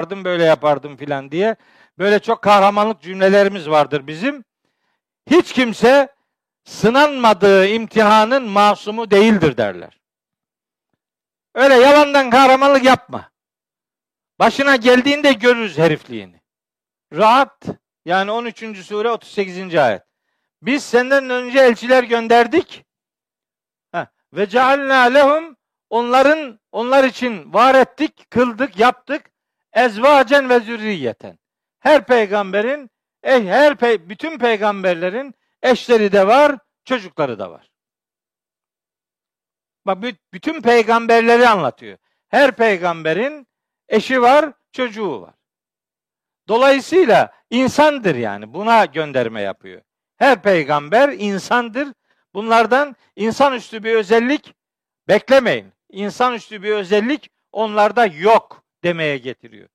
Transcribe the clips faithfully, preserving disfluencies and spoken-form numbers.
yapardım, böyle yapardım filan diye. Böyle çok kahramanlık cümlelerimiz vardır bizim. Hiç kimse sınanmadığı imtihanın masumu değildir derler. Öyle yalandan kahramanlık yapma. Başına geldiğinde görürüz herifliğini. Rahat. Yani on üçüncü sure otuz sekizinci ayet. Biz senden önce elçiler gönderdik. Ve cealna lehum, onların, onlar için var ettik, kıldık, yaptık. Ezvacen ve zürriyeten. Her peygamberin, ey her pe- bütün peygamberlerin eşleri de var, çocukları da var. Bak, bütün peygamberleri anlatıyor. Her peygamberin eşi var, çocuğu var. Dolayısıyla insandır yani. Buna gönderme yapıyor. Her peygamber insandır. Bunlardan insanüstü bir özellik beklemeyin. İnsanüstü bir özellik onlarda yok demeye getiriyor.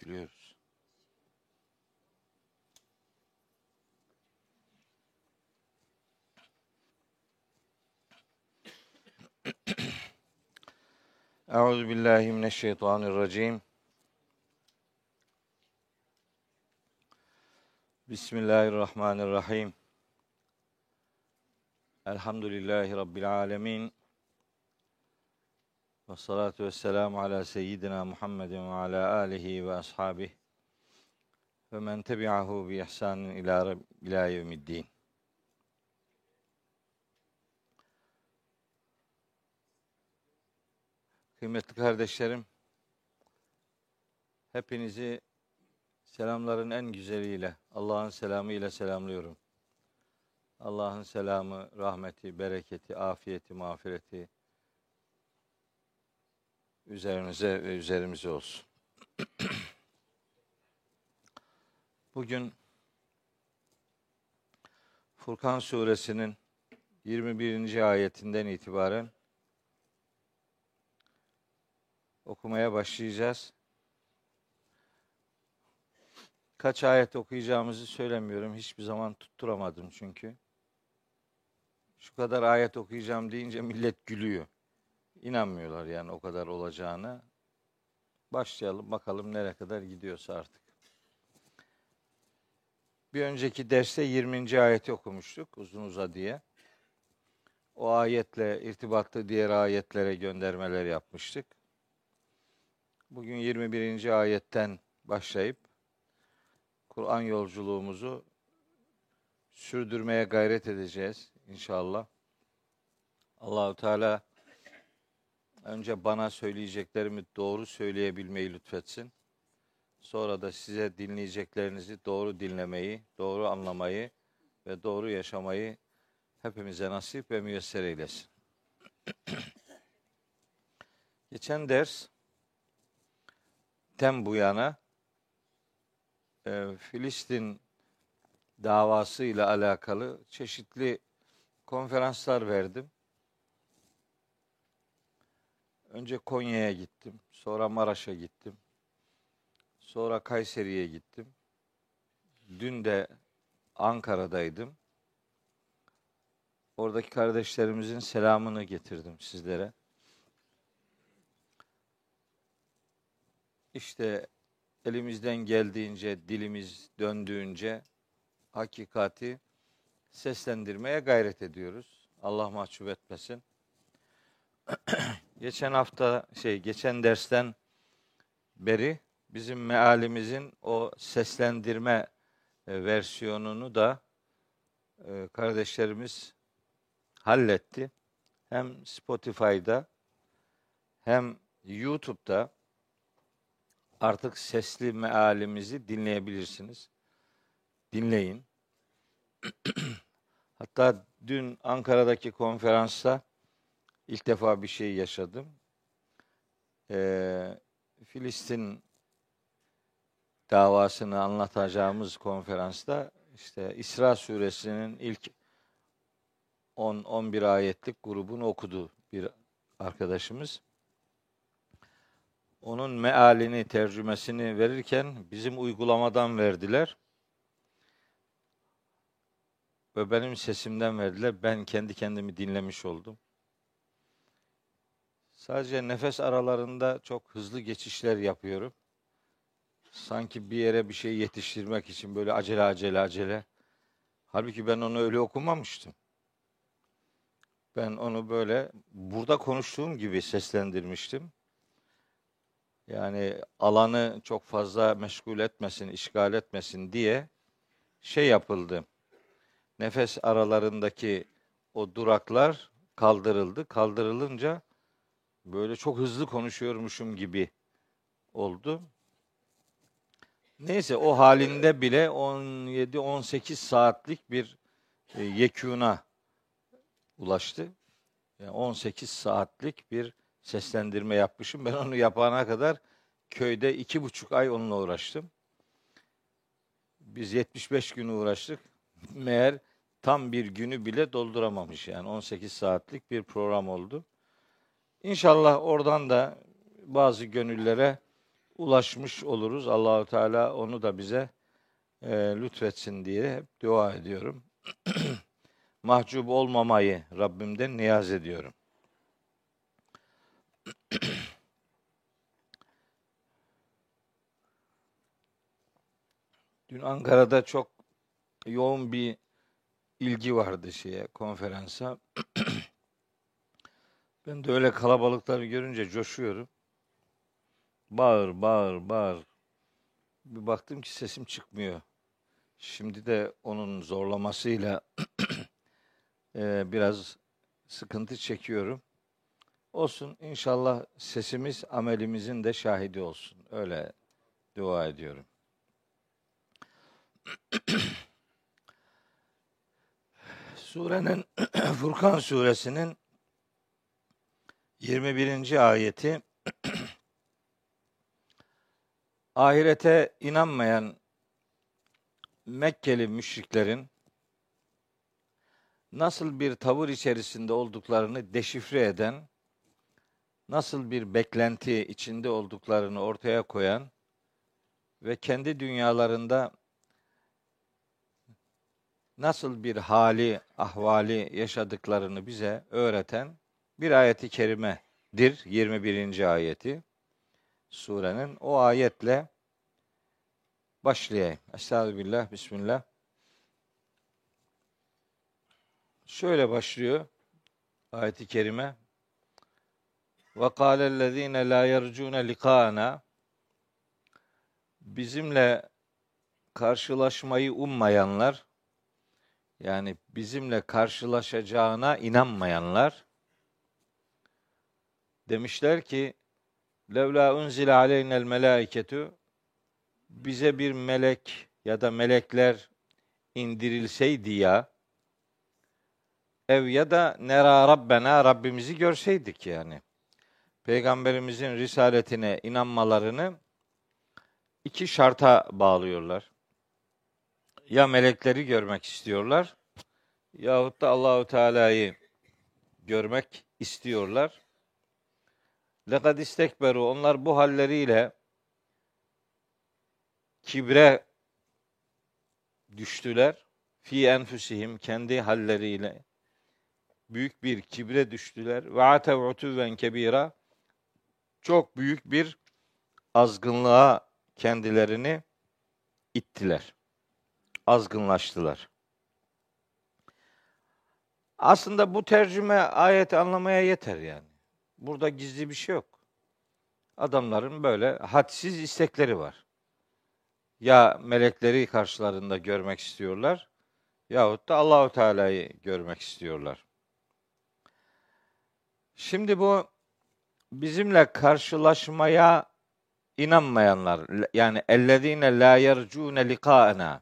Biliyoruz. Euzubillahimineşşeytanirracim. Bismillahirrahmanirrahim. Elhamdülillahi Rabbil alemin. Ve salatu ve selamu ala seyyidina Muhammedin ve ala alihi ve ashabihi ve men tebi'ahu bi ihsanin ila, ila yevmiddin. Kıymetli kardeşlerim, hepinizi selamların en güzeliyle, Allah'ın selamı ile selamlıyorum. Allah'ın selamı, rahmeti, bereketi, afiyeti, mağfireti üzerinize ve üzerimize olsun. Bugün Furkan Suresinin yirmi birinci ayetinden itibaren okumaya başlayacağız. Kaç ayet okuyacağımızı söylemiyorum. Hiçbir zaman tutturamadım çünkü. Şu kadar ayet okuyacağım deyince millet gülüyor. İnanmıyorlar yani o kadar olacağına. Başlayalım bakalım nereye kadar gidiyorsa artık. Bir önceki derste yirminci ayeti okumuştuk uzun uzadıya. O ayetle irtibatlı diğer ayetlere göndermeler yapmıştık. Bugün yirmi birinci ayetten başlayıp Kur'an yolculuğumuzu sürdürmeye gayret edeceğiz inşallah. Allah-u Teala önce bana söyleyeceklerimi doğru söyleyebilmeyi lütfetsin. Sonra da size dinleyeceklerinizi doğru dinlemeyi, doğru anlamayı ve doğru yaşamayı hepimize nasip ve müyesser eylesin. Geçen dersten bu yana Filistin davasıyla alakalı çeşitli konferanslar verdim. Önce Konya'ya gittim, sonra Maraş'a gittim, sonra Kayseri'ye gittim. Dün de Ankara'daydım. Oradaki kardeşlerimizin selamını getirdim sizlere. İşte elimizden geldiğince, dilimiz döndüğünce hakikati seslendirmeye gayret ediyoruz. Allah mahcup etmesin. Geçen hafta şey geçen dersten beri bizim mealimizin o seslendirme e, versiyonunu da e, kardeşlerimiz halletti. Hem Spotify'da hem YouTube'da artık sesli mealimizi dinleyebilirsiniz. Dinleyin. Hatta dün Ankara'daki konferansta ilk defa bir şey yaşadım. Ee, Filistin davasını anlatacağımız konferansta işte İsra Suresinin ilk on on bir ayetlik grubunu okudu bir arkadaşımız. Onun mealini, tercümesini verirken bizim uygulamadan verdiler. Ve benim sesimden verdiler. Ben kendi kendimi dinlemiş oldum. Sadece nefes aralarında çok hızlı geçişler yapıyorum. Sanki bir yere bir şey yetiştirmek için böyle acele acele acele. Halbuki ben onu öyle okumamıştım. Ben onu böyle burada konuştuğum gibi seslendirmiştim. Yani alanı çok fazla meşgul etmesin, işgal etmesin diye şey yapıldı. Nefes aralarındaki o duraklar kaldırıldı. Kaldırılınca böyle çok hızlı konuşuyormuşum gibi oldu. Neyse o halinde bile on yedi on sekiz saatlik bir yekûna ulaştı. Yani on sekiz saatlik bir seslendirme yapmışım. Ben onu yapana kadar köyde iki buçuk ay onunla uğraştım. Biz yetmiş beş günü uğraştık. Meğer tam bir günü bile dolduramamış. Yani on sekiz saatlik bir program oldu. İnşallah oradan da bazı gönüllere ulaşmış oluruz. Allahu Teala onu da bize e, lütfetsin diye hep dua ediyorum. Mahcup olmamayı Rabbimden niyaz ediyorum. Dün Ankara'da çok yoğun bir ilgi vardı şeye, konferansa. Ben de öyle kalabalıkları görünce coşuyorum. Bağır, bağır, bağır. Bir baktım ki sesim çıkmıyor. Şimdi de onun zorlamasıyla e, biraz sıkıntı çekiyorum. Olsun, inşallah sesimiz amelimizin de şahidi olsun. Öyle dua ediyorum. Surenin Furkan Suresinin yirmi birinci ayeti ahirete inanmayan Mekkeli müşriklerin nasıl bir tavır içerisinde olduklarını deşifre eden, nasıl bir beklenti içinde olduklarını ortaya koyan ve kendi dünyalarında nasıl bir hali, ahvali yaşadıklarını bize öğreten bir ayeti kerimedir. yirmi birinci ayeti surenin. O ayetle başlayayım. Estağfirullah, bismillah. Şöyle başlıyor ayeti kerime. وَقَالَ الَّذ۪ينَ لَا يَرْجُونَ لِقَاءَنَا bizimle karşılaşmayı ummayanlar, yani bizimle karşılaşacağına inanmayanlar demişler ki levla unzile aleynel melaiketu bize bir melek ya da melekler indirilseydi ya ev ya da nera rabbena Rabbimizi görseydik yani. Peygamberimizin risaletine inanmalarını iki şarta bağlıyorlar. Ya melekleri görmek istiyorlar yahut da Allahu Teala'yı görmek istiyorlar. Lekad istekberu onlar bu halleriyle kibre düştüler. Fi enfusihim kendi halleriyle büyük bir kibre düştüler. Ve atev'utuven kebira çok büyük bir azgınlığa kendilerini ittiler. Azgınlaştılar. Aslında bu tercüme ayeti anlamaya yeter yani. Burada gizli bir şey yok. Adamların böyle hadsiz istekleri var. Ya melekleri karşılarında görmek istiyorlar yahut da Allahu Teala'yı görmek istiyorlar. Şimdi bu bizimle karşılaşmaya inanmayanlar, yani ellezine la yercune liqa'ana,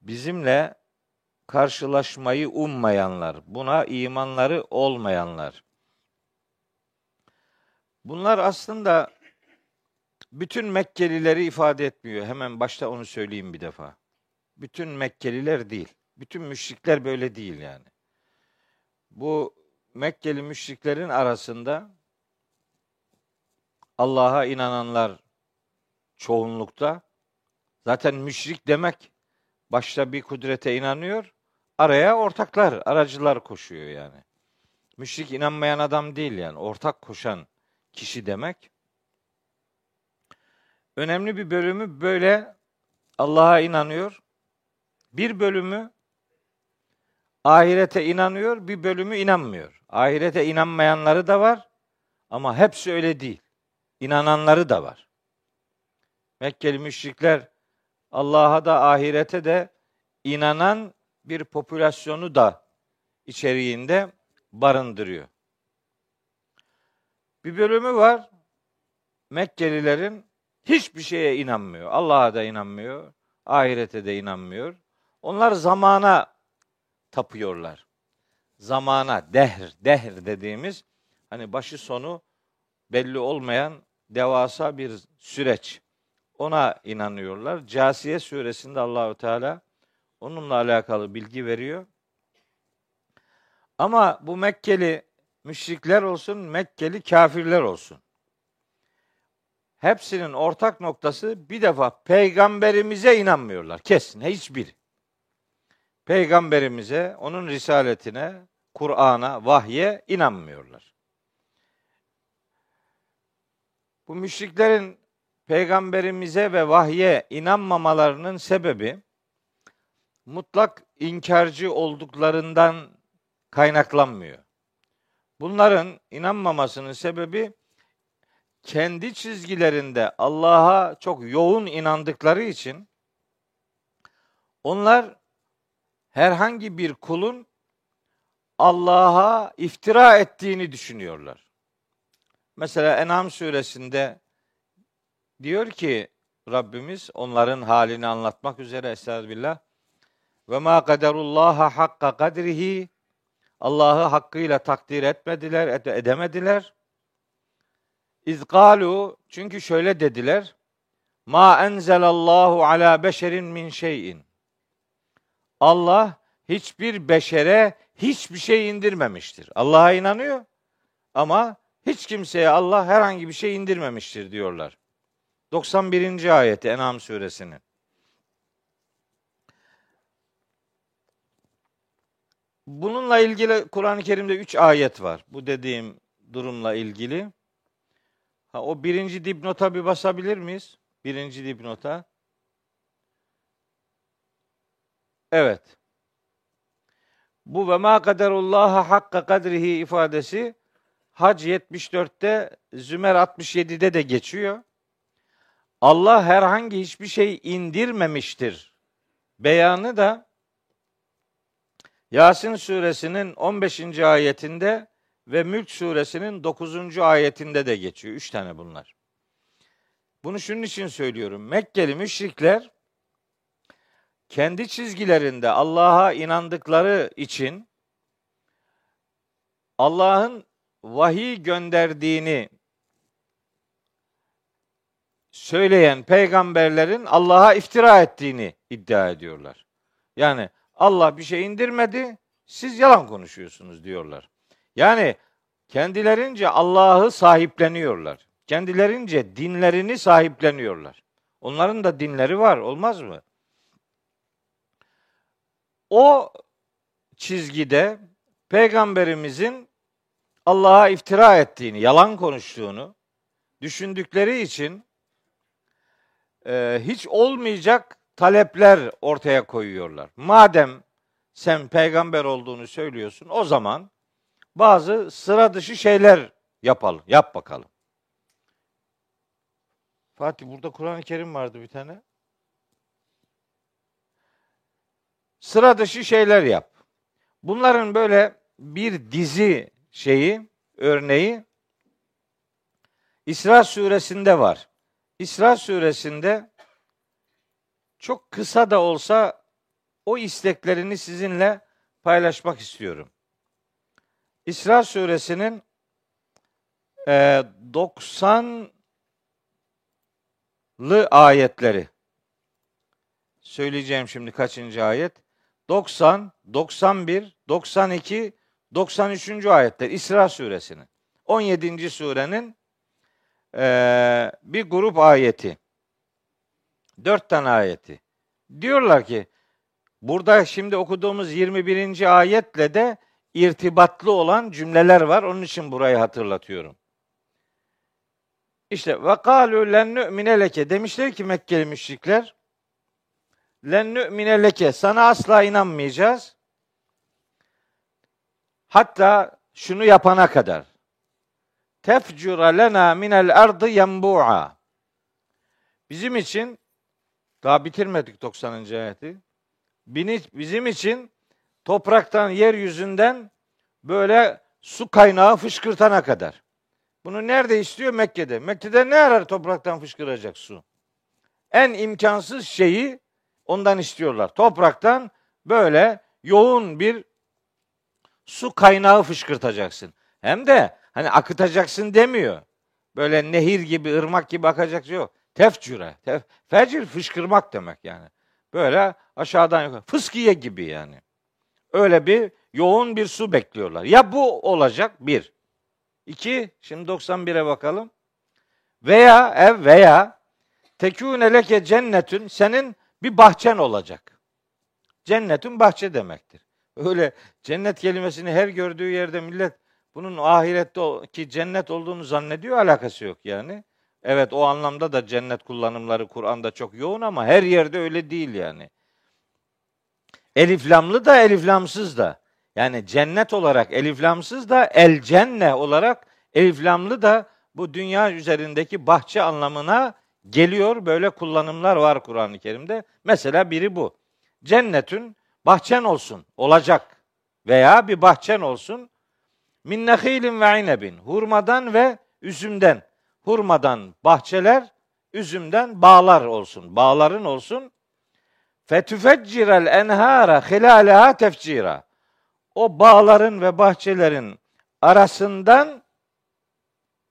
bizimle karşılaşmayı ummayanlar, buna imanları olmayanlar. Bunlar aslında bütün Mekkelileri ifade etmiyor. Hemen başta onu söyleyeyim bir defa. Bütün Mekkeliler değil. Bütün müşrikler böyle değil yani. Bu Mekkeli müşriklerin arasında Allah'a inananlar çoğunlukta. Zaten müşrik demek başta bir kudrete inanıyor, araya ortaklar, aracılar koşuyor yani. Müşrik inanmayan adam değil yani, ortak koşan kişi demek. Önemli bir bölümü böyle Allah'a inanıyor, bir bölümü ahirete inanıyor, bir bölümü inanmıyor. Ahirete inanmayanları da var ama hepsi öyle değil. İnananları da var. Mekkeli müşrikler Allah'a da ahirete de inanan bir popülasyonu da içeriğinde barındırıyor. Bir bölümü var Mekkelilerin, hiçbir şeye inanmıyor. Allah'a da inanmıyor, ahirete de inanmıyor. Onlar zamana tapıyorlar. Zamana, dehr, dehr dediğimiz hani başı sonu belli olmayan devasa bir süreç. Ona inanıyorlar. Câsiye Suresi'nde Allahu Teala onunla alakalı bilgi veriyor. Ama bu Mekkeli müşrikler olsun, Mekkeli kafirler olsun, hepsinin ortak noktası bir defa peygamberimize inanmıyorlar. Kesin hiçbiri. Peygamberimize, onun risaletine, Kur'an'a, vahye inanmıyorlar. Bu müşriklerin peygamberimize ve vahye inanmamalarının sebebi mutlak inkarcı olduklarından kaynaklanmıyor. Bunların inanmamasının sebebi kendi çizgilerinde Allah'a çok yoğun inandıkları için onlar herhangi bir kulun Allah'a iftira ettiğini düşünüyorlar. Mesela En'am Suresi'nde diyor ki Rabbimiz onların halini anlatmak üzere, estağfirullah, ve ma kaderullaha hakka kadrihi, Allah'ı hakkıyla takdir etmediler, edemediler. İzgalu, çünkü şöyle dediler, ma enzelallahu ala beşerin min şeyin, Allah hiçbir beşere hiçbir şey indirmemiştir. Allah'a inanıyor ama hiç kimseye Allah herhangi bir şey indirmemiştir diyorlar. doksan birinci ayeti En'am suresinin. Bununla ilgili Kur'an-ı Kerim'de üç ayet var. Bu dediğim durumla ilgili. Ha, o birinci dipnota bir basabilir miyiz? Birinci dipnota. Evet. Bu ve ma kaderullaha hakka kadrihi ifadesi Hac yetmiş dörtte, Zümer altmış yedide de geçiyor. Allah herhangi hiçbir şey indirmemiştir beyanı da Yasin suresinin on beşinci ayetinde ve Mülk suresinin dokuzuncu ayetinde de geçiyor. Üç tane bunlar. Bunu şunun için söylüyorum. Mekkeli müşrikler kendi çizgilerinde Allah'a inandıkları için Allah'ın vahiy gönderdiğini söyleyen peygamberlerin Allah'a iftira ettiğini iddia ediyorlar. Yani Allah bir şey indirmedi, siz yalan konuşuyorsunuz diyorlar. Yani kendilerince Allah'ı sahipleniyorlar. Kendilerince dinlerini sahipleniyorlar. Onların da dinleri var, olmaz mı? O çizgide peygamberimizin Allah'a iftira ettiğini, yalan konuştuğunu düşündükleri için hiç olmayacak talepler ortaya koyuyorlar. Madem sen peygamber olduğunu söylüyorsun, o zaman bazı sıra dışı şeyler yapalım, yap bakalım. Fatih, burada Kur'an-ı Kerim vardı bir tane. Sıra dışı şeyler yap. Bunların böyle bir dizi şeyi, örneği İsra Suresi'nde var. İsra Suresi'nde çok kısa da olsa o isteklerini sizinle paylaşmak istiyorum. İsra Suresi'nin doksanlı ayetleri. Söyleyeceğim şimdi kaçıncı ayet? doksan, doksan bir, doksan iki, doksan üç. ayetler İsra Suresi'nin. on yedinci surenin e, bir grup ayeti. Dört tane ayeti. Diyorlar ki burada şimdi okuduğumuz yirmi birinci ayetle de irtibatlı olan cümleler var. Onun için burayı hatırlatıyorum. İşte وَقَالُوا لَنْ نُؤْمِنَ لَكَ demişler ki Mekkeli müşrikler, لَنْ نُؤْمِنَ لَكَ sana asla inanmayacağız. Hatta şunu yapana kadar. تَفْجُرَ لَنَا مِنَ الْاَرْضِ يَنْبُعَا bizim için, daha bitirmedik doksanıncı ayeti, bizim için topraktan, yeryüzünden böyle su kaynağı fışkırtana kadar. Bunu nerede istiyor? Mekke'de. Mekke'de ne arar topraktan fışkıracak su? En imkansız şeyi ondan istiyorlar. Topraktan böyle yoğun bir su kaynağı fışkırtacaksın. Hem de hani akıtacaksın demiyor. Böyle nehir gibi, ırmak gibi akacak yok. Tefcüre. Tef, fecir fışkırmak demek yani. Böyle aşağıdan yukarı. Fıskiye gibi yani. Öyle bir yoğun bir su bekliyorlar. Ya bu olacak bir. İki, şimdi doksan bire bakalım. Veya ev veya tekûne leke cennetün senin bir bahçen olacak. Cennetün bahçe demektir. Öyle cennet kelimesini her gördüğü yerde millet bunun ahiretteki cennet olduğunu zannediyor, alakası yok yani. Evet o anlamda da cennet kullanımları Kur'an'da çok yoğun ama her yerde öyle değil yani. Eliflamlı da eliflamsız da. Yani cennet olarak eliflamsız da el cenne olarak eliflamlı da bu dünya üzerindeki bahçe anlamına geliyor. Böyle kullanımlar var Kur'an-ı Kerim'de. Mesela biri bu. Cennetün bahçen olsun, olacak veya bir bahçen olsun. Min nehilin ve inebin. Hurmadan ve üzümden. Hurmadan bahçeler, üzümden bağlar olsun. Bağların olsun. Fetüfeccirel enhâra hilâleha tefcîrâ. O bağların ve bahçelerin arasından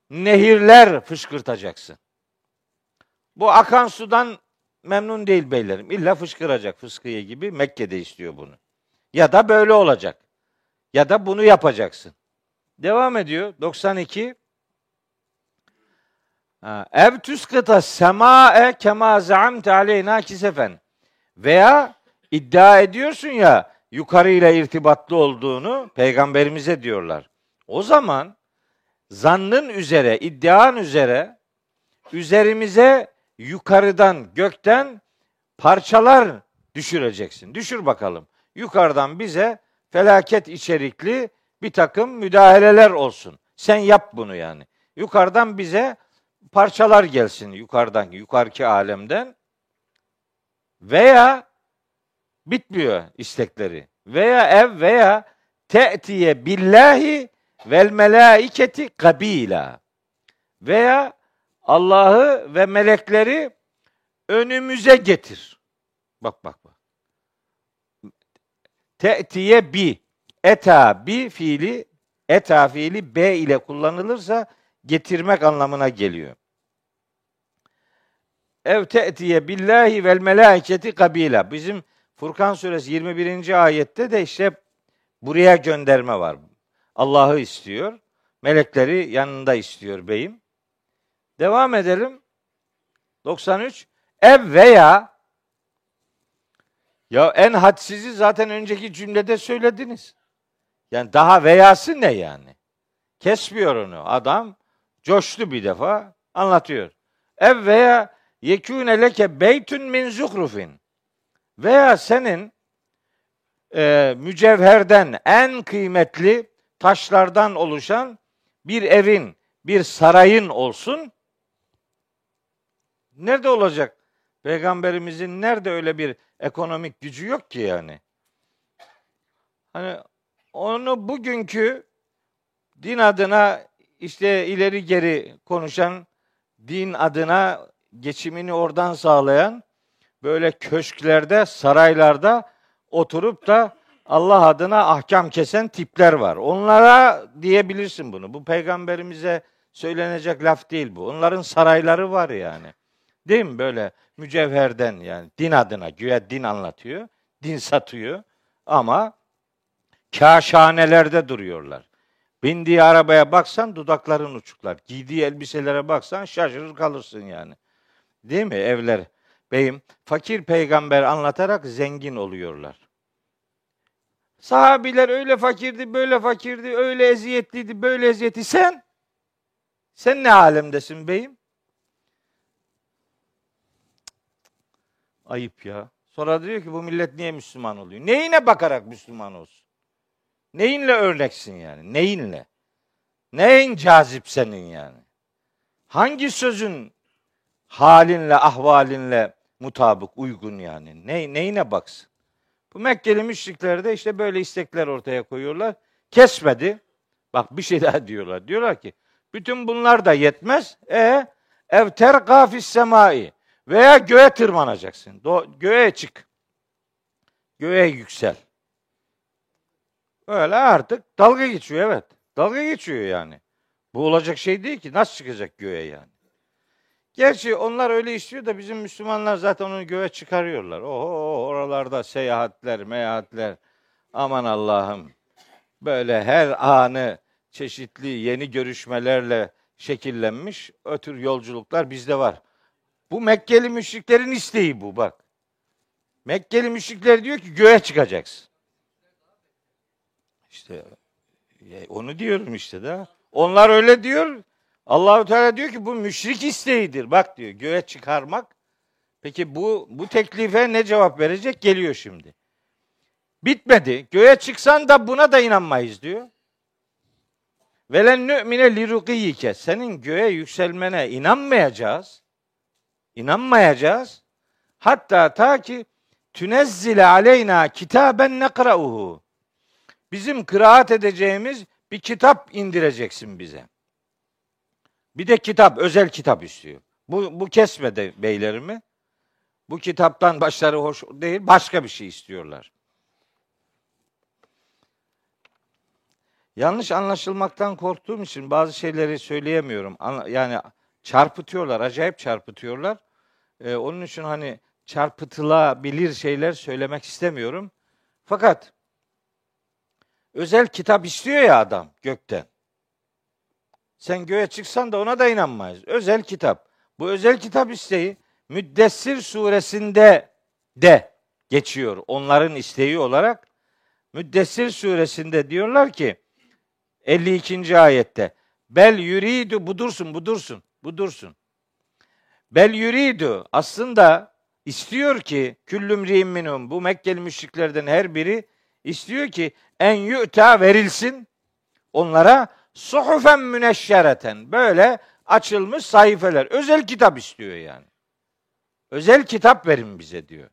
nehirler fışkırtacaksın. Bu akan sudan memnun değil beylerim. İlla fışkıracak fıskiye gibi. Mekke'de istiyor bunu. Ya da böyle olacak. Ya da bunu yapacaksın. Devam ediyor. doksan iki. Ev tüskıta sema'e kemâ ze'amte aleyna kisefen. Veya iddia ediyorsun ya yukarıyla irtibatlı olduğunu peygamberimize diyorlar. O zaman zannın üzere, iddian üzere üzerimize yukarıdan, gökten parçalar düşüreceksin. Düşür bakalım. Yukarıdan bize felaket içerikli bir takım müdahaleler olsun. Sen yap bunu yani. Yukarıdan bize parçalar gelsin yukarıdan, yukarıki alemden. Veya bitmiyor istekleri. Veya ev veya te'tiye billahi vel melaiketi kabila. Veya Allah'ı ve melekleri önümüze getir. Bak bak bak. Te'tiye bi. Eta bi fiili. Eta fiili be ile kullanılırsa getirmek anlamına geliyor. Ev te'tiye billahi vel melaiketi kabila. Bizim Furkan Suresi yirmi birinci ayette de işte buraya gönderme var. Allah'ı istiyor. Melekleri yanında istiyor beyim. Devam edelim. doksan üç. Ev veya ya en hadsizi zaten önceki cümlede söylediniz. Yani daha veyası ne yani? Kesmiyor onu. Adam coştu bir defa. Anlatıyor. Ev veya yekûne leke beytün min zuhrufin. Veya senin e, mücevherden en kıymetli taşlardan oluşan bir evin, bir sarayın olsun. Nerede olacak? Peygamberimizin nerede öyle bir ekonomik gücü yok ki yani. Hani onu bugünkü din adına işte ileri geri konuşan, din adına geçimini oradan sağlayan, böyle köşklerde, saraylarda oturup da Allah adına ahkam kesen tipler var. Onlara diyebilirsin bunu. Bu peygamberimize söylenecek laf değil bu. Onların sarayları var yani. Değil mi? Böyle mücevherden, yani din adına, güya din anlatıyor, din satıyor ama kâşhanelerde duruyorlar. Bindiği arabaya baksan dudakların uçuklar. Giydiği elbiselere baksan şaşırır kalırsın yani. Değil mi? Evler, beyim, fakir peygamber anlatarak zengin oluyorlar. Sahabiler öyle fakirdi, böyle fakirdi, öyle eziyetliydi, böyle eziyeti. Sen, sen ne alemdesin beyim? Ayıp ya. Sonra diyor ki bu millet niye Müslüman oluyor? Neyine bakarak Müslüman olsun? Neyinle örneksin yani? Neyinle? Neyin cazip senin yani? Hangi sözün halinle, ahvalinle mutabık, uygun yani? Ne, neyine baksın? Bu Mekkeli müşrikler de işte böyle istekler ortaya koyuyorlar. Kesmedi. Bak bir şey daha diyorlar. Diyorlar ki bütün bunlar da yetmez. E evter gafis semai. Veya göğe tırmanacaksın. Do- göğe çık. Göğe yüksel. Öyle artık dalga geçiyor, evet. Dalga geçiyor yani. Bu olacak şey değil ki. Nasıl çıkacak göğe yani? Gerçi onlar öyle istiyor da bizim Müslümanlar zaten onu göğe çıkarıyorlar. Oho, oralarda seyahatler, meyahatler. Aman Allah'ım. Böyle her anı çeşitli yeni görüşmelerle şekillenmiş o tür yolculuklar bizde var. Bu Mekkeli müşriklerin isteği bu, bak. Mekkeli müşrikler diyor ki göğe çıkacaksın. İşte onu diyorum işte da. Onlar öyle diyor. Allahu Teala diyor ki bu müşrik isteğidir. Bak diyor, göğe çıkarmak. Peki bu bu teklife ne cevap verecek? Geliyor şimdi. Bitmedi. Göğe çıksan da buna da inanmayız diyor. Velen nü'mine liruqiyike. Senin göğe yükselmene inanmayacağız. İnanmayacağız. Hatta ta ki tünezzile aleyna kitaben nekra'uhu. Bizim kıraat edeceğimiz bir kitap indireceksin bize. Bir de kitap, özel kitap istiyor. Bu, bu kesmedi beylerimi. Bu kitaptan başları hoş değil, başka bir şey istiyorlar. Yanlış anlaşılmaktan korktuğum için bazı şeyleri söyleyemiyorum. Yani çarpıtıyorlar, acayip çarpıtıyorlar. Ee, onun için hani çarpıtılabilir şeyler söylemek istemiyorum. Fakat özel kitap istiyor ya adam gökten. Sen göğe çıksan da ona da inanmayız. Özel kitap. Bu özel kitap isteği Müddessir suresinde de geçiyor. Onların isteği olarak Müddessir suresinde diyorlar ki elli ikinci ayette bel yuridu budursun budursun budursun. Bel yuridu aslında istiyor ki küllüm ri'in minhum, bu Mekkeli müşriklerden her biri istiyor ki en yü'ta verilsin onlara suhufen müneşşereten, böyle açılmış sayfeler, özel kitap istiyor yani. Özel kitap verin bize diyor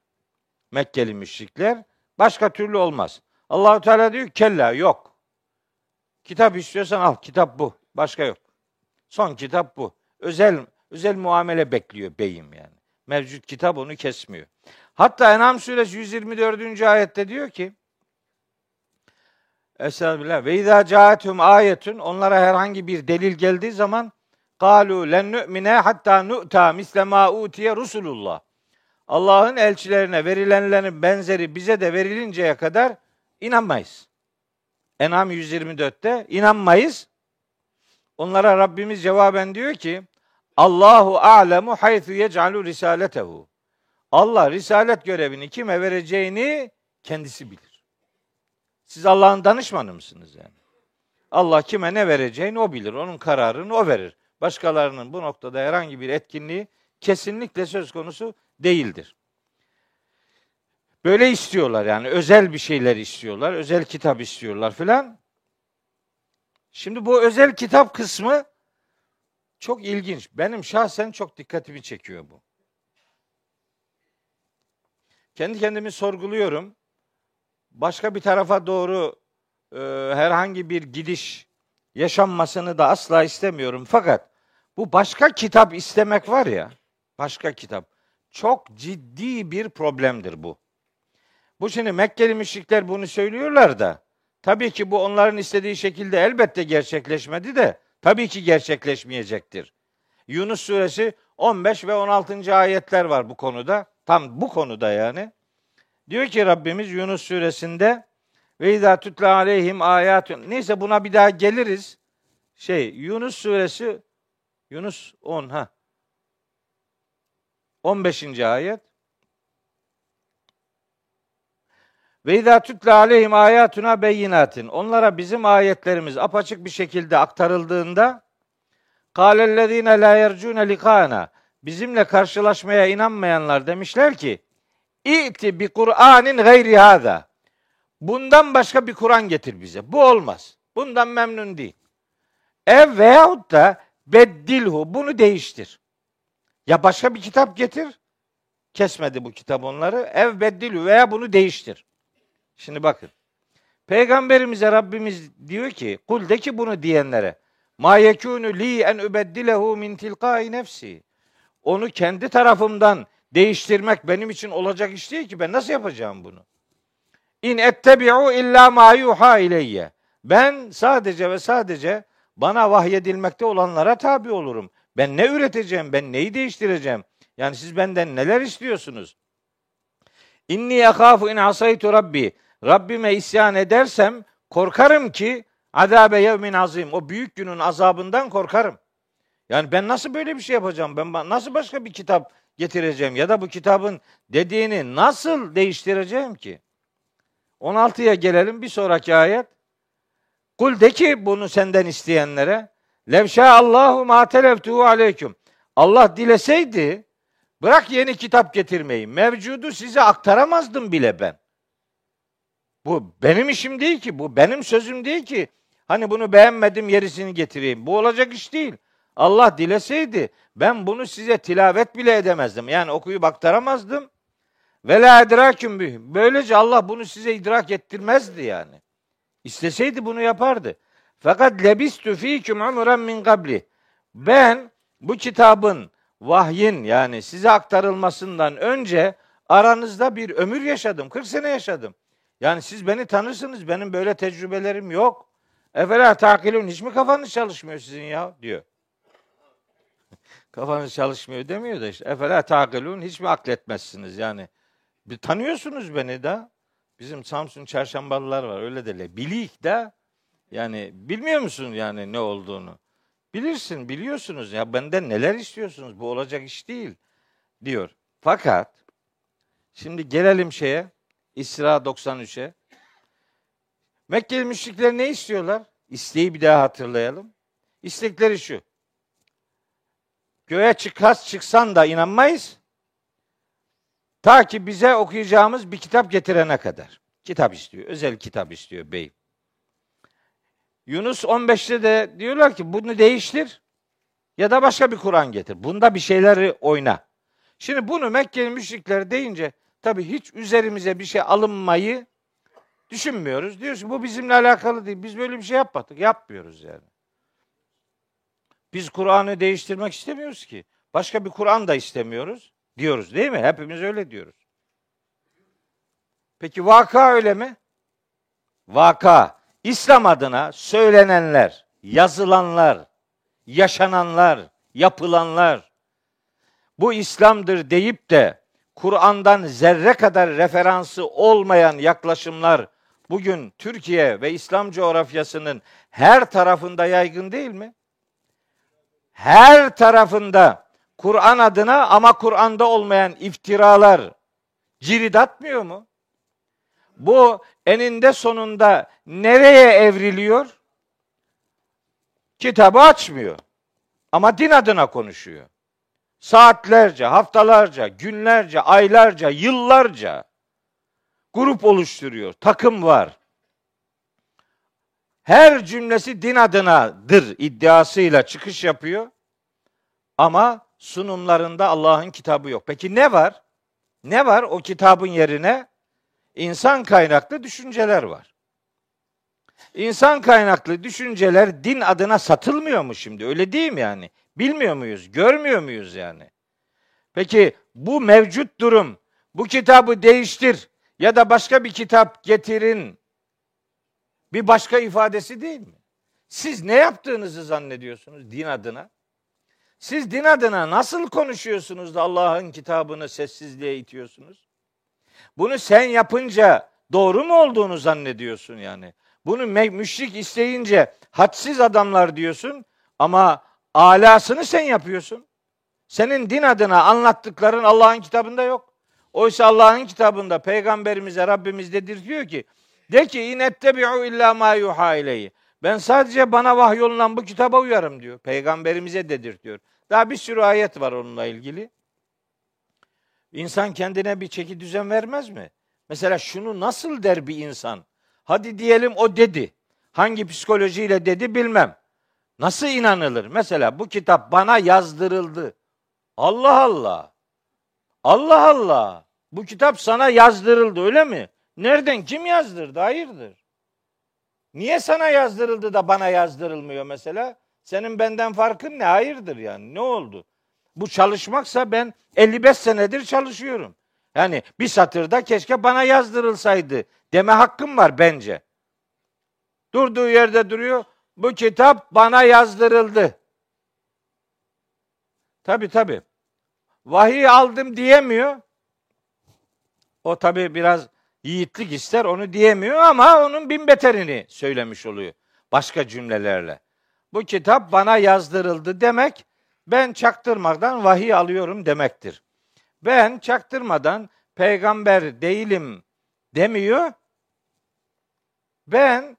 Mekkeli müşrikler. Başka türlü olmaz. Allahu Teala diyor kella, yok. Kitap istiyorsan al, kitap bu. Başka yok. Son kitap bu. Özel özel muamele bekliyor beyim yani. Mevcut kitap onu kesmiyor. Hatta En'am Suresi yüz yirmi dördüncü ayette diyor ki Estağfirullah. Ve izâ câethum âyetun, onlara herhangi bir delil geldiği zaman kâlû len nü'mine hattâ nu'tâ misle mâ utiye rusulullah. Allah'ın elçilerine verilenlerin benzeri bize de verilinceye kadar inanmayız. En'am yüz yirmi dörtte inanmayız. Onlara Rabbimiz cevaben diyor ki Allahu a'lemu haythu yec'alu risaletehu. Allah risalet görevini kime vereceğini kendisi bilir. Siz Allah'ın danışmanı mısınız yani? Allah kime ne vereceğini o bilir. Onun kararını o verir. Başkalarının bu noktada herhangi bir etkinliği kesinlikle söz konusu değildir. Böyle istiyorlar yani. Özel bir şeyler istiyorlar. Özel kitap istiyorlar filan. Şimdi bu özel kitap kısmı çok ilginç. Benim şahsen çok dikkatimi çekiyor bu. Kendi kendimi sorguluyorum. Başka bir tarafa doğru e, herhangi bir gidiş yaşanmasını da asla istemiyorum. Fakat bu başka kitap istemek var ya, başka kitap. Çok ciddi bir problemdir bu. Bu şimdi Mekkeli müşrikler bunu söylüyorlar da, tabii ki bu onların istediği şekilde elbette gerçekleşmedi de, tabii ki gerçekleşmeyecektir. Yunus Suresi on beş ve on altıncı ayetler var bu konuda. Tam bu konuda yani. Diyor ki Rabbimiz Yunus Suresi'nde ve izâ tutlâ aleyhim âyâtun. Neyse buna bir daha geliriz. Şey Yunus Suresi Yunus on ha. on beşinci ayet. Ve izâ tutlâ aleyhim âyâtuna beyinatin. Onlara bizim ayetlerimiz apaçık bir şekilde aktarıldığında kâlellezîne lâ yercûne likâna. Bizimle karşılaşmaya inanmayanlar demişler ki İ'ti bi Kur'anin gayri hâzâ. Bundan başka bir Kur'an getir bize. Bu olmaz. Bundan memnun değil. Ev veyahut da beddilhu. Bunu değiştir. Ya başka bir kitap getir. Kesmedi bu kitap onları. Ev beddilhu veya bunu değiştir. Şimdi bakın. Peygamberimize Rabbimiz diyor ki kul de ki bunu diyenlere ma yekûnü li en übeddilehu min tilkâi nefsi. Onu kendi tarafımdan değiştirmek benim için olacak iş değil ki. Ben nasıl yapacağım bunu? İn ettebi'u illa ma yuha ileyye. Ben sadece ve sadece bana vahyedilmekte olanlara tabi olurum. Ben ne üreteceğim? Ben neyi değiştireceğim? Yani siz benden neler istiyorsunuz? İnni akhafu in asaytu rabbi. Rabbime isyan edersem korkarım ki azabe yevmin azim. O büyük günün azabından korkarım. Yani ben nasıl böyle bir şey yapacağım? Ben nasıl başka bir kitap getireceğim? Ya da bu kitabın dediğini nasıl değiştireceğim ki? on altıya gelelim bir sonraki ayet. Kul de ki bunu senden isteyenlere levşâ Allahu mâ teleftuhu aleyküm. Allah dileseydi bırak yeni kitap getirmeyi. Mevcudu size aktaramazdım bile ben. Bu benim işim değil ki. Bu benim sözüm değil ki. Hani bunu beğenmedim yerisini getireyim. Bu olacak iş değil. Allah dileseydi ben bunu size tilavet bile edemezdim. Yani okuyup aktaramazdım. Ve la idraküm bih. Böylece Allah bunu size idrak ettirmezdi yani. İsteseydi bunu yapardı. Fakat lebistü fîküm umran min kabli. Ben bu kitabın vahyin yani size aktarılmasından önce aranızda bir ömür yaşadım. kırk sene yaşadım. Yani siz beni tanırsınız. Benim böyle tecrübelerim yok. Efela takilun. Hiç mi kafanız çalışmıyor sizin ya? Diyor. Kafanız çalışmıyor demiyor da işte. Efela takilun. Hiç mi akletmezsiniz yani? Bir tanıyorsunuz beni de. Bizim Samsun çarşambalılar var öyle derler. Bilik de yani bilmiyor musun yani ne olduğunu? Bilirsin, biliyorsunuz ya benden neler istiyorsunuz? Bu olacak iş değil diyor. Fakat şimdi gelelim şeye İsra doksan üçe. Mekkeli müşrikler ne istiyorlar? İsteği bir daha hatırlayalım. İstekleri şu. Göğe çıkas çıksan da inanmayız. Ta ki bize okuyacağımız bir kitap getirene kadar. Kitap istiyor. Özel kitap istiyor beyim. Yunus on beşte de diyorlar ki bunu değiştir ya da başka bir Kur'an getir. Bunda bir şeyleri oyna. Şimdi bunu Mekkeli müşrikler deyince tabii hiç üzerimize bir şey alınmayı düşünmüyoruz. Diyoruz ki bu bizimle alakalı değil. Biz böyle bir şey yapmadık. Yapmıyoruz yani. Biz Kur'an'ı değiştirmek istemiyoruz ki. Başka bir Kur'an da istemiyoruz. Diyoruz değil mi? Hepimiz öyle diyoruz. Peki vaka öyle mi? Vaka. İslam adına söylenenler, yazılanlar, yaşananlar, yapılanlar bu İslam'dır deyip de Kur'an'dan zerre kadar referansı olmayan yaklaşımlar bugün Türkiye ve İslam coğrafyasının her tarafında yaygın değil mi? Her tarafında Kur'an adına ama Kur'an'da olmayan iftiralar cirit atmıyor mu? Bu eninde sonunda nereye evriliyor? Kitabı açmıyor. Ama din adına konuşuyor. Saatlerce, haftalarca, günlerce, aylarca, yıllarca grup oluşturuyor. Takım var. Her cümlesi din adınadır iddiasıyla çıkış yapıyor. Ama sunumlarında Allah'ın kitabı yok. Peki ne var? Ne var o kitabın yerine? İnsan kaynaklı düşünceler var. İnsan kaynaklı düşünceler din adına satılmıyor mu şimdi? Öyle değil mi yani? Bilmiyor muyuz? Görmüyor muyuz yani? Peki bu mevcut durum, bu kitabı değiştir ya da başka bir kitap getirin bir başka ifadesi değil mi? Siz ne yaptığınızı zannediyorsunuz din adına? Siz din adına nasıl konuşuyorsunuz da Allah'ın kitabını sessizliğe itiyorsunuz? Bunu sen yapınca doğru mu olduğunu zannediyorsun yani? Bunu müşrik isteyince hadsiz adamlar diyorsun ama alasını sen yapıyorsun. Senin din adına anlattıkların Allah'ın kitabında yok. Oysa Allah'ın kitabında peygamberimize Rabbimiz dedirtiyor ki de ki inettebi'u illa ma yuha ileyhi. Ben sadece bana vahyolunan bu kitaba uyarım diyor. Peygamberimize dedirtiyor. Daha bir sürü ayet var onunla ilgili. İnsan kendine bir çeki düzen vermez mi? Mesela şunu nasıl der bir insan? Hadi diyelim o dedi. Hangi psikolojiyle dedi bilmem. Nasıl inanılır? Mesela bu kitap bana yazdırıldı. Allah Allah. Allah Allah. Bu kitap sana yazdırıldı öyle mi? Nereden? Kim yazdırdı? Hayırdır? Niye sana yazdırıldı da bana yazdırılmıyor mesela? Senin benden farkın ne? Hayırdır yani? Ne oldu? Bu çalışmaksa ben elli beş senedir çalışıyorum. Yani bir satırda keşke bana yazdırılsaydı deme hakkım var bence. Durduğu yerde duruyor. Bu kitap bana yazdırıldı. Tabii tabii. Vahiy aldım diyemiyor. O tabii biraz yiğitlik ister, onu diyemiyor ama onun bin beterini söylemiş oluyor başka cümlelerle. Bu kitap bana yazdırıldı demek ben çaktırmadan vahiy alıyorum demektir. Ben çaktırmadan peygamber değilim demiyor. Ben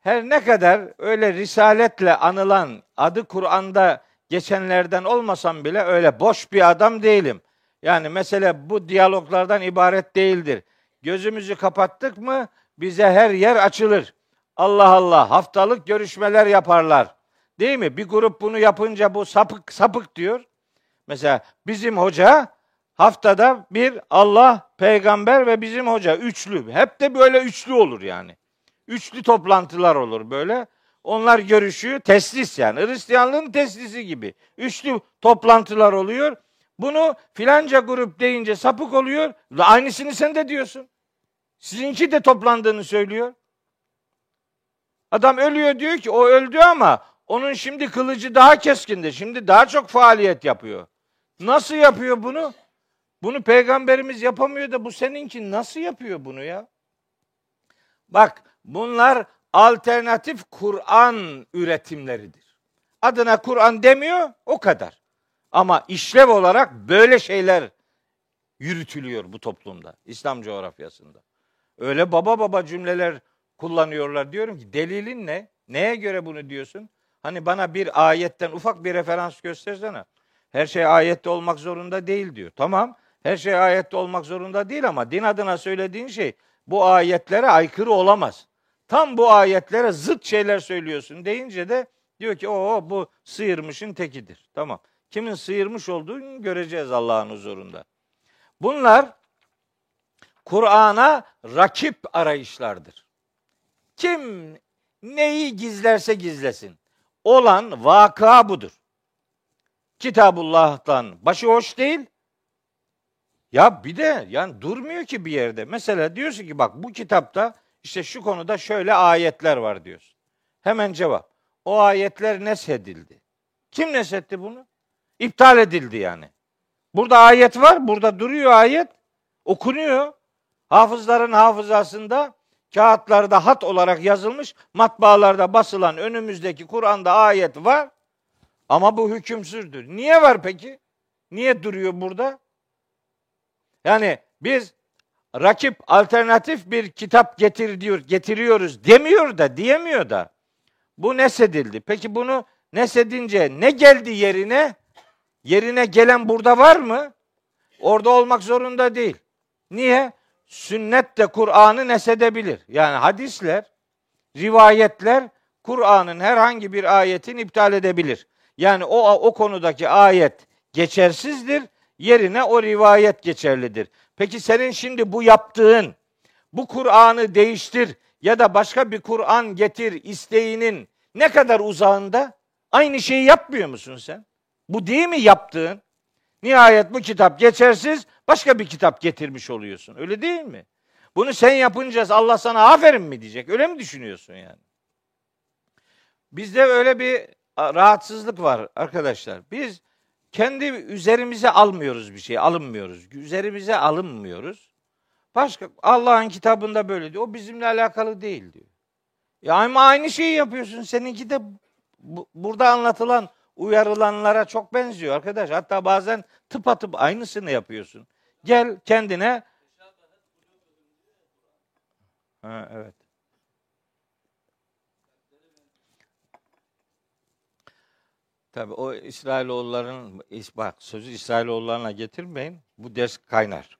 her ne kadar öyle risaletle anılan adı Kur'an'da geçenlerden olmasam bile öyle boş bir adam değilim. Yani mesele bu diyaloglardan ibaret değildir. Gözümüzü kapattık mı bize her yer açılır. Allah Allah haftalık görüşmeler yaparlar. Değil mi? Bir grup bunu yapınca bu sapık sapık diyor. Mesela bizim hoca haftada bir Allah, peygamber ve bizim hoca üçlü. Hep de böyle üçlü olur yani. Üçlü toplantılar olur böyle. Onlar görüşüyor. Teslis yani. Hristiyanlığın teslisi gibi. Üçlü toplantılar oluyor. Bunu filanca grup deyince sapık oluyor. Aynısını sen de diyorsun. Sizinki de toplandığını söylüyor. Adam ölüyor diyor ki o öldü ama onun şimdi kılıcı daha keskindi. Şimdi daha çok faaliyet yapıyor. Nasıl yapıyor bunu? Bunu peygamberimiz yapamıyor da bu seninki nasıl yapıyor bunu ya? Bak bunlar alternatif Kur'an üretimleridir. Adına Kur'an demiyor o kadar. Ama işlev olarak böyle şeyler yürütülüyor bu toplumda, İslam coğrafyasında. Öyle baba baba cümleler kullanıyorlar. Diyorum ki delilin ne? Neye göre bunu diyorsun? Hani bana bir ayetten ufak bir referans göstersene. Her şey ayette olmak zorunda değil diyor. Tamam, her şey ayette olmak zorunda değil ama din adına söylediğin şey bu ayetlere aykırı olamaz. Tam bu ayetlere zıt şeyler söylüyorsun deyince de diyor ki o bu sıyırmışın tekidir. Tamam. Kimin sıyırmış olduğunu göreceğiz Allah'ın huzurunda. Bunlar Kur'an'a rakip arayışlardır. Kim neyi gizlerse gizlesin. Olan vaka budur. Kitabullah'tan başı hoş değil. Ya bir de yani durmuyor ki bir yerde. Mesela diyorsun ki bak bu kitapta işte şu konuda şöyle ayetler var diyorsun. Hemen cevap. O ayetler neshedildi. Kim neshetti bunu? İptal edildi yani. Burada ayet var, burada duruyor ayet. Okunuyor. Hafızların hafızasında kağıtlarda hat olarak yazılmış, matbaalarda basılan önümüzdeki Kur'an'da ayet var. Ama bu hükümsüzdür. Niye var peki? Niye duruyor burada? Yani biz rakip alternatif bir kitap getir diyor, getiriyoruz demiyor da, diyemiyor da. Bu nesedildi. Peki bunu nesedince ne geldi yerine? Yerine gelen burada var mı? Orada olmak zorunda değil. Niye? Sünnet de Kur'an'ı neshedebilir. Yani hadisler, rivayetler Kur'an'ın herhangi bir ayetini iptal edebilir. Yani o o konudaki ayet geçersizdir. Yerine o rivayet geçerlidir. Peki senin şimdi bu yaptığın, bu Kur'an'ı değiştir ya da başka bir Kur'an getir isteğinin ne kadar uzağında aynı şeyi yapmıyor musun sen? Bu değil mi yaptığın? Nihayet bu kitap geçersiz, başka bir kitap getirmiş oluyorsun. Öyle değil mi? Bunu sen yapınca Allah sana aferin mi diyecek? Öyle mi düşünüyorsun yani? Bizde öyle bir rahatsızlık var arkadaşlar. Biz kendi üzerimize almıyoruz bir şey, alınmıyoruz. Üzerimize alınmıyoruz. Başka Allah'ın kitabında böyle diyor. O bizimle alakalı değil diyor. Ya ama aynı şeyi yapıyorsun. Seninki de bu, burada anlatılan, uyarılanlara çok benziyor arkadaş. Hatta bazen tıpatıp aynısını yapıyorsun. Gel kendine. Ha, evet. Tabii o İsrailoğulların, bak sözü İsrailoğullarına getirmeyin. Bu ders kaynar.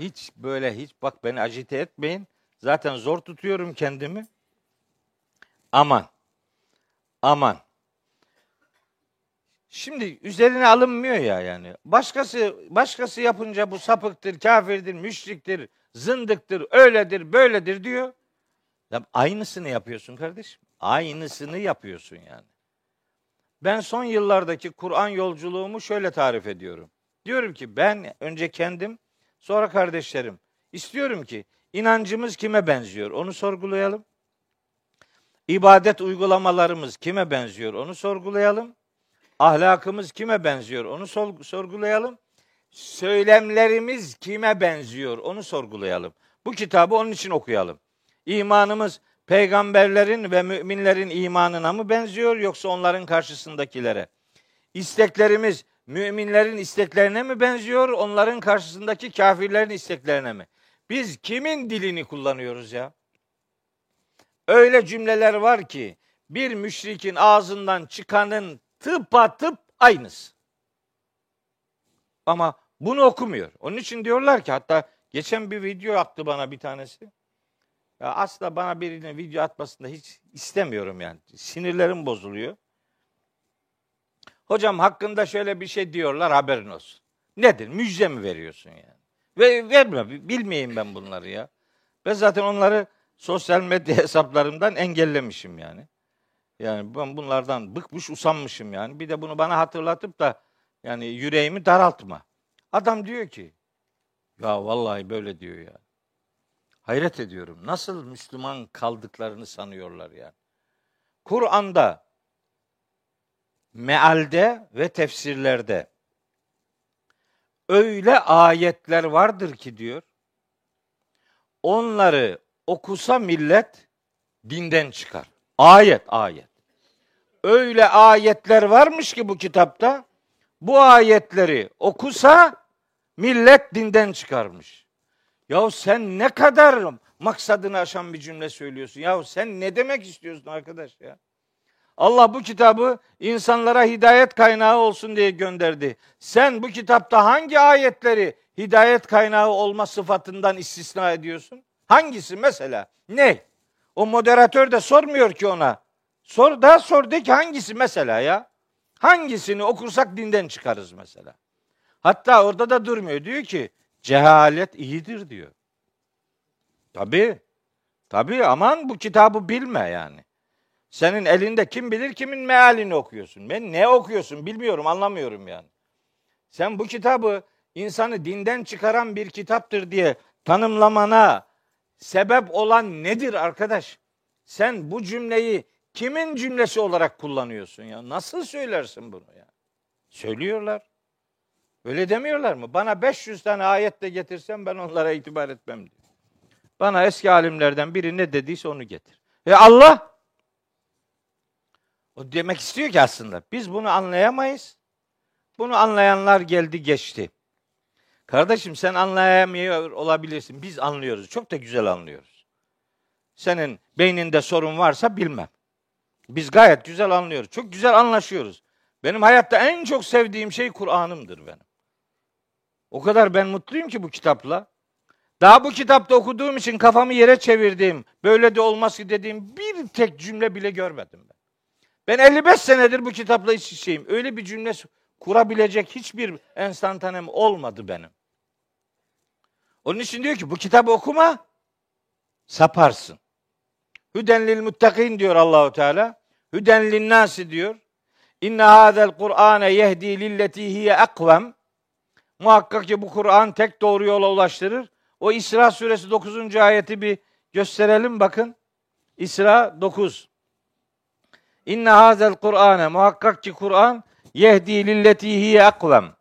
Hiç böyle hiç bak beni acite etmeyin. Zaten zor tutuyorum kendimi. Aman. Aman. Şimdi üzerine alınmıyor ya yani. Başkası başkası yapınca bu sapıktır, kafirdir, müşriktir, zındıktır, öyledir, böyledir diyor. Ya aynısını yapıyorsun kardeşim. Aynısını yapıyorsun yani. Ben son yıllardaki Kur'an yolculuğumu şöyle tarif ediyorum. Diyorum ki ben önce kendim, sonra kardeşlerim. İstiyorum ki inancımız kime benziyor? Onu sorgulayalım. İbadet uygulamalarımız kime benziyor? Onu sorgulayalım. Ahlakımız kime benziyor? Onu sorgulayalım. Söylemlerimiz kime benziyor? Onu sorgulayalım. Bu kitabı onun için okuyalım. İmanımız peygamberlerin ve müminlerin imanına mı benziyor yoksa onların karşısındakilere? İsteklerimiz müminlerin isteklerine mi benziyor, onların karşısındaki kafirlerin isteklerine mi? Biz kimin dilini kullanıyoruz ya? Öyle cümleler var ki bir müşrikin ağzından çıkanın tıpatıp aynısı. Ama bunu okumuyor. Onun için diyorlar ki, hatta geçen bir video attı bana bir tanesi. Ya asla bana birinin video atmasını hiç istemiyorum yani. Sinirlerim bozuluyor. Hocam hakkında şöyle bir şey diyorlar, haberin olsun. Nedir? Müjde mi veriyorsun yani? Ve verme, bilmeyeyim ben bunları ya. Ben zaten onları sosyal medya hesaplarımdan engellemişim yani. Yani ben bunlardan bıkmış, usanmışım yani. Bir de bunu bana hatırlatıp da yani yüreğimi daraltma. Adam diyor ki, ya vallahi böyle diyor ya. Hayret ediyorum. Nasıl Müslüman kaldıklarını sanıyorlar yani. Kur'an'da, mealde ve tefsirlerde öyle ayetler vardır ki diyor, onları okusa millet dinden çıkar. Ayet, ayet. Öyle ayetler varmış ki bu kitapta, bu ayetleri okusa millet dinden çıkarmış. Yahu sen ne kadar maksadını aşan bir cümle söylüyorsun. Yahu sen ne demek istiyorsun arkadaş ya? Allah bu kitabı insanlara hidayet kaynağı olsun diye gönderdi. Sen bu kitapta hangi ayetleri hidayet kaynağı olma sıfatından istisna ediyorsun? Hangisi mesela? Ne? O moderatör de sormuyor ki ona. Sor, daha sor de ki hangisi mesela ya? Hangisini okursak dinden çıkarız mesela? Hatta orada da durmuyor. Diyor ki cehalet iyidir diyor. Tabii. Tabii aman bu kitabı bilme yani. Senin elinde kim bilir kimin mealini okuyorsun. Ben ne okuyorsun bilmiyorum, anlamıyorum yani. Sen bu kitabı insanı dinden çıkaran bir kitaptır diye tanımlamana sebep olan nedir arkadaş? Sen bu cümleyi kimin cümlesi olarak kullanıyorsun ya? Nasıl söylersin bunu ya? Söylüyorlar. Öyle demiyorlar mı? Bana beş yüz tane ayet de getirsem ben onlara itibar etmem diyor. Bana eski alimlerden biri ne dediyse onu getir. Ve Allah o demek istiyor ki aslında biz bunu anlayamayız. Bunu anlayanlar geldi geçti. Kardeşim sen anlayamıyor olabilirsin. Biz anlıyoruz. Çok da güzel anlıyoruz. Senin beyninde sorun varsa bilmem. Biz gayet güzel anlıyoruz. Çok güzel anlaşıyoruz. Benim hayatta en çok sevdiğim şey Kur'an'ımdır benim. O kadar ben mutluyum ki bu kitapla. Daha bu kitapta okuduğum için kafamı yere çevirdiğim, böyle de olmaz ki dediğim bir tek cümle bile görmedim ben. Ben elli beş senedir bu kitapla iç içeyim. Öyle bir cümle kurabilecek hiçbir enstantanem olmadı benim. Onun için diyor ki bu kitabı okuma, saparsın. Hüdenlil muttakin diyor Allahu Teala. Hüdenlil nasi diyor. İnne hazel Kur'ane yehdi lilleti hiye akvem. Muhakkak ki bu Kur'an tek doğru yola ulaştırır. O İsra Suresi dokuzuncu ayeti bir gösterelim bakın. İsra dokuz. İnne hazel Kur'ane, muhakkak ki Kur'an, yehdi lilleti hiye akvem.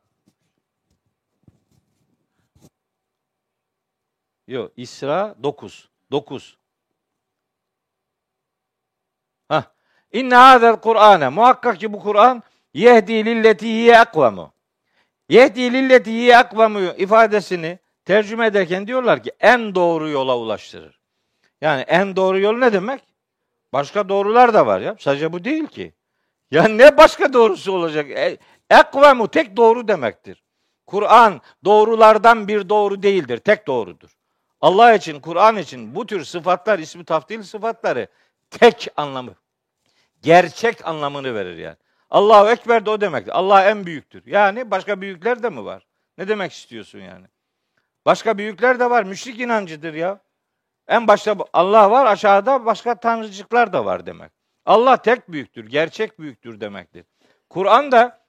Yok, İsra dokuz. dokuz. Hah. İnne hazel Kur'ane, muhakkak ki bu Kur'an, yehdi lilleti hiye akvemu. Yehdi lilleti hiye akvemu ifadesini tercüme ederken diyorlar ki en doğru yola ulaştırır. Yani en doğru yol ne demek? Başka doğrular da var ya. Sadece bu değil ki. Ya ne başka doğrusu olacak? Ekvemu tek doğru demektir. Kur'an doğrulardan bir doğru değildir. Tek doğrudur. Allah için, Kur'an için bu tür sıfatlar, ismi taftil sıfatları tek anlamı, gerçek anlamını verir yani. Allahu Ekber de o demektir. Allah en büyüktür. Yani başka büyükler de mi var? Ne demek istiyorsun yani? Başka büyükler de var. Müşrik inancıdır ya. En başta Allah var, aşağıda başka tanrıcıklar da var demek. Allah tek büyüktür, gerçek büyüktür demektir. Kur'an da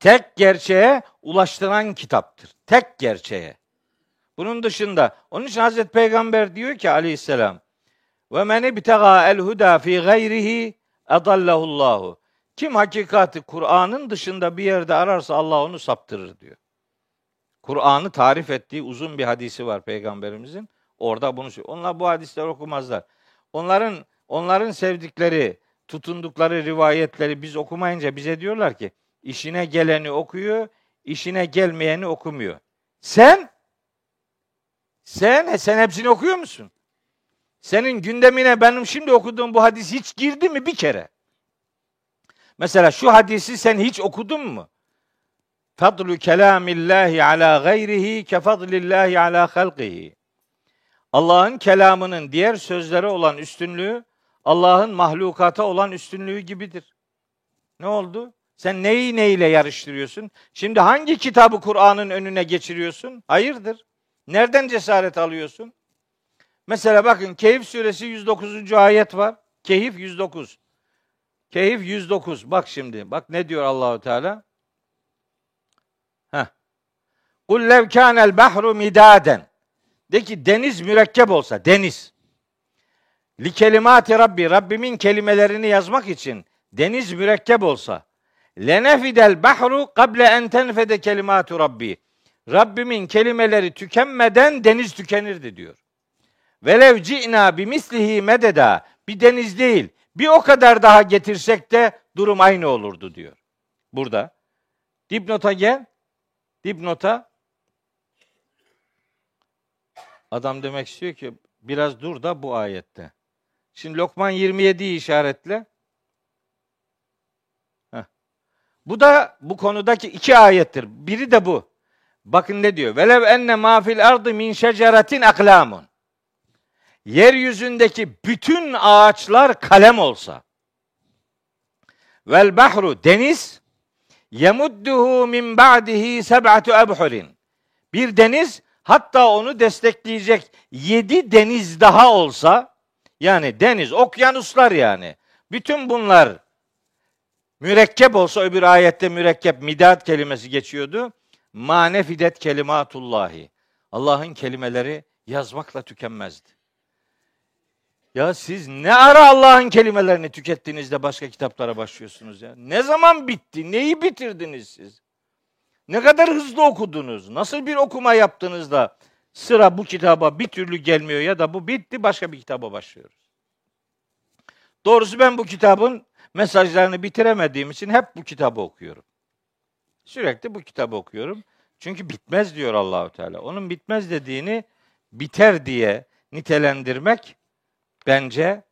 tek gerçeğe ulaştıran kitaptır. Tek gerçeğe. Bunun dışında, onun için Hazreti Peygamber diyor ki aleyhisselam, وَمَنِ بِتَغَا الْهُدَى فِي غَيْرِهِ اَضَلَّهُ اللّٰهُ. Kim hakikati Kur'an'ın dışında bir yerde ararsa Allah onu saptırır diyor. Kur'an'ı tarif ettiği uzun bir hadisi var Peygamberimizin. Orada bunu söylüyor. Onlar bu hadisleri okumazlar. Onların onların sevdikleri, tutundukları rivayetleri biz okumayınca bize diyorlar ki işine geleni okuyor, işine gelmeyeni okumuyor. Sen sen sen hepsini okuyor musun? Senin gündemine benim şimdi okuduğum bu hadis hiç girdi mi bir kere? Mesela şu hadisi sen hiç okudun mu? Fadlu kelamillahi ala gayrihi ke fadlillahi ala halqihi. Allah'ın kelamının diğer sözlere olan üstünlüğü, Allah'ın mahlukata olan üstünlüğü gibidir. Ne oldu? Sen neyi neyle yarıştırıyorsun? Şimdi hangi kitabı Kur'an'ın önüne geçiriyorsun? Hayırdır? Nereden cesaret alıyorsun? Mesela bakın Kehf Suresi yüz dokuzuncu ayet var. Kehf yüz dokuz. Kehf yüz dokuz. Bak şimdi. Bak ne diyor Allahu Teala? Heh. Kul lev kânel bahru midâden. De ki deniz mürekkep olsa, deniz. Li kelimati Rabbi, Rabbimin kelimelerini yazmak için deniz mürekkep olsa. Lenefidel bahru kable en tenfede kelimatu Rabbi. Rabbimin kelimeleri tükenmeden deniz tükenirdi diyor. Velev ci'na bimislihi mededa. Bir deniz değil, bir o kadar daha getirsek de durum aynı olurdu diyor. Burada. Dipnota gel. Dipnota. Adam demek istiyor ki biraz dur da bu ayette. Şimdi Lokman yirmi yediyi işaretle. Heh. Bu da bu konudaki iki ayettir. Biri de bu. Bakın ne diyor? Velev enne ma fil ardı min şeceretin aklamun. Yeryüzündeki bütün ağaçlar kalem olsa. Vel bahru deniz yemudduhu min ba'dihi seb'atu ebhurin. Bir deniz hatta onu destekleyecek yedi deniz daha olsa, yani deniz, okyanuslar yani. Bütün bunlar mürekkep olsa, öbür ayette mürekkep, midat kelimesi geçiyordu. Manefidet kelimatullahi. Allah'ın kelimeleri yazmakla tükenmezdi. Ya siz ne ara Allah'ın kelimelerini tükettiğinizde başka kitaplara başlıyorsunuz ya? Ne zaman bitti? Neyi bitirdiniz siz? Ne kadar hızlı okudunuz? Nasıl bir okuma yaptınız da sıra bu kitaba bir türlü gelmiyor ya da bu bitti başka bir kitaba başlıyoruz. Doğrusu ben bu kitabın mesajlarını bitiremediğim için hep bu kitabı okuyorum. Sürekli bu kitabı okuyorum. Çünkü bitmez diyor Allahu Teala. Onun bitmez dediğini biter diye nitelendirmek bence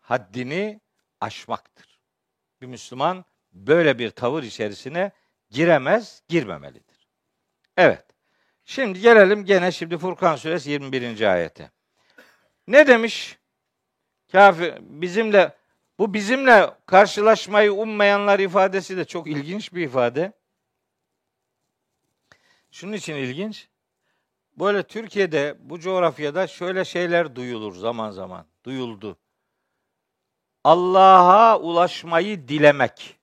haddini aşmaktır. Bir Müslüman böyle bir tavır içerisine giremez, girmemelidir. Evet. Şimdi gelelim gene şimdi Furkan Suresi yirmi birinci ayete. Ne demiş? Kafir bizimle bu bizimle karşılaşmayı ummayanlar ifadesi de çok ilginç bir ifade. Şunun için ilginç. Böyle Türkiye'de bu coğrafyada şöyle şeyler duyulur zaman zaman. Duyuldu. Allah'a ulaşmayı dilemek.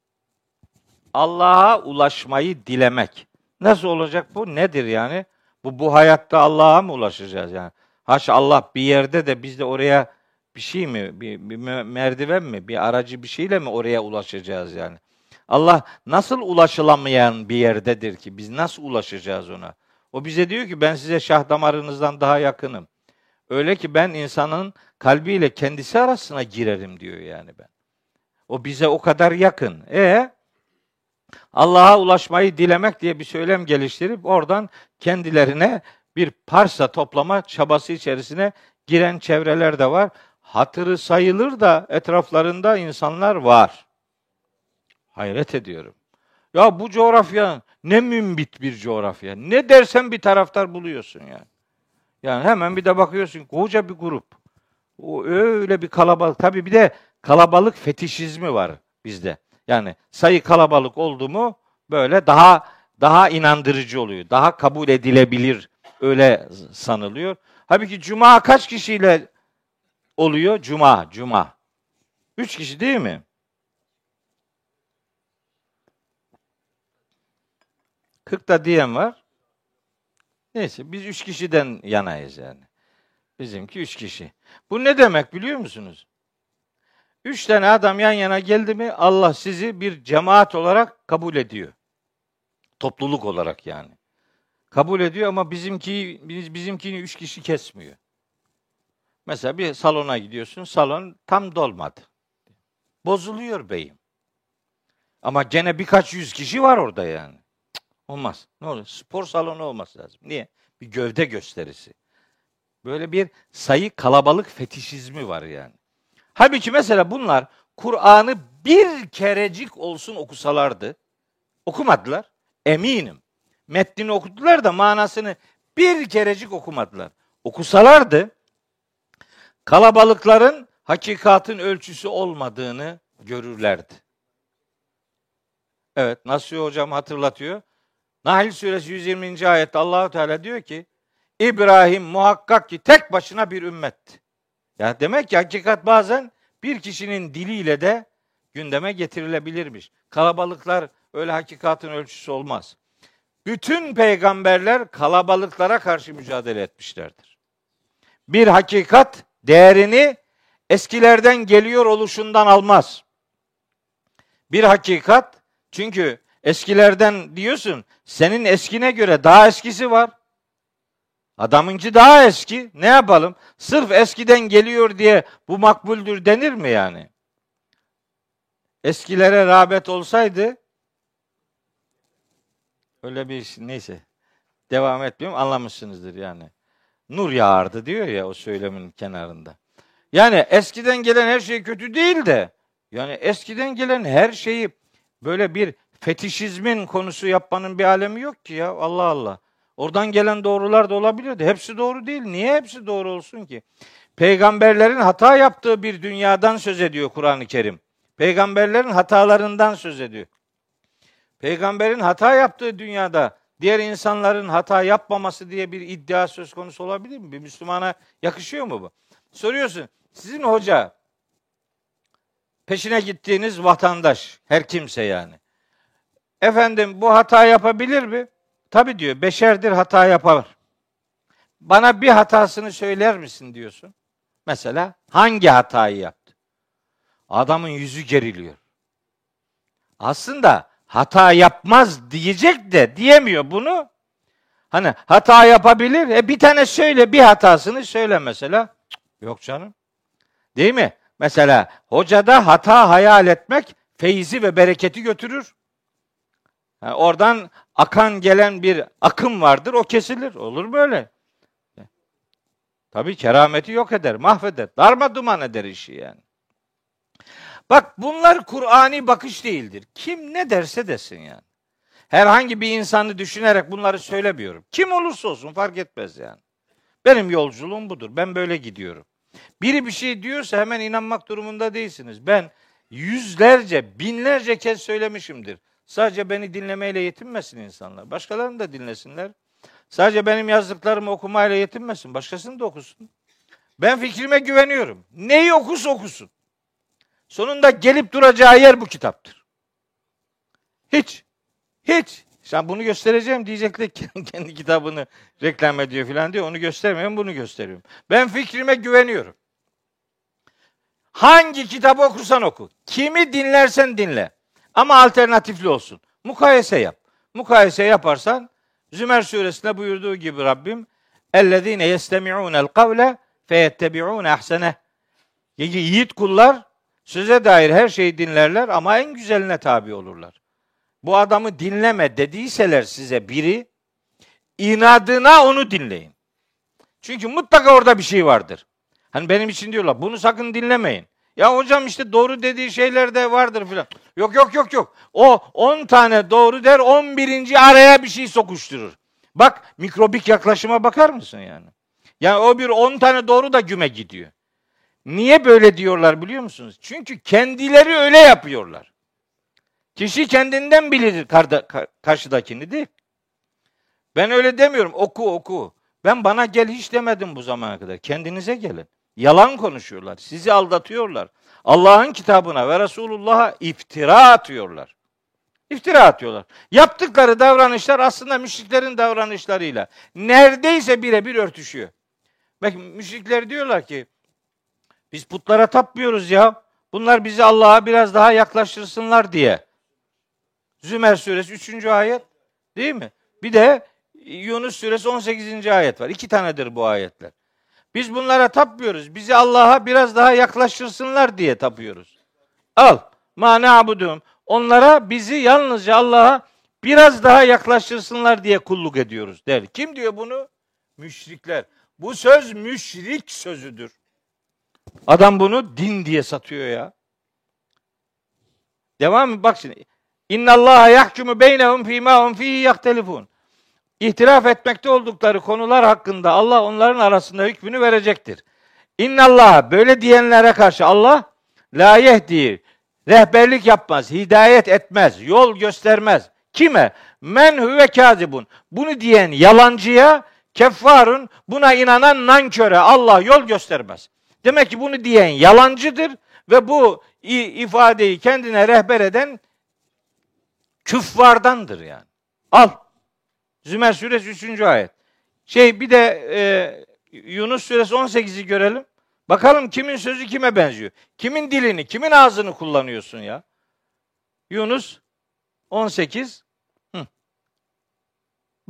Allah'a ulaşmayı dilemek. Nasıl olacak bu? Nedir yani? Bu bu hayatta Allah'a mı ulaşacağız yani? Haşa Allah bir yerde de biz de oraya bir şey mi, bir, bir merdiven mi, bir aracı bir şeyle mi oraya ulaşacağız yani? Allah nasıl ulaşılamayan bir yerdedir ki? Biz nasıl ulaşacağız ona? O bize diyor ki ben size şah damarınızdan daha yakınım. Öyle ki ben insanın kalbiyle kendisi arasına girerim diyor yani ben. O bize o kadar yakın. E Allah'a ulaşmayı dilemek diye bir söylem geliştirip oradan kendilerine bir parça toplama çabası içerisine giren çevreler de var. Hatırı sayılır da etraflarında insanlar var. Hayret ediyorum. Ya bu coğrafya ne mümbit bir coğrafya. Ne dersen bir taraftar buluyorsun yani. Yani hemen bir de bakıyorsun koca bir grup. O öyle bir kalabalık. Tabii bir de kalabalık fetişizmi var bizde. Yani sayı kalabalık oldu mu böyle daha daha inandırıcı oluyor. Daha kabul edilebilir öyle sanılıyor. Halbuki cuma kaç kişiyle oluyor? Cuma, cuma. Üç kişi değil mi? kırk da diyen var. Neyse biz üç kişiden yanayız yani. Bizimki üç kişi. Bu ne demek biliyor musunuz? Üç tane adam yan yana geldi mi Allah sizi bir cemaat olarak kabul ediyor. Topluluk olarak yani. Kabul ediyor ama bizimki, biz, bizimkini üç kişi kesmiyor. Mesela bir salona gidiyorsun, salon tam dolmadı. Bozuluyor beyim. Ama gene birkaç yüz kişi var orada yani. Olmaz. Ne olur? Spor salonu olması lazım. Niye? Bir gövde gösterisi. Böyle bir sayı kalabalık fetişizmi var yani. Halbuki mesela bunlar Kur'an'ı bir kerecik olsun okusalardı, okumadılar, eminim. Metnini okudular da manasını bir kerecik okumadılar. Okusalardı, kalabalıkların hakikatin ölçüsü olmadığını görürlerdi. Evet, Nasuhi Hocam hatırlatıyor. Nahl Suresi yüz yirminci ayette Allahu Teala diyor ki, İbrahim muhakkak ki tek başına bir ümmetti. Ya demek ki hakikat bazen bir kişinin diliyle de gündeme getirilebilirmiş. Kalabalıklar öyle hakikatin ölçüsü olmaz. Bütün peygamberler kalabalıklara karşı mücadele etmişlerdir. Bir hakikat değerini eskilerden geliyor oluşundan almaz. Bir hakikat çünkü eskilerden diyorsun senin eskine göre daha eskisi var. Adamınki daha eski. Ne yapalım? Sırf eskiden geliyor diye bu makbuldür denir mi yani? Eskilere rağbet olsaydı öyle bir neyse devam etmiyorum anlamışsınızdır yani. Nur yağardı diyor ya o söylemin kenarında. Yani eskiden gelen her şey kötü değil de yani eskiden gelen her şeyi böyle bir fetişizmin konusu yapmanın bir alemi yok ki ya Allah Allah. Oradan gelen doğrular da olabilirdi. Hepsi doğru değil. Niye hepsi doğru olsun ki? Peygamberlerin hata yaptığı bir dünyadan söz ediyor Kur'an-ı Kerim. Peygamberlerin hatalarından söz ediyor. Peygamberin hata yaptığı dünyada diğer insanların hata yapmaması diye bir iddia söz konusu olabilir mi? Bir Müslümana yakışıyor mu bu? Soruyorsun, sizin hoca, peşine gittiğiniz vatandaş, her kimse yani. Efendim bu hata yapabilir mi? Tabii diyor, beşerdir hata yapar. Bana bir hatasını söyler misin diyorsun. Mesela hangi hatayı yaptı? Adamın yüzü geriliyor. Aslında hata yapmaz diyecek de diyemiyor bunu. Hani hata yapabilir. E bir tane söyle, bir hatasını söyle mesela. Cık, yok canım. Değil mi? Mesela hocada hata hayal etmek feyzi ve bereketi götürür. Yani oradan akan gelen bir akım vardır, o kesilir. Olur mu öyle? Tabii kerameti yok eder, mahveder. Darmaduman eder işi yani. Bak bunlar Kur'ani bakış değildir. Kim ne derse desin yani. Herhangi bir insanı düşünerek bunları söylemiyorum. Kim olursa olsun fark etmez yani. Benim yolculuğum budur, ben böyle gidiyorum. Biri bir şey diyorsa hemen inanmak durumunda değilsiniz. Ben yüzlerce, binlerce kez söylemişimdir. Sadece beni dinlemeyle yetinmesin insanlar. Başkalarını da dinlesinler. Sadece benim yazdıklarımı okumayla yetinmesin. Başkasını da okusun. Ben fikrime güveniyorum. Neyi okursa okusun. Sonunda gelip duracağı yer bu kitaptır. Hiç. Hiç. Sen bunu göstereceğim diyecekler ki kendi kitabını reklam ediyor filan diyor. Onu göstermiyorum, bunu gösteriyorum. Ben fikrime güveniyorum. Hangi kitabı okursan oku, kimi dinlersen dinle ama alternatifli olsun. Mukayese yap. Mukayese yaparsan Zümer suresinde buyurduğu gibi Rabbim اَلَّذ۪ينَ يَسْتَمِعُونَ الْقَوْلَ فَيَتَّبِعُونَ اَحْسَنَهُ. Yiğit kullar söze dair her şeyi dinlerler ama en güzeline tabi olurlar. Bu adamı dinleme dediyseler size biri, inadına onu dinleyin. Çünkü mutlaka orada bir şey vardır. Hani benim için diyorlar bunu sakın dinlemeyin. Ya hocam işte doğru dediği şeyler de vardır filan. Yok yok yok yok. O on tane doğru der, on birinci araya bir şey sokuşturur. Bak mikrobik yaklaşıma bakar mısın yani? Yani o bir on tane doğru da güme gidiyor. Niye böyle diyorlar biliyor musunuz? Çünkü kendileri öyle yapıyorlar. Kişi kendinden bilir karşıdakini değil. Ben öyle demiyorum. Oku oku. Ben bana gel hiç demedim bu zamana kadar. Kendinize gelin. Yalan konuşuyorlar. Sizi aldatıyorlar. Allah'ın kitabına ve Resulullah'a iftira atıyorlar. İftira atıyorlar. Yaptıkları davranışlar aslında müşriklerin davranışlarıyla neredeyse birebir örtüşüyor. Bak müşrikler diyorlar ki biz putlara tapmıyoruz ya. Bunlar bizi Allah'a biraz daha yaklaştırsınlar diye. Zümer suresi üçüncü ayet değil mi? Bir de Yunus suresi on sekizinci ayet var. İki tanedir bu ayetler. Biz bunlara tapmıyoruz. Bizi Allah'a biraz daha yaklaştırsınlar diye tapıyoruz. Al. Mâ ne'abudûhum. Onlara bizi yalnızca Allah'a biraz daha yaklaştırsınlar diye kulluk ediyoruz der. Kim diyor bunu? Müşrikler. Bu söz müşrik sözüdür. Adam bunu din diye satıyor ya. Devam bak şimdi. İnnallâhe yahkumu beynehum fîmâ hum fîhî yahtelifûn. İhtilaf etmekte oldukları konular hakkında Allah onların arasında hükmünü verecektir. İnnallâhe böyle diyenlere karşı Allah la yehdi rehberlik yapmaz, hidayet etmez, yol göstermez. Kime? Men huve kâzibun. Bunu diyen yalancıya, keffarun, buna inanan nanköre Allah yol göstermez. Demek ki bunu diyen yalancıdır ve bu ifadeyi kendine rehber eden küffardandır yani. Al. Zümer suresi üçüncü ayet. Şey bir de e, Yunus suresi on sekizi görelim. Bakalım kimin sözü kime benziyor? Kimin dilini, kimin ağzını kullanıyorsun ya? Yunus on sekiz. Hı.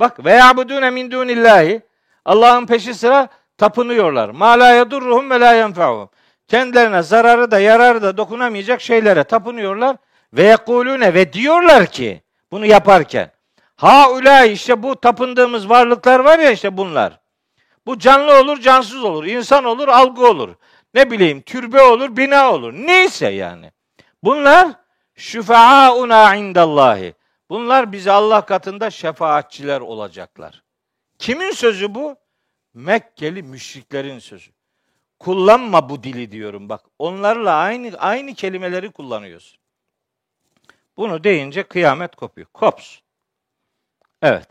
Bak ve ya'budune min dunillahi. Allah'ın peşi sıra tapınıyorlar. Mâ lâ yedurruhum ve lâ yenfe'uhum. Kendilerine zararı da yararı da dokunamayacak şeylere tapınıyorlar. Ve yekulûne ve diyorlar ki bunu yaparken ha ulâ işte bu tapındığımız varlıklar var ya işte bunlar. Bu canlı olur, cansız olur, insan olur, algı olur. Ne bileyim türbe olur, bina olur. Neyse yani. Bunlar şüfa'ûnâ indallâhi. Bunlar bize Allah katında şefaatçiler olacaklar. Kimin sözü bu? Mekkeli müşriklerin sözü. Kullanma bu dili diyorum bak. Onlarla aynı aynı kelimeleri kullanıyorsun. Bunu deyince kıyamet kopuyor. Kops. Evet.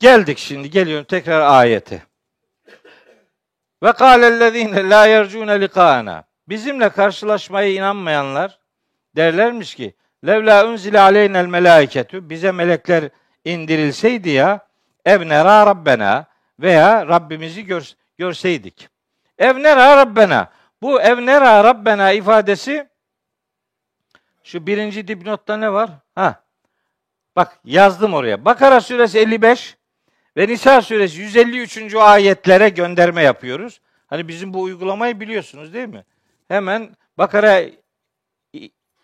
Geldik şimdi geliyorum tekrar ayete. Ve kâlellezîne lâ yercûne likâenâ. Bizimle karşılaşmaya inanmayanlar derlermiş ki levlâ unzile aleynel melâiketu. Bize melekler indirilseydi ya evnerâ rabbena. Veya Rabbimizi gör, görseydik. Evnera Rabbena. Bu evnera Rabbena ifadesi şu birinci dipnotta ne var? Ha. Bak yazdım oraya. Bakara suresi elli beş ve Nisa suresi yüz elli üçüncü ayetlere gönderme yapıyoruz. Hani bizim bu uygulamayı biliyorsunuz değil mi? Hemen Bakara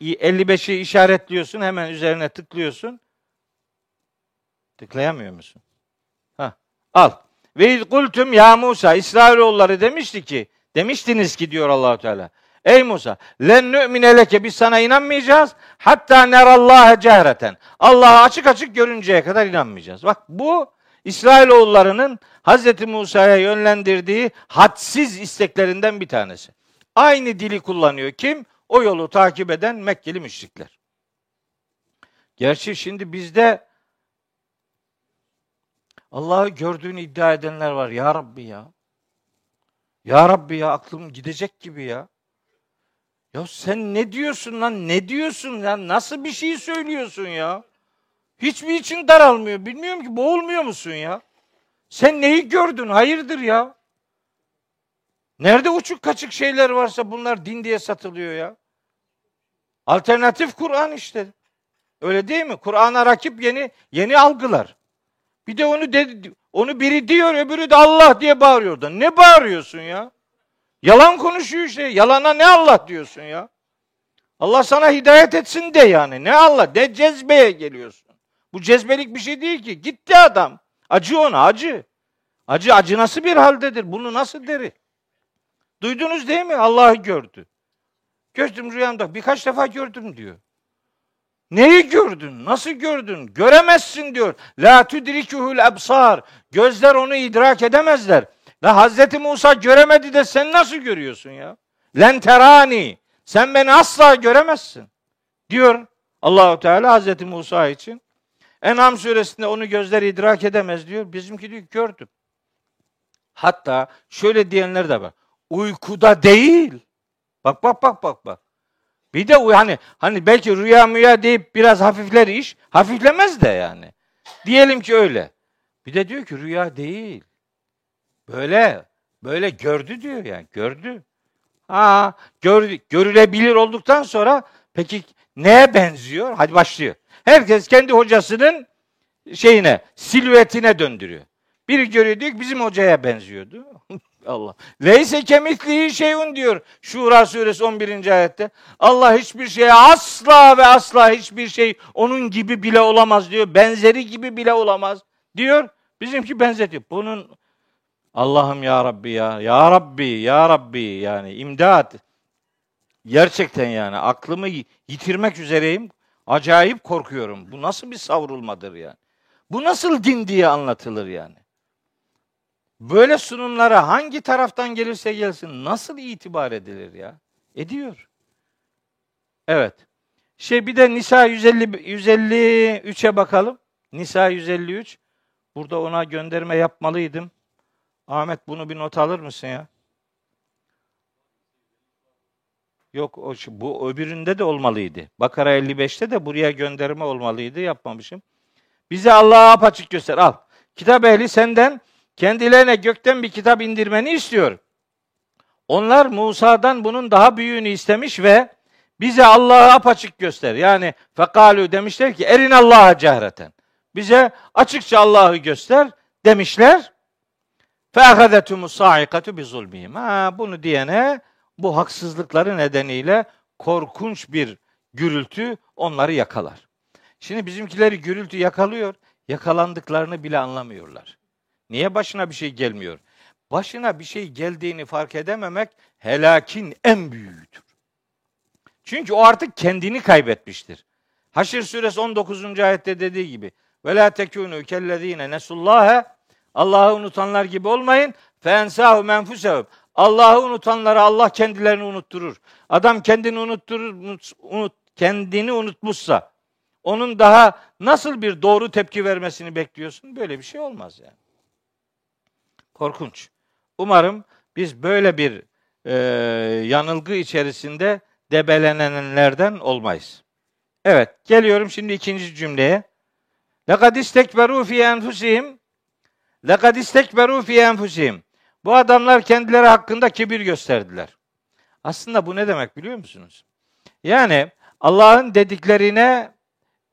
elli beşi işaretliyorsun. Hemen üzerine tıklıyorsun. Tıklayamıyor musun? Ha. Al. Ve iz kultum ya Musa, İsrailoğulları demişti ki, demiştiniz ki diyor Allahu Teala. Ey Musa, len nü'mine leke, biz sana inanmayacağız. Hatta nerallâhe cehreten. Allah'ı açık açık görünceye kadar inanmayacağız. Bak bu İsrailoğullarının Hazreti Musa'ya yönlendirdiği hadsiz isteklerinden bir tanesi. Aynı dili kullanıyor kim? O yolu takip eden Mekkeli müşrikler. Gerçi şimdi bizde Allah'ı gördüğünü iddia edenler var. Ya Rabbi ya. Ya Rabbi ya aklım gidecek gibi ya. Ya sen ne diyorsun lan? Ne diyorsun ya? Nasıl bir şey söylüyorsun ya? Hiçbir için daralmıyor. Bilmiyorum ki, boğulmuyor musun ya? Sen neyi gördün? Hayırdır ya? Nerede uçuk kaçık şeyler varsa bunlar din diye satılıyor ya. Alternatif Kur'an işte. Öyle değil mi? Kur'an'a rakip yeni yeni algılar. Bir de onu dedi, onu biri diyor, öbürü de Allah diye bağırıyor da. Ne bağırıyorsun ya? Yalan konuşuyor işte. Yalana ne Allah diyorsun ya? Allah sana hidayet etsin de yani. Ne Allah? Ne cezbeye geliyorsun? Bu cezbelik bir şey değil ki. Gitti adam. Acı ona, acı. Acı, acı nasıl bir haldedir? Bunu nasıl deri? Duydunuz değil mi? Allah'ı gördü. Gördüm rüyamda. Birkaç defa gördüm diyor. Neyi gördün? Nasıl gördün? Göremezsin diyor. La tudrikuhul absar. Gözler onu idrak edemezler. La Hazreti Musa göremedi de sen nasıl görüyorsun ya? Len terani. Sen beni asla göremezsin diyor Allahu Teala Hazreti Musa için. En'am suresinde onu gözler idrak edemez diyor. Bizimki diyor gördüm. Hatta şöyle diyenler de var. Uykuda değil. Bak bak bak bak bak. Bir de hani hani belki rüya müya deyip biraz hafifler iş. Hafiflemez de yani. Diyelim ki öyle. Bir de diyor ki rüya değil. Böyle böyle gördü diyor yani. Gördü. Ha, gör, görülebilir olduktan sonra peki neye benziyor? Hadi başlıyor. Herkes kendi hocasının şeyine, silüetine döndürüyor. Biri görüyor diyor ki bizim hocaya benziyordu. Allah. Leyse kemikliği şeyun diyor. Şura Suresi on birinci ayette. Allah hiçbir şeye asla ve asla hiçbir şey onun gibi bile olamaz diyor. Benzeri gibi bile olamaz diyor. Bizimki benzetiyor. Bunun Allah'ım ya Rabbi ya. Ya Rabbi, ya Rabbi yani imdat. Gerçekten yani aklımı yitirmek üzereyim. Acayip korkuyorum. Bu nasıl bir savrulmadır yani? Bu nasıl din diye anlatılır yani? Böyle sunumlara hangi taraftan gelirse gelsin nasıl itibar edilir ya? Ediyor. Evet. Şey bir de Nisa yüz elli, yüz elli üçe bakalım. Nisa yüz elli üç. Burada ona gönderme yapmalıydım. Ahmet bunu bir not alır mısın ya? Yok o, bu öbüründe de olmalıydı. Bakara elli beşte de buraya gönderme olmalıydı. Yapmamışım. Bize Allah'a apaçık göster. Al. Kitap ehli senden kendilerine gökten bir kitap indirmeni istiyor. Onlar Musa'dan bunun daha büyüğünü istemiş ve bize Allah'a apaçık göster. Yani fekalu demişler ki erin Allah'a cehreten. Bize açıkça Allah'ı göster demişler. Fe'ahadetumus saikatu bi zulmihim. Ha bunu diyene bu haksızlıkları nedeniyle korkunç bir gürültü onları yakalar. Şimdi bizimkileri gürültü yakalıyor, yakalandıklarını bile anlamıyorlar. Niye başına bir şey gelmiyor? Başına bir şey geldiğini fark edememek helakin en büyüğüdür. Çünkü o artık kendini kaybetmiştir. Haşr suresi on dokuzuncu ayette dediği gibi وَلَا تَكُونُوا كَلَّذ۪ينَ نَسُوا اللّٰهَ Allah'ı unutanlar gibi olmayın. فَاَنْسَاهُ مَنْفُسَهُمْ Allah'ı unutanlara Allah kendilerini unutturur. Adam kendini unutturur, unut, unut, kendini unutmuşsa onun daha nasıl bir doğru tepki vermesini bekliyorsun? Böyle bir şey olmaz yani. Korkunç. Umarım biz böyle bir e, yanılgı içerisinde debelenenlerden olmayız. Evet, geliyorum şimdi ikinci cümleye. لَقَدْ اِسْتَكْبَرُوا فِي اَنْفُسِهِمْ لَقَدْ اِسْتَكْبَرُوا فِي اَنْفُسِهِمْ Bu adamlar kendileri hakkında kibir gösterdiler. Aslında bu ne demek biliyor musunuz? Yani Allah'ın dediklerine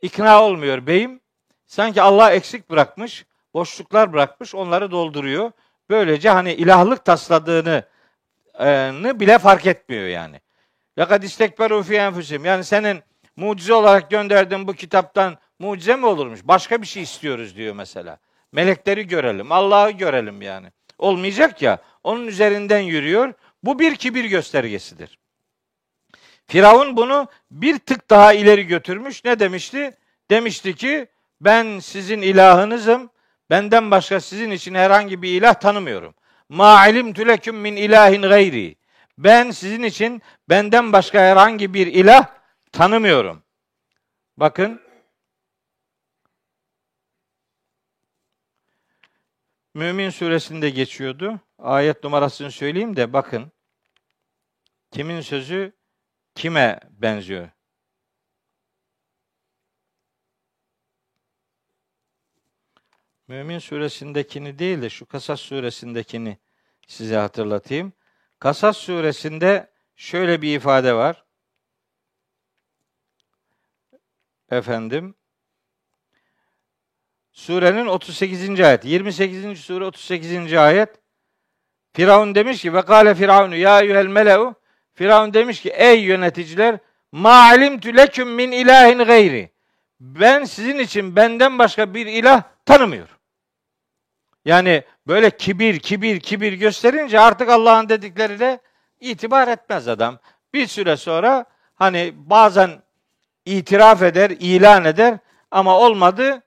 ikna olmuyor beyim. Sanki Allah eksik bırakmış, boşluklar bırakmış, onları dolduruyor. Böylece hani ilahlık tasladığını e, bile fark etmiyor yani. لَقَدْ اِسْتَكْبَرُوا فِي اَنْفُسِهِمْ Yani senin mucize olarak gönderdiğin bu kitaptan mucize mi olurmuş? Başka bir şey istiyoruz diyor mesela. Melekleri görelim, Allah'ı görelim yani. Olmayacak ya, onun üzerinden yürüyor. Bu bir kibir göstergesidir. Firavun bunu bir tık daha ileri götürmüş. Ne demişti? Demişti ki ben sizin ilahınızım. Benden başka sizin için herhangi bir ilah tanımıyorum. مَا عِلِمْتُ لَكُمْ مِنْ اِلَٰهٍ غَيْرِي Ben sizin için benden başka herhangi bir ilah tanımıyorum. Bakın. Mümin suresinde geçiyordu. Ayet numarasını söyleyeyim de bakın. Kimin sözü? kime benziyor? Mümin suresindekini değil de şu Kasas suresindekini size hatırlatayım. Kasas suresinde şöyle bir ifade var. Efendim, surenin otuz sekizinci ayet, yirmi sekizinci sure otuz sekizinci ayet. Firavun demiş ki ve kâle firavunu ya eyyuhel meleu. Firavun demiş ki ey yöneticiler, ma alimtu leküm min ilahin gayri. Ben sizin için benden başka bir ilah tanımıyorum. Yani böyle kibir, kibir, kibir gösterince artık Allah'ın dediklerine itibar etmez adam. Bir süre sonra hani bazen itiraf eder, ilan eder ama olmadı.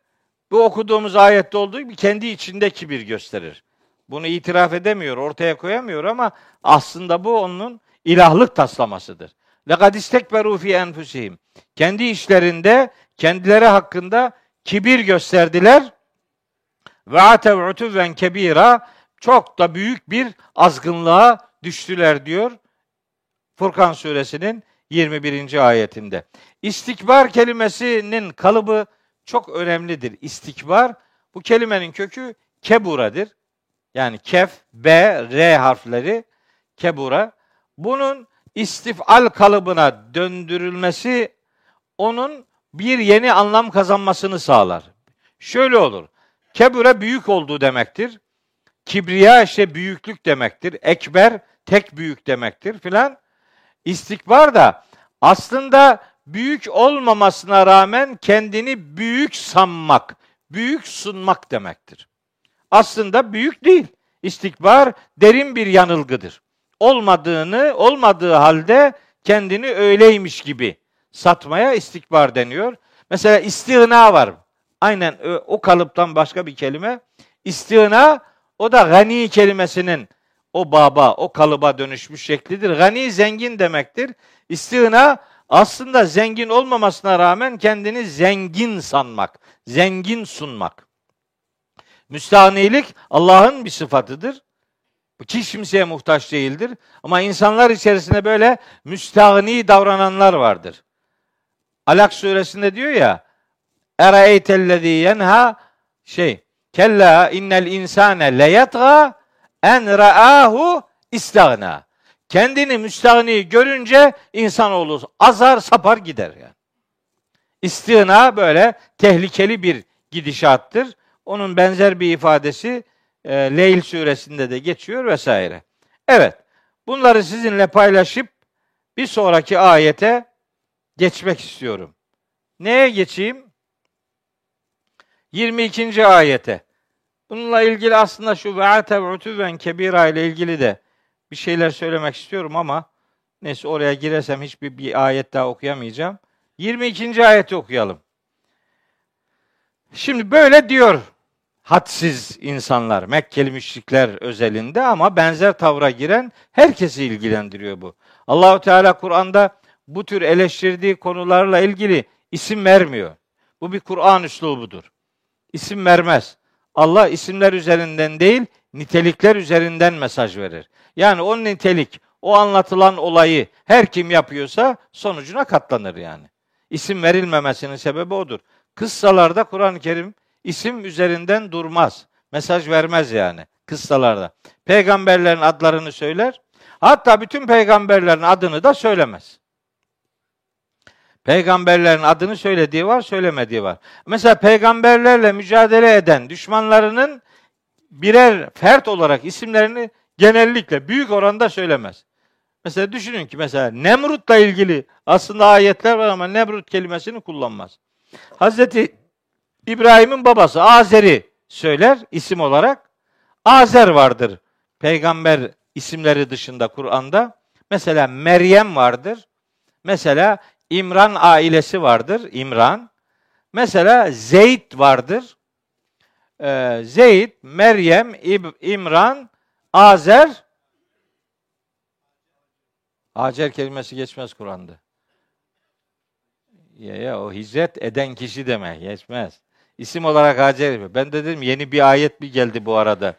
Bu okuduğumuz ayette olduğu gibi kendi içinde kibir gösterir. Bunu itiraf edemiyor, ortaya koyamıyor ama aslında bu onun ilahlık taslamasıdır. لَقَدْ اِسْتَكْبَرُوا فِي أَنْفُسِهِمْ. Kendi işlerinde, kendileri hakkında kibir gösterdiler. وَعَتَوْ عُتُوًّا كَب۪يرًا. Çok da büyük bir azgınlığa düştüler diyor Furkan Suresinin yirmi birinci ayetinde. İstikbar kelimesinin kalıbı çok önemlidir. İstikbar, bu kelimenin kökü keburadır. Yani kef, b, r harfleri kebura. Bunun istifal kalıbına döndürülmesi onun bir yeni anlam kazanmasını sağlar. Şöyle olur. Kebure büyük olduğu demektir. Kibriya işte büyüklük demektir. Ekber tek büyük demektir filan. İstikbar da aslında büyük olmamasına rağmen kendini büyük sanmak, büyük sunmak demektir. Aslında büyük değil. İstikbar derin bir yanılgıdır. Olmadığını, olmadığı halde kendini öyleymiş gibi satmaya istikbar deniyor. Mesela istihna var. Aynen o kalıptan başka bir kelime. İstihna, o da gani kelimesinin o baba, o kalıba dönüşmüş şeklidir. Gani zengin demektir. İstihna aslında zengin olmamasına rağmen kendini zengin sanmak, zengin sunmak. Müstahnilik Allah'ın bir sıfatıdır. Hiç kimseye muhtaç değildir. Ama insanlar içerisinde böyle müstahni davrananlar vardır. Alak suresinde diyor ya, اَرَأَيْتَ yenha şey, كَلَّا اِنَّ الْاِنْسَانَ لَيَطْغَى اَنْ رَآهُ اِسْتَغْنَى. Kendini müstahni görünce insanoğlu azar sapar gider yani. İstihna böyle tehlikeli bir gidişattır. Onun benzer bir ifadesi e, Leyl suresinde de geçiyor vesaire. Evet, bunları sizinle paylaşıp bir sonraki ayete geçmek istiyorum. Neye geçeyim? yirmi ikinci ayete. Bununla ilgili aslında şu وَعَتَوْ عُتُوًّا كَب۪يرًا ile ilgili de bir şeyler söylemek istiyorum ama neyse, oraya girersem hiçbir bir ayet daha okuyamayacağım. yirmi ikinci ayeti okuyalım. Şimdi böyle diyor hadsiz insanlar, Mekkeli müşrikler özelinde ama benzer tavra giren herkesi ilgilendiriyor bu. Allahu Teala Kur'an'da bu tür eleştirdiği konularla ilgili isim vermiyor. Bu bir Kur'an üslubudur. İsim vermez. Allah isimler üzerinden değil, nitelikler üzerinden mesaj verir. Yani o nitelik, o anlatılan olayı her kim yapıyorsa sonucuna katlanır yani. İsim verilmemesinin sebebi odur. Kıssalarda Kur'an-ı Kerim isim üzerinden durmaz. Mesaj vermez yani kıssalarda. Peygamberlerin adlarını söyler. Hatta bütün peygamberlerin adını da söylemez. Peygamberlerin adını söylediği var, söylemediği var. Mesela peygamberlerle mücadele eden düşmanlarının birer fert olarak isimlerini genellikle büyük oranda söylemez. Mesela düşünün ki mesela Nemrut'la ilgili aslında ayetler var ama Nemrut kelimesini kullanmaz. Hazreti İbrahim'in babası Azer'i söyler isim olarak. Azer vardır peygamber isimleri dışında Kur'an'da. Mesela Meryem vardır. Mesela İmran ailesi vardır. İmran. Mesela Zeyd vardır. Ee, Zeyd, Meryem, İb- İmran, Azer. Hacer kelimesi geçmez Kur'an'da. Ya, ya o hicret eden kişi demek, geçmez. İsim olarak Hacer. Ben de dedim yeni bir ayet mi geldi bu arada?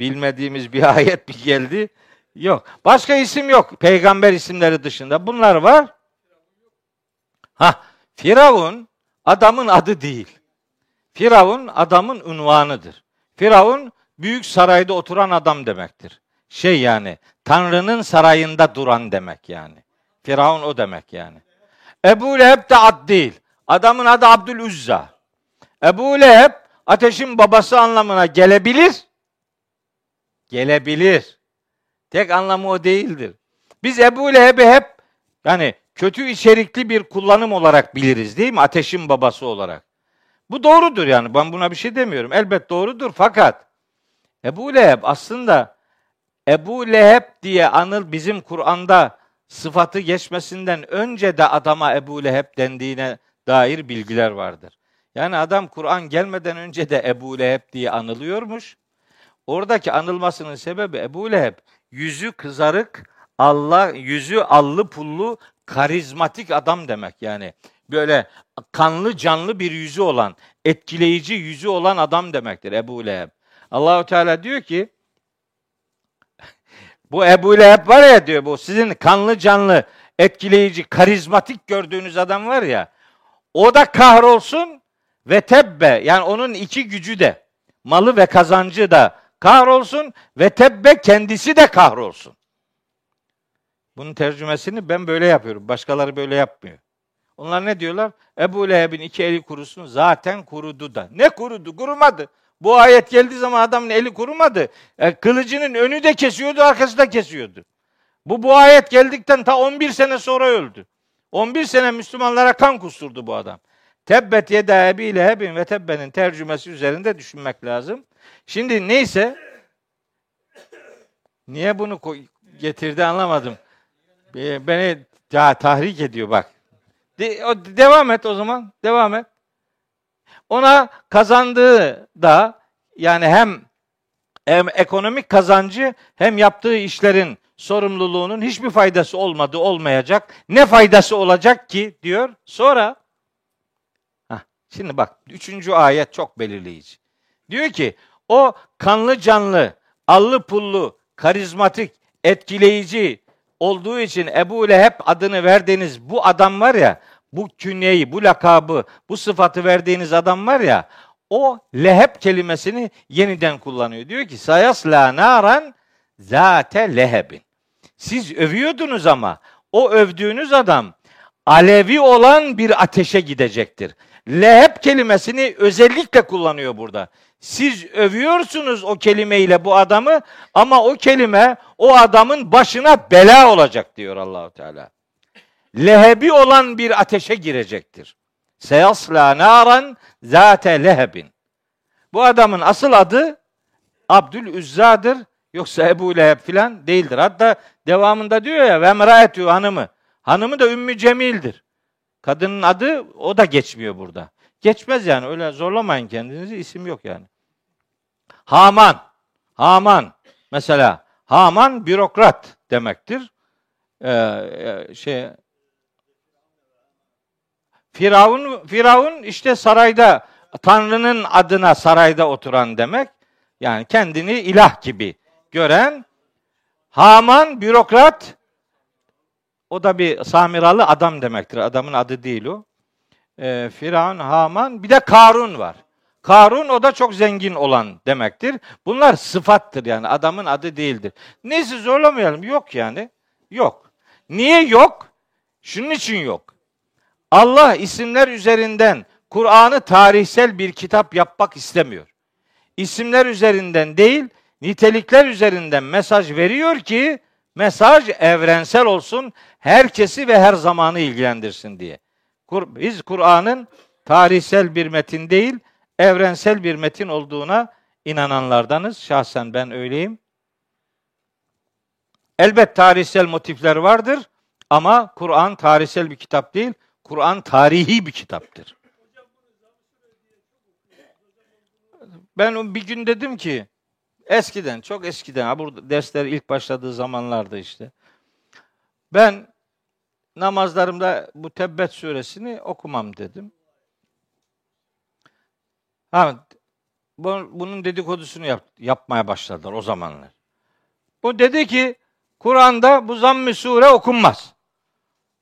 Bilmediğimiz bir ayet mi geldi? Yok. Başka isim yok. Peygamber isimleri dışında bunlar var. Ha, Firavun adamın adı değil. Firavun adamın unvanıdır. Firavun büyük sarayda oturan adam demektir. Şey yani Tanrı'nın sarayında duran demek yani. Firavun o demek yani. Ebu Leheb de ad değil. Adamın adı Abdülüzza. Ebu Leheb ateşin babası anlamına gelebilir. Gelebilir. Tek anlamı o değildir. Biz Ebu Leheb'i hep yani kötü içerikli bir kullanım olarak biliriz değil mi? Ateşin babası olarak. Bu doğrudur yani. Ben buna bir şey demiyorum. Elbet doğrudur fakat Ebu Leheb aslında Ebu Leheb diye anıl bizim Kur'an'da sıfatı geçmesinden önce de adama Ebu Leheb dendiğine dair bilgiler vardır. Yani adam Kur'an gelmeden önce de Ebu Leheb diye anılıyormuş. Oradaki anılmasının sebebi Ebu Leheb yüzü kızarık, Allah yüzü allı pullu, karizmatik adam demek yani. Böyle kanlı canlı bir yüzü olan, etkileyici yüzü olan adam demektir Ebu Leheb. Allahu Teala diyor ki bu Ebu Leheb var ya diyor, bu sizin kanlı canlı, etkileyici, karizmatik gördüğünüz adam var ya, o da kahrolsun ve tebbe, yani onun iki gücü de, malı ve kazancı da kahrolsun ve tebbe, kendisi de kahrolsun. Bunun tercümesini ben böyle yapıyorum. Başkaları böyle yapmıyor. Onlar ne diyorlar? Ebu Leheb'in iki eli kurusun, zaten kurudu da. Ne kurudu? Kurumadı. Bu ayet geldiği zaman adamın eli kurumadı. E, kılıcının önü de kesiyordu, arkası da kesiyordu. Bu bu ayet geldikten ta on bir sene sonra öldü. on bir sene Müslümanlara kan kusturdu bu adam. Tebbet yeda ebi lehebin ve tebbenin tercümesi üzerinde düşünmek lazım. Şimdi neyse, niye bunu getirdi anlamadım. Beni ya, tahrik ediyor bak. De, o, devam et o zaman. Devam et. Ona kazandığı da yani hem, hem ekonomik kazancı hem yaptığı işlerin sorumluluğunun hiçbir faydası olmadı, olmayacak. Ne faydası olacak ki diyor. Sonra heh, şimdi bak üçüncü ayet çok belirleyici. Diyor ki o kanlı canlı, allı pullu, karizmatik, etkileyici olduğu için Ebu Leheb adını verdiğiniz bu adam var ya, bu künyeyi, bu lakabı, bu sıfatı verdiğiniz adam var ya, o Leheb kelimesini yeniden kullanıyor. Diyor ki, sayasla naran zate lehebin. Siz övüyordunuz ama o övdüğünüz adam alevi olan bir ateşe gidecektir. Leheb kelimesini özellikle kullanıyor burada. Siz övüyorsunuz o kelimeyle bu adamı ama o kelime o adamın başına bela olacak diyor Allahu Teala. Lehebi olan bir ateşe girecektir. Seyasla naran zate lehebin. Bu adamın asıl adı Abdülüzza'dır. Yoksa Ebu Leheb filan değildir. Hatta devamında diyor ya ve emraetü hanımı. Hanımı da Ümmü Cemil'dir. Kadının adı o da geçmiyor burada. Geçmez yani, öyle zorlamayın kendinizi, isim yok yani. Haman, Haman mesela, Haman bürokrat demektir. Ee, şey, Firavun, Firavun işte sarayda, Tanrı'nın adına sarayda oturan demek. Yani kendini ilah gibi gören. Haman bürokrat, o da bir Samiralı adam demektir. Adamın adı değil o. E, Firavun, Haman, bir de Karun var. Karun o da çok zengin olan demektir. Bunlar sıfattır yani, adamın adı değildir. Neyse zorlamayalım, yok yani. Yok. Niye yok? Şunun için yok. Allah isimler üzerinden Kur'an'ı tarihsel bir kitap yapmak istemiyor. İsimler üzerinden değil, nitelikler üzerinden mesaj veriyor ki mesaj evrensel olsun, herkesi ve her zamanı ilgilendirsin diye. Biz Kur'an'ın tarihsel bir metin değil, evrensel bir metin olduğuna inananlardanız. Şahsen ben öyleyim. Elbet tarihsel motifler vardır ama Kur'an tarihsel bir kitap değil, Kur'an tarihi bir kitaptır. Ben bir gün dedim ki, eskiden, çok eskiden, bu dersler ilk başladığı zamanlarda işte, ben namazlarımda bu Tebbet suresini okumam dedim. Ha, bunun dedikodusunu yap, yapmaya başladılar o zamanlar. O dedi ki Kur'an'da bu zamm-ı sure okunmaz.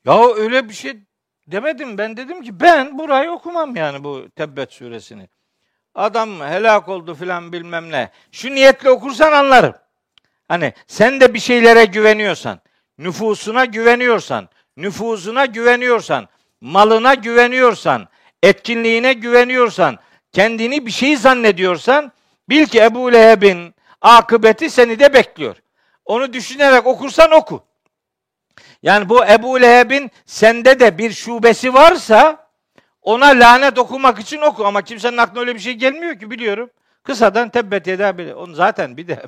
Ya öyle bir şey Demedim, ben dedim ki ben burayı okumam yani bu Tebbet suresini. Adam helak oldu filan bilmem ne. Şu niyetle okursan anlarım. Hani sen de bir şeylere güveniyorsan, nüfusuna güveniyorsan, nüfuzuna güveniyorsan, malına güveniyorsan, etkinliğine güveniyorsan, kendini bir şey zannediyorsan, bil ki Ebu Leheb'in akıbeti seni de bekliyor. Onu düşünerek okursan oku. Yani bu Ebu Leheb'in sende de bir şubesi varsa ona lanet okumak için oku. Ama kimsenin aklına öyle bir şey gelmiyor ki biliyorum. Kısadan tebbet edebilir. Onu zaten bir de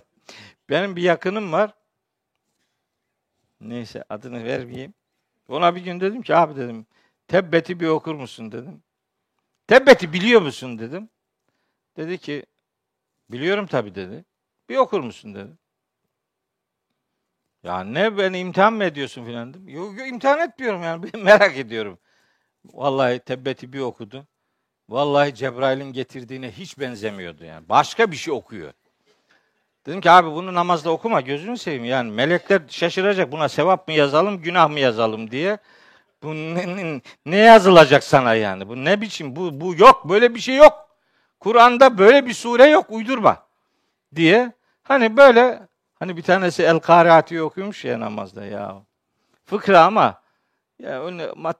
benim bir yakınım var. Neyse adını vermeyeyim. Ona bir gün dedim ki abi dedim Tebbet'i bir okur musun dedim. Tebbet'i biliyor musun dedim. Dedi ki biliyorum tabii dedi. Bir okur musun dedi. Ya ne beni imtihan mı ediyorsun filan dedim. Yok yok imtihan etmiyorum yani merak ediyorum. Vallahi Tebbet'i bir okudu. Vallahi Cebrail'in getirdiğine hiç benzemiyordu yani. Başka bir şey okuyor. Dedim ki abi bunu namazda okuma gözünü seveyim. Yani melekler şaşıracak buna sevap mı yazalım günah mı yazalım diye. Bu ne, ne yazılacak sana yani? Bu ne biçim? Bu, bu yok böyle bir şey yok. Kur'an'da böyle bir sure yok uydurma diye. Hani böyle hani bir tanesi El Kâri'atı okuyormuş ya namazda ya. Fıkra ama ya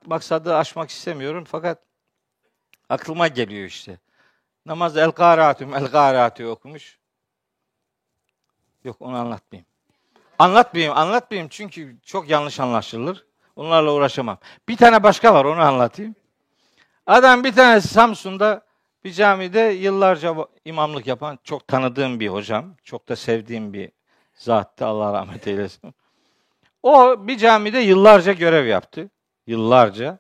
maksadı aşmak istemiyorum fakat aklıma geliyor işte. Namazda El Kâri'atü El Kâri'atı okumuş. Yok onu anlatmayayım. Anlatmayayım, anlatmayayım çünkü çok yanlış anlaşılır. Onlarla uğraşamam. Bir tane başka var onu anlatayım. Adam bir tanesi Samsun'da bir camide yıllarca imamlık yapan çok tanıdığım bir hocam. Çok da sevdiğim bir zattı Allah rahmet eylesin. O bir camide yıllarca görev yaptı. Yıllarca.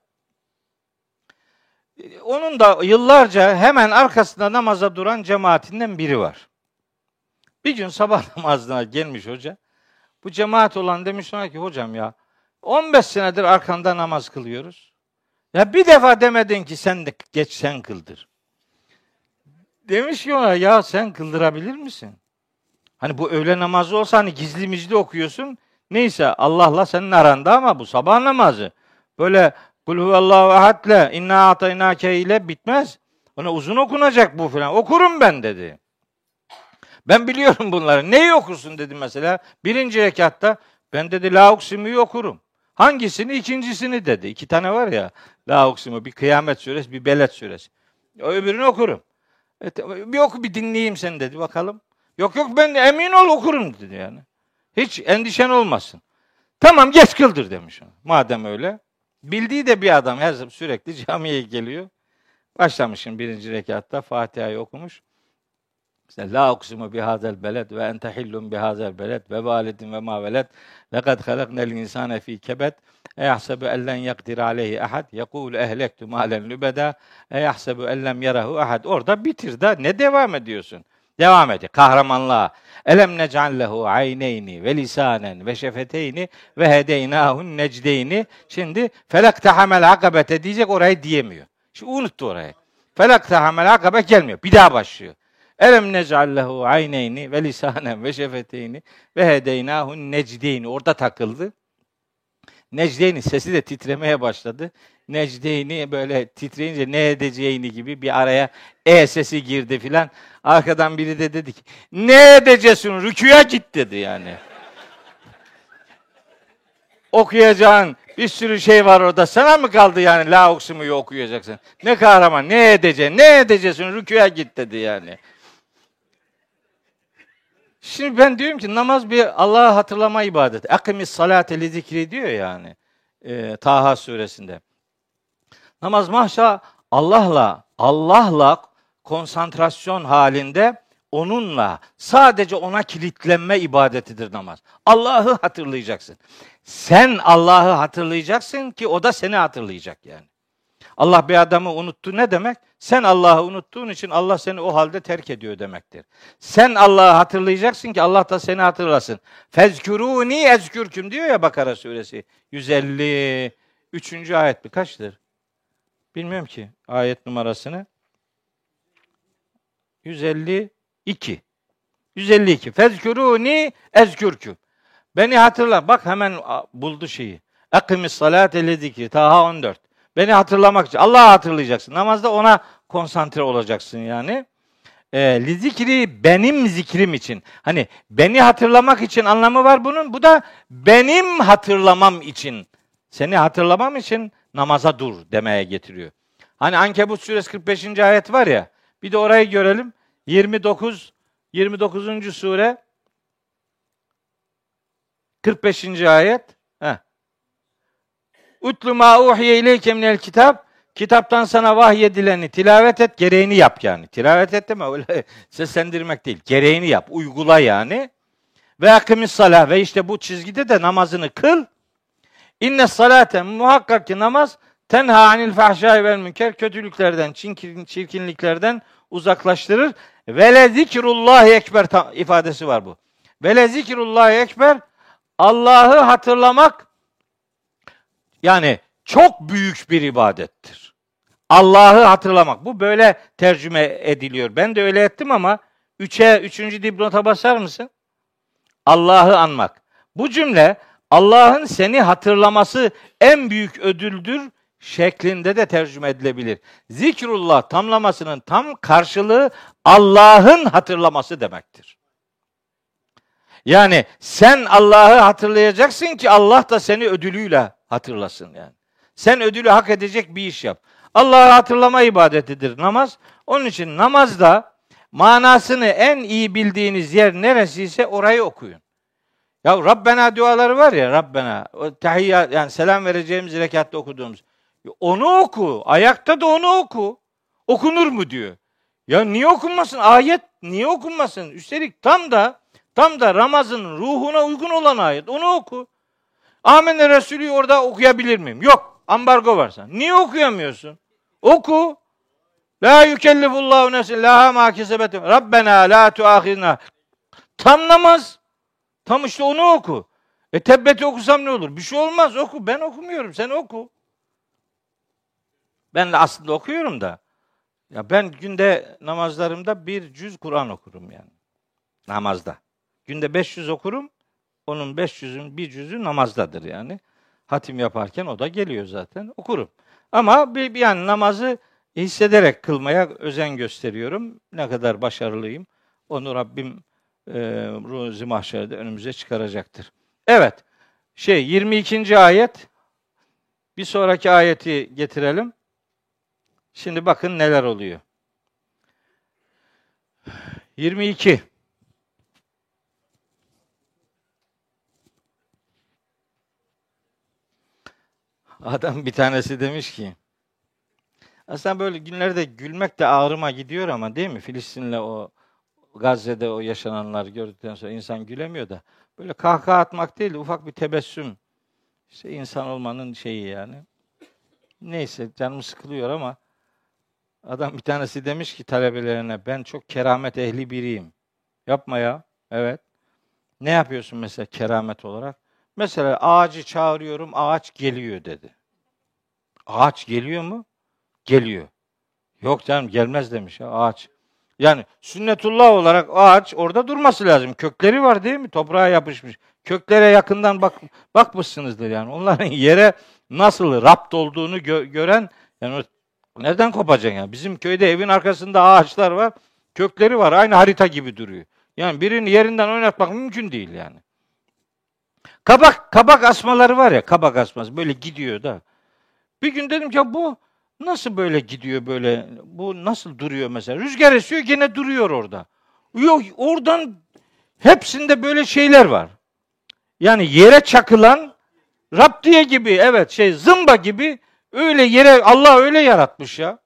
Onun da yıllarca hemen arkasında namaza duran cemaatinden biri var. Bir gün sabah namazına gelmiş hoca. Bu cemaat olan demiş ona ki hocam ya on beş senedir arkanda namaz kılıyoruz. Ya bir defa demedin ki sen de geç sen kıldır. Demiş ki ona ya sen kıldırabilir misin? Hani bu öğle namazı olsa hani gizli mizli okuyorsun. Neyse Allah'la senin aranda ama bu sabah namazı. Böyle kul huvallahu ahadle inna ataynake ile bitmez. Ona uzun okunacak bu falan. Okurum ben dedi. Ben biliyorum bunları. Neyi okursun dedi mesela. Birinci rekatta ben dedi la uksimi okurum. Hangisini? İkincisini dedi. İki tane var ya. La uksimu bir Kıyamet Suresi, bir Beled Suresi. Öbürünü okurum. Evet, bir oku bir dinleyeyim seni dedi bakalım. Yok yok ben emin ol okurum dedi yani. Hiç endişen olmasın. Tamam geç kıldır demiş ona. Madem öyle. Bildiği de bir adam her zaman sürekli camiye geliyor. Başlamışım birinci rekatta Fatiha'yı okumuş. İşte la uksimu bi hazel beled ve ente hillun bi hazel beled ve validin ve ma veled lekad halaknel insane fi kebet e yahsebu ellen yakdir aleyhi ahad yekulu ehlektu malen lübeda e yahsebu ellem yarahu ahad. Orada bitir de ne devam ediyorsun? Devam ediyor. Kahramanlığa. Elem nec'al lehu ayneyni ve lisanen ve şefeteyni ve hedeynâhun necdeyni. Şimdi felaktehamel akabete diyecek orayı diyemiyor. Şimdi unuttu orayı. Felaktehamel akabe gelmiyor. Bir daha başlıyor. Elem nec'allehu ayneyni ve lisanen ve şefeteyni ve hedeynâhun necdeyni. Orada takıldı. Necdeyni sesi de titremeye başladı. Necdeyni böyle titreyince ne edeceğini gibi bir araya e sesi girdi filan. Arkadan biri de dedi ki ne edeceksin rüküya git dedi yani. Okuyacağın bir sürü şey var orada. Sana mı kaldı yani la uksimuyu okuyacaksın? Ne kahraman ne edeceksin ne edeceksin rüküya git dedi yani. Şimdi ben diyorum ki namaz bir Allah'a hatırlama ibadeti. Akimis salate li zikri diyor yani. E, Taha suresinde. Namaz mahşa Allah'la, Allah'la konsantrasyon halinde onunla sadece ona kilitlenme ibadetidir namaz. Allah'ı hatırlayacaksın. Sen Allah'ı hatırlayacaksın ki o da seni hatırlayacak yani. Allah bir adamı unuttu ne demek? Sen Allah'ı unuttuğun için Allah seni o halde terk ediyor demektir. Sen Allah'ı hatırlayacaksın ki Allah da seni hatırlasın. Fezkûrûnî ezkürküm diyor ya Bakara Suresi. yüz elli üçüncü ayet mi? Kaçtır? Bilmiyorum ki ayet numarasını. yüz elli iki. yüz elli iki. Fezkûrûnî ezkürküm. Beni hatırla. Bak hemen buldu şeyi. Akimis salâte li zikri. Taha on dört. Beni hatırlamak için. Allah'ı hatırlayacaksın. Namazda ona konsantre olacaksın yani. E, li zikri, benim zikrim için. Hani beni hatırlamak için anlamı var bunun. Bu da benim hatırlamam için. Seni hatırlamam için namaza dur demeye getiriyor. Hani Ankebut Suresi kırk beşinci ayet var ya. Bir de orayı görelim. yirmi dokuz yirmi dokuzuncu sure kırk beşinci ayet. Heh. Utlu ma uhiye ileyke minel kitap. Kitaptan sana vahyedileni tilavet et, gereğini yap yani. Tilavet et deme, öyle seslendirmek değil. Gereğini yap, uygula yani. Ve akimis salah, ve işte bu çizgide de namazını kıl. İnne salate, muhakkak ki namaz, tenha anil fahşai vel münker, kötülüklerden, çirkinliklerden uzaklaştırır. Ve le zikrullahi ekber ifadesi var bu. Ve le zikrullahi ekber, Allah'ı hatırlamak yani çok büyük bir ibadettir. Allah'ı hatırlamak. Bu böyle tercüme ediliyor. Ben de öyle ettim ama üçe, üçüncü dipnota basar mısın? Allah'ı anmak. Bu cümle Allah'ın seni hatırlaması en büyük ödüldür şeklinde de tercüme edilebilir. Zikrullah tamlamasının tam karşılığı Allah'ın hatırlaması demektir. Yani sen Allah'ı hatırlayacaksın ki Allah da seni ödülüyle hatırlasın yani. Sen ödülü hak edecek bir iş yap. Allah'ı hatırlama ibadetidir namaz. Onun için namazda manasını en iyi bildiğiniz yer neresiyse orayı okuyun. Ya Rabbena duaları var ya, Rabbena, tahiyyat, yani selam vereceğimiz rekatta okuduğumuz. Onu oku, ayakta da onu oku. Okunur mu diyor. Ya niye okunmasın? Ayet niye okunmasın? Üstelik tam da tam da namazın ruhuna uygun olan ayet. Onu oku. Amenna Resulü'yü orada okuyabilir miyim? Yok. Ambargo varsa. Niye okuyamıyorsun? Oku. La yükellifullahu nefsin laha ma kesebet. Rabbena la tuahizna. Tam namaz. Tam işte onu oku. E Tebbet'i okusam ne olur? Bir şey olmaz. Oku. Ben okumuyorum. Sen oku. Ben de aslında okuyorum da. Ya ben günde namazlarımda bir cüz Kur'an okurum yani. Namazda. Günde beş yüz okurum. Onun beş yüzün bir cüzü namazdadır yani. Hatim yaparken o da geliyor zaten. Okurum. Ama bir, yani namazı hissederek kılmaya özen gösteriyorum. Ne kadar başarılıyım. Onu Rabbim e, ruzi mahşerde önümüze çıkaracaktır. Evet. Şey yirmi ikinci ayet. Bir sonraki ayeti getirelim. Şimdi bakın neler oluyor. yirmi iki Adam bir tanesi demiş ki, aslında böyle günlerde gülmek de ağrıma gidiyor ama değil mi? Filistin'le o Gazze'de o yaşananlar gördükten sonra insan gülemiyor da. Böyle kahkaha atmak değil de ufak bir tebessüm. İşte insan olmanın şeyi yani. Neyse canım sıkılıyor ama adam bir tanesi demiş ki talebelerine, ben çok keramet ehli biriyim. Yapma ya. Evet. Ne yapıyorsun mesela keramet olarak? Mesela ağacı çağırıyorum, ağaç geliyor dedi. Ağaç geliyor mu? Geliyor. Yok canım gelmez demiş ya ağaç. Yani sünnetullah olarak ağaç orada durması lazım. Kökleri var değil mi? Toprağa yapışmış. Köklere yakından bak, bakmışsınızdır yani. Onların yere nasıl rapt olduğunu gö- gören, yani nereden kopacaksın yani? Bizim köyde evin arkasında ağaçlar var. Kökleri var. Aynı harita gibi duruyor. Yani birini yerinden oynatmak mümkün değil yani. Kabak, kabak asmaları var ya, kabak asması böyle gidiyor da. Bir gün dedim ki ya bu nasıl böyle gidiyor böyle, bu nasıl duruyor mesela? Rüzgar esiyor gene duruyor orada. Yok oradan hepsinde böyle şeyler var. Yani yere çakılan raptiye gibi, evet şey zımba gibi öyle yere, Allah öyle yaratmış ya.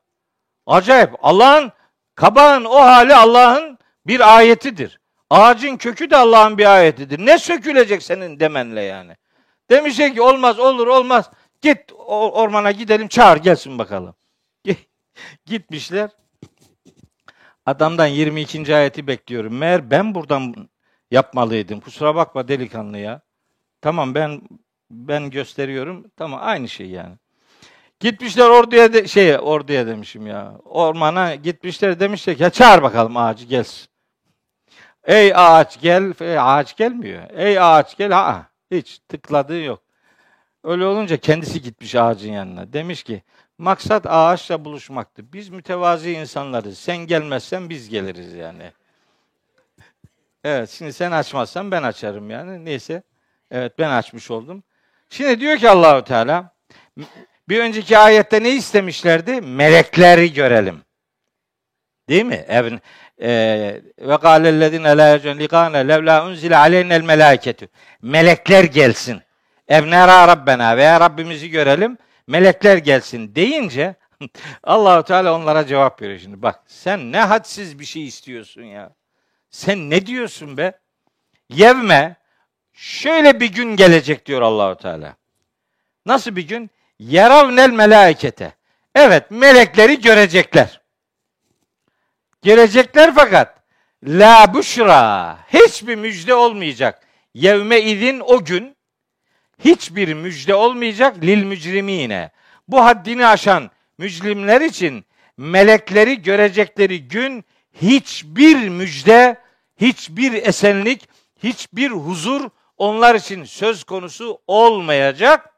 Acayip. Allah'ın, kabağın o hali Allah'ın bir ayetidir. Ağacın kökü de Allah'ın bir ayetidir. Ne sökülecek senin demenle yani. Demişler ki olmaz, olur, olmaz. Git ormana gidelim, çağır gelsin bakalım. Gitmişler. Adamdan yirmi ikinci ayeti bekliyorum. Meğer ben buradan yapmalıydım. Kusura bakma delikanlı ya. Tamam ben ben gösteriyorum. Tamam aynı şey yani. Gitmişler orduya de, şey orduya demişim ya. Ormana gitmişler demişler ki ya çağır bakalım ağacı gelsin. Ey ağaç gel, ağaç gelmiyor. Ey ağaç gel, ha hiç tıkladığı yok. Öyle olunca kendisi gitmiş ağacın yanına. Demiş ki, maksat ağaçla buluşmaktı. Biz mütevazi insanlarız. Sen gelmezsen biz geliriz yani. Evet, şimdi sen açmazsan ben açarım yani. Neyse, evet ben açmış oldum. Şimdi diyor ki Allahu Teala, bir önceki ayette ne istemişlerdi? Melekleri görelim. Değil mi? Ve kâlellezîne lâ yercûne liqâ'enâ levlâ unzile aleynel melâiketü. Melekler gelsin. Evnera Rabbena veya Rabbimizi görelim, melekler gelsin deyince Allahu Teala onlara cevap veriyor şimdi. Bak sen ne hadsiz bir şey istiyorsun ya. Sen ne diyorsun be? Yevme şöyle bir gün gelecek diyor Allahu Teala. Nasıl bir gün? Yeravnel melâikete. Evet, melekleri görecekler. Gelecekler fakat la buşra. Hiçbir müjde olmayacak. Yevme izin o gün hiçbir müjde olmayacak lil mücrimine. Bu haddini aşan mücrimler için melekleri görecekleri gün hiçbir müjde, hiçbir esenlik, hiçbir huzur onlar için söz konusu olmayacak.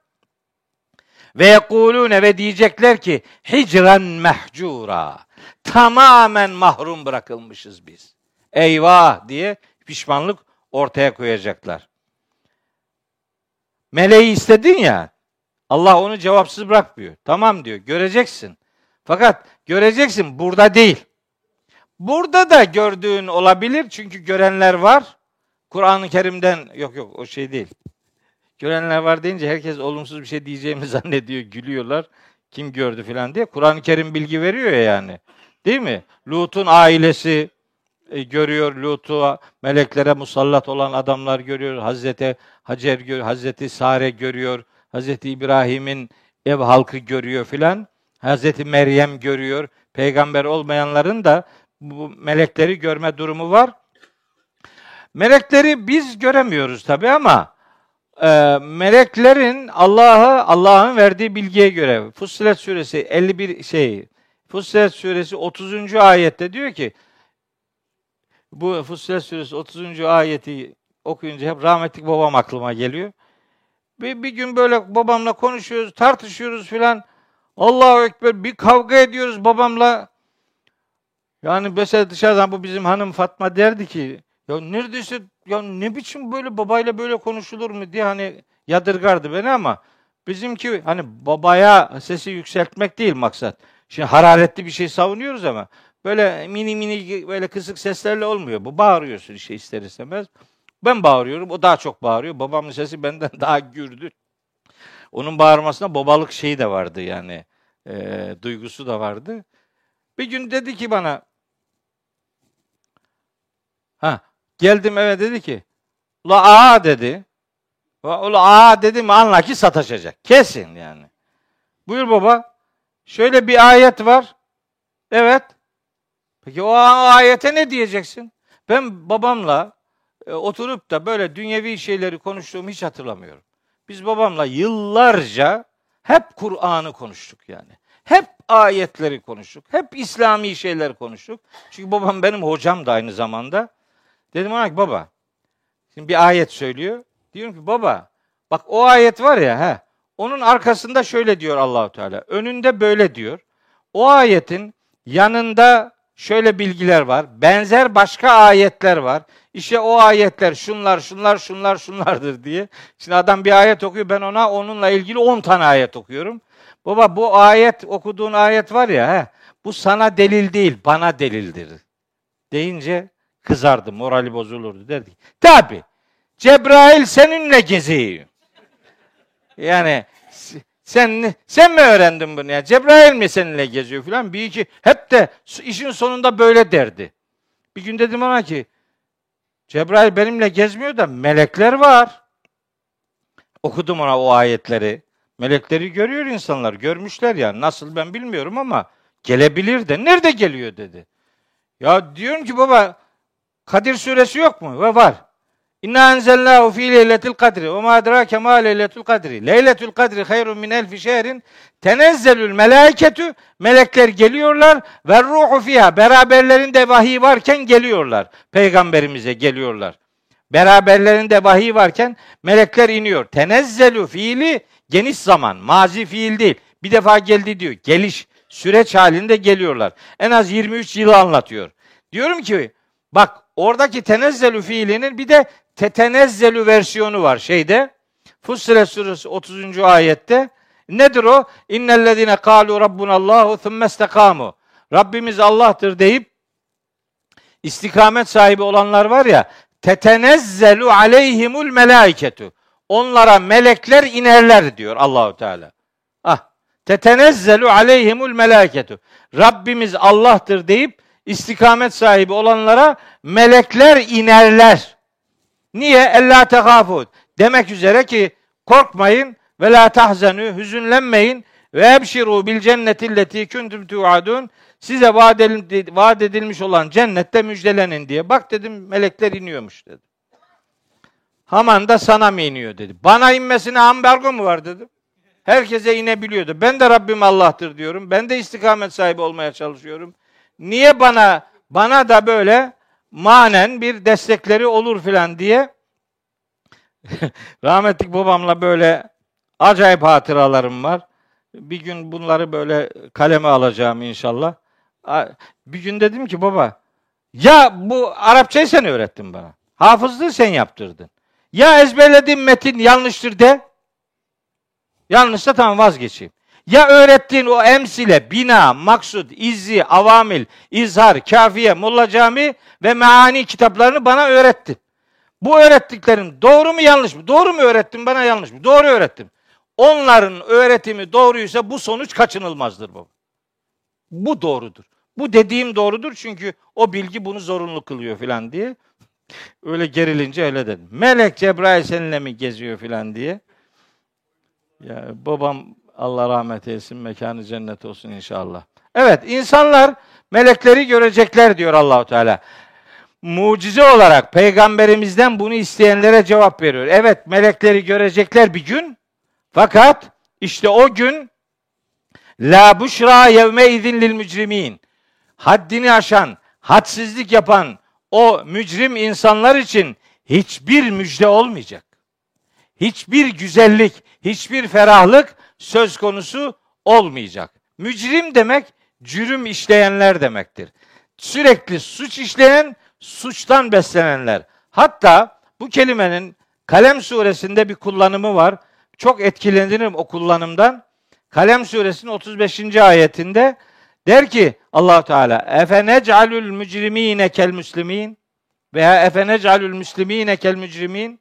Ve yekulune ve diyecekler ki hicran mahcura. Tamamen mahrum bırakılmışız biz. Eyvah diye pişmanlık ortaya koyacaklar. Meleği istedin ya, Allah onu cevapsız bırakmıyor. Tamam diyor, göreceksin. Fakat göreceksin burada değil. Burada da gördüğün olabilir çünkü görenler var. Kur'an-ı Kerim'den, yok yok o şey değil. Görenler var deyince herkes olumsuz bir şey diyeceğimi zannediyor, gülüyorlar. Kim gördü filan diye. Kur'an-ı Kerim bilgi veriyor ya yani. Değil mi? Lut'un ailesi e, görüyor, Lut'u meleklere musallat olan adamlar görüyor, Hazreti Hacer görüyor, Hazreti Sare görüyor, Hazreti İbrahim'in ev halkı görüyor filan. Hazreti Meryem görüyor. Peygamber olmayanların da bu melekleri görme durumu var. Melekleri biz göremiyoruz tabii ama e, meleklerin Allah'a Allah'ın verdiği bilgiye göre Fussilet suresi elli bir şey Fussilet suresi otuzuncu ayette diyor ki bu Fussilet suresi otuzuncu ayeti okuyunca hep rahmetli babam aklıma geliyor. Bir, bir gün böyle babamla konuşuyoruz, tartışıyoruz filan. Allahu Ekber bir kavga ediyoruz babamla. Yani mesela dışarıdan bu bizim hanım Fatma derdi ki ya neredeyse ya ne biçim böyle babayla böyle konuşulur mu diye hani yadırgardı beni ama bizimki hani babaya sesi yükseltmek değil maksat. Şimdi hararetli bir şey savunuyoruz ama böyle mini mini böyle kısık seslerle olmuyor. Bu bağırıyorsun işte ister istemez. Ben bağırıyorum, o daha çok bağırıyor. Babamın sesi benden daha gürdü. Onun bağırmasına babalık şeyi de vardı yani e, duygusu da vardı. Bir gün dedi ki bana ha geldim eve dedi ki ula aa dedi. Ula aa dedi mi anla ki sataşacak. Kesin yani. Buyur baba. Şöyle bir ayet var. Evet. Peki o ayete ne diyeceksin? Ben babamla e, oturup da böyle dünyevi şeyleri konuştuğumu hiç hatırlamıyorum. Biz babamla yıllarca hep Kur'an'ı konuştuk yani. Hep ayetleri konuştuk. Hep İslami şeyler konuştuk. Çünkü babam benim hocam da aynı zamanda. Dedim ona ki baba, şimdi bir ayet söylüyor. Diyorum ki baba, bak o ayet var ya, he, onun arkasında şöyle diyor Allahu Teala. Önünde böyle diyor. O ayetin yanında şöyle bilgiler var. Benzer başka ayetler var. İşte o ayetler şunlar, şunlar, şunlar, şunlardır diye. Şimdi adam bir ayet okuyor. Ben ona onunla ilgili on tane ayet okuyorum. Baba bu ayet, okuduğun ayet var ya, he, bu sana delil değil, bana delildir. Deyince kızardı, morali bozulurdu derdi. Tabii, Cebrail seninle geziyor. Yani sen sen mi öğrendin bunu ya? Cebrail mi seninle geziyor filan? Bir iki, hep de işin sonunda böyle derdi. Bir gün dedim ona ki, Cebrail benimle gezmiyor da melekler var. Okudum ona o ayetleri. Melekleri görüyor insanlar, görmüşler yani. Nasıl ben bilmiyorum ama gelebilir de. Nerede geliyor dedi. Ya diyorum ki baba, Kadir suresi yok mu? Ve var. İnna enzellahu fi leyletil kadri ve ma edrake ma leyletul kadri. Leyletul kadri hayrun min elfi şehrin tenezzelül melaiketu. Melekler geliyorlar ve ruhu fiha. Beraberlerinde vahiy varken geliyorlar. Peygamberimize geliyorlar. Beraberlerinde vahiy varken melekler iniyor. Tenezzelu fiili Geniş zaman, mazi fiil değil. Bir defa geldi diyor. Geliş, süreç halinde geliyorlar. En az yirmi üç yılı anlatıyor. Diyorum ki bak oradaki tenezzelü fiilinin bir de tetenezzelü versiyonu var şeyde. Fussilet Suresi otuzuncu ayette. Nedir o? İnnellezine kâlu rabbunallahu thummestekâmu. Rabbimiz Allah'tır deyip istikamet sahibi olanlar var ya, tetenezzelu aleyhimul melaiketu. Onlara melekler inerler diyor Allahu Teala. Ah, tetenezzelu aleyhimul melaiketu. Rabbimiz Allah'tır deyip istikamet sahibi olanlara melekler inerler. Niye? Ellâ tehâfûd. Demek üzere ki korkmayın ve la tahzenû, hüzünlenmeyin ve ebşirû bil cennetilleti kuntum tu'adûn. Size vaat edilmiş olan cennette müjdelenin diye. Bak dedim, melekler iniyormuş dedi. Haman da sana mı iniyor dedi. Bana inmesine ambargo mu var dedim. Herkese inebiliyordu. Ben de Rabbim Allah'tır diyorum. Ben de istikamet sahibi olmaya çalışıyorum. Niye bana bana da böyle manen bir destekleri olur filan diye rahmetlik babamla böyle acayip hatıralarım var. Bir gün bunları böyle kaleme alacağım inşallah. Bir gün dedim ki baba, ya bu Arapçayı sen öğrettin bana. Hafızlığı sen yaptırdın. Ya ezberlediğim metin yanlıştır de. Yanlışsa tamam vazgeçeyim. Ya öğrettiğin o emsile, bina, maksud, izzi, avamil, izhar, kafiye, Molla Cami ve meani kitaplarını bana öğrettin. Bu öğrettiklerin doğru mu yanlış mı? Doğru mu öğrettin bana, yanlış mı? Doğru öğrettim. Onların öğretimi doğruysa bu sonuç kaçınılmazdır baba. Bu doğrudur. Bu dediğim doğrudur çünkü o bilgi bunu zorunlu kılıyor filan diye. Öyle gerilince öyle dedim. Melek Cebrail seninle mi geziyor filan diye. Ya babam Allah rahmet eylesin, mekanı cennet olsun inşallah. Evet, insanlar melekleri görecekler diyor Allahu Teala. Mucize olarak peygamberimizden bunu isteyenlere cevap veriyor. Evet, melekleri görecekler bir gün. Fakat işte o gün la büşra yevme izin lil mücrimin, haddini aşan, hadsizlik yapan o mücrim insanlar için hiçbir müjde olmayacak. Hiçbir güzellik, hiçbir ferahlık söz konusu olmayacak. Mücrim demek cürüm işleyenler demektir. Sürekli suç işleyen, suçtan beslenenler. Hatta bu kelimenin Kalem suresinde bir kullanımı var. Çok etkilenirim o kullanımdan. Kalem suresinin otuz beşinci ayetinde der ki Allah Teala: "Efenec'alul mücrimine kel müslimin" veya "Efenec'alul müslimine kel mücrimin".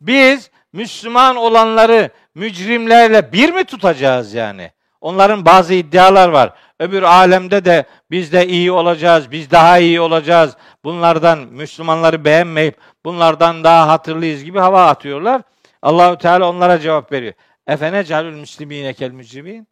Biz Müslüman olanları mücrimlerle bir mi tutacağız yani? Onların bazı iddialar var. Öbür alemde de biz de iyi olacağız, biz daha iyi olacağız. Bunlardan, Müslümanları beğenmeyip bunlardan daha hatırlıyız gibi hava atıyorlar. Allahu Teala onlara cevap veriyor. Efene calül müslimine kel mücrimin.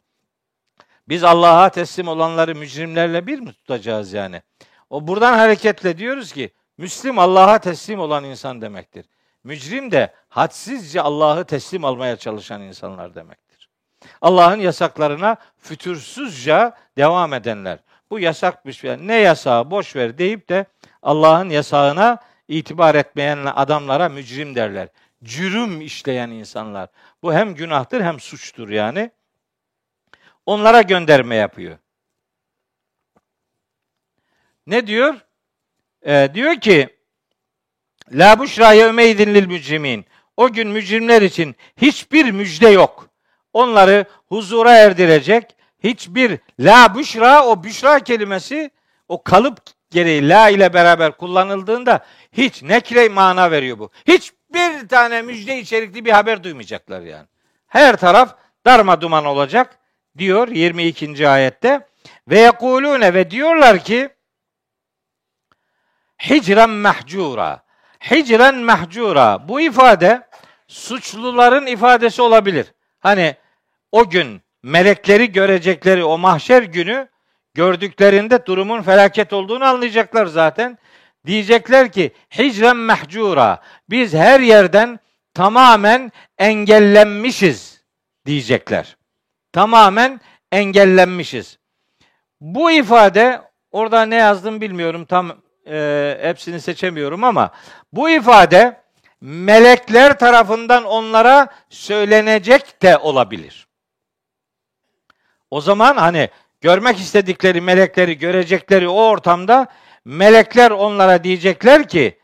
Biz Allah'a teslim olanları mücrimlerle bir mi tutacağız yani? O buradan hareketle diyoruz ki Müslim Allah'a teslim olan insan demektir. Mücrim de hadsizce Allah'ı teslim almaya çalışan insanlar demektir. Allah'ın yasaklarına fütursuzca devam edenler. Bu yasakmış, ne yasağı boş ver deyip de Allah'ın yasağına itibar etmeyen adamlara mücrim derler. Cürüm işleyen insanlar. Bu hem günahtır hem suçtur yani. Onlara gönderme yapıyor. Ne diyor? Ee, diyor ki la büşra yevmeydin lil mücrimin. O gün mücrimler için hiçbir müjde yok. Onları huzura erdirecek hiçbir la büşra, o büşra kelimesi o kalıp gereği la ile beraber kullanıldığında hiç nekre mana veriyor bu. Hiç bir tane müjde içerikli bir haber duymayacaklar yani. Her taraf darma duman olacak diyor yirmi ikinci ayette. Ve yekulune, ve diyorlar ki hicran mahcura. Hicran mahcura. Bu ifade suçluların ifadesi olabilir. Hani o gün melekleri görecekleri o mahşer günü gördüklerinde durumun felaket olduğunu anlayacaklar zaten. Diyecekler ki hicran mahcura, biz her yerden tamamen engellenmişiz diyecekler. Tamamen engellenmişiz. Bu ifade orada ne yazdım bilmiyorum tam e, hepsini seçemiyorum ama bu ifade melekler tarafından onlara söylenecek de olabilir. O zaman hani görmek istedikleri melekleri görecekleri o ortamda melekler onlara diyecekler ki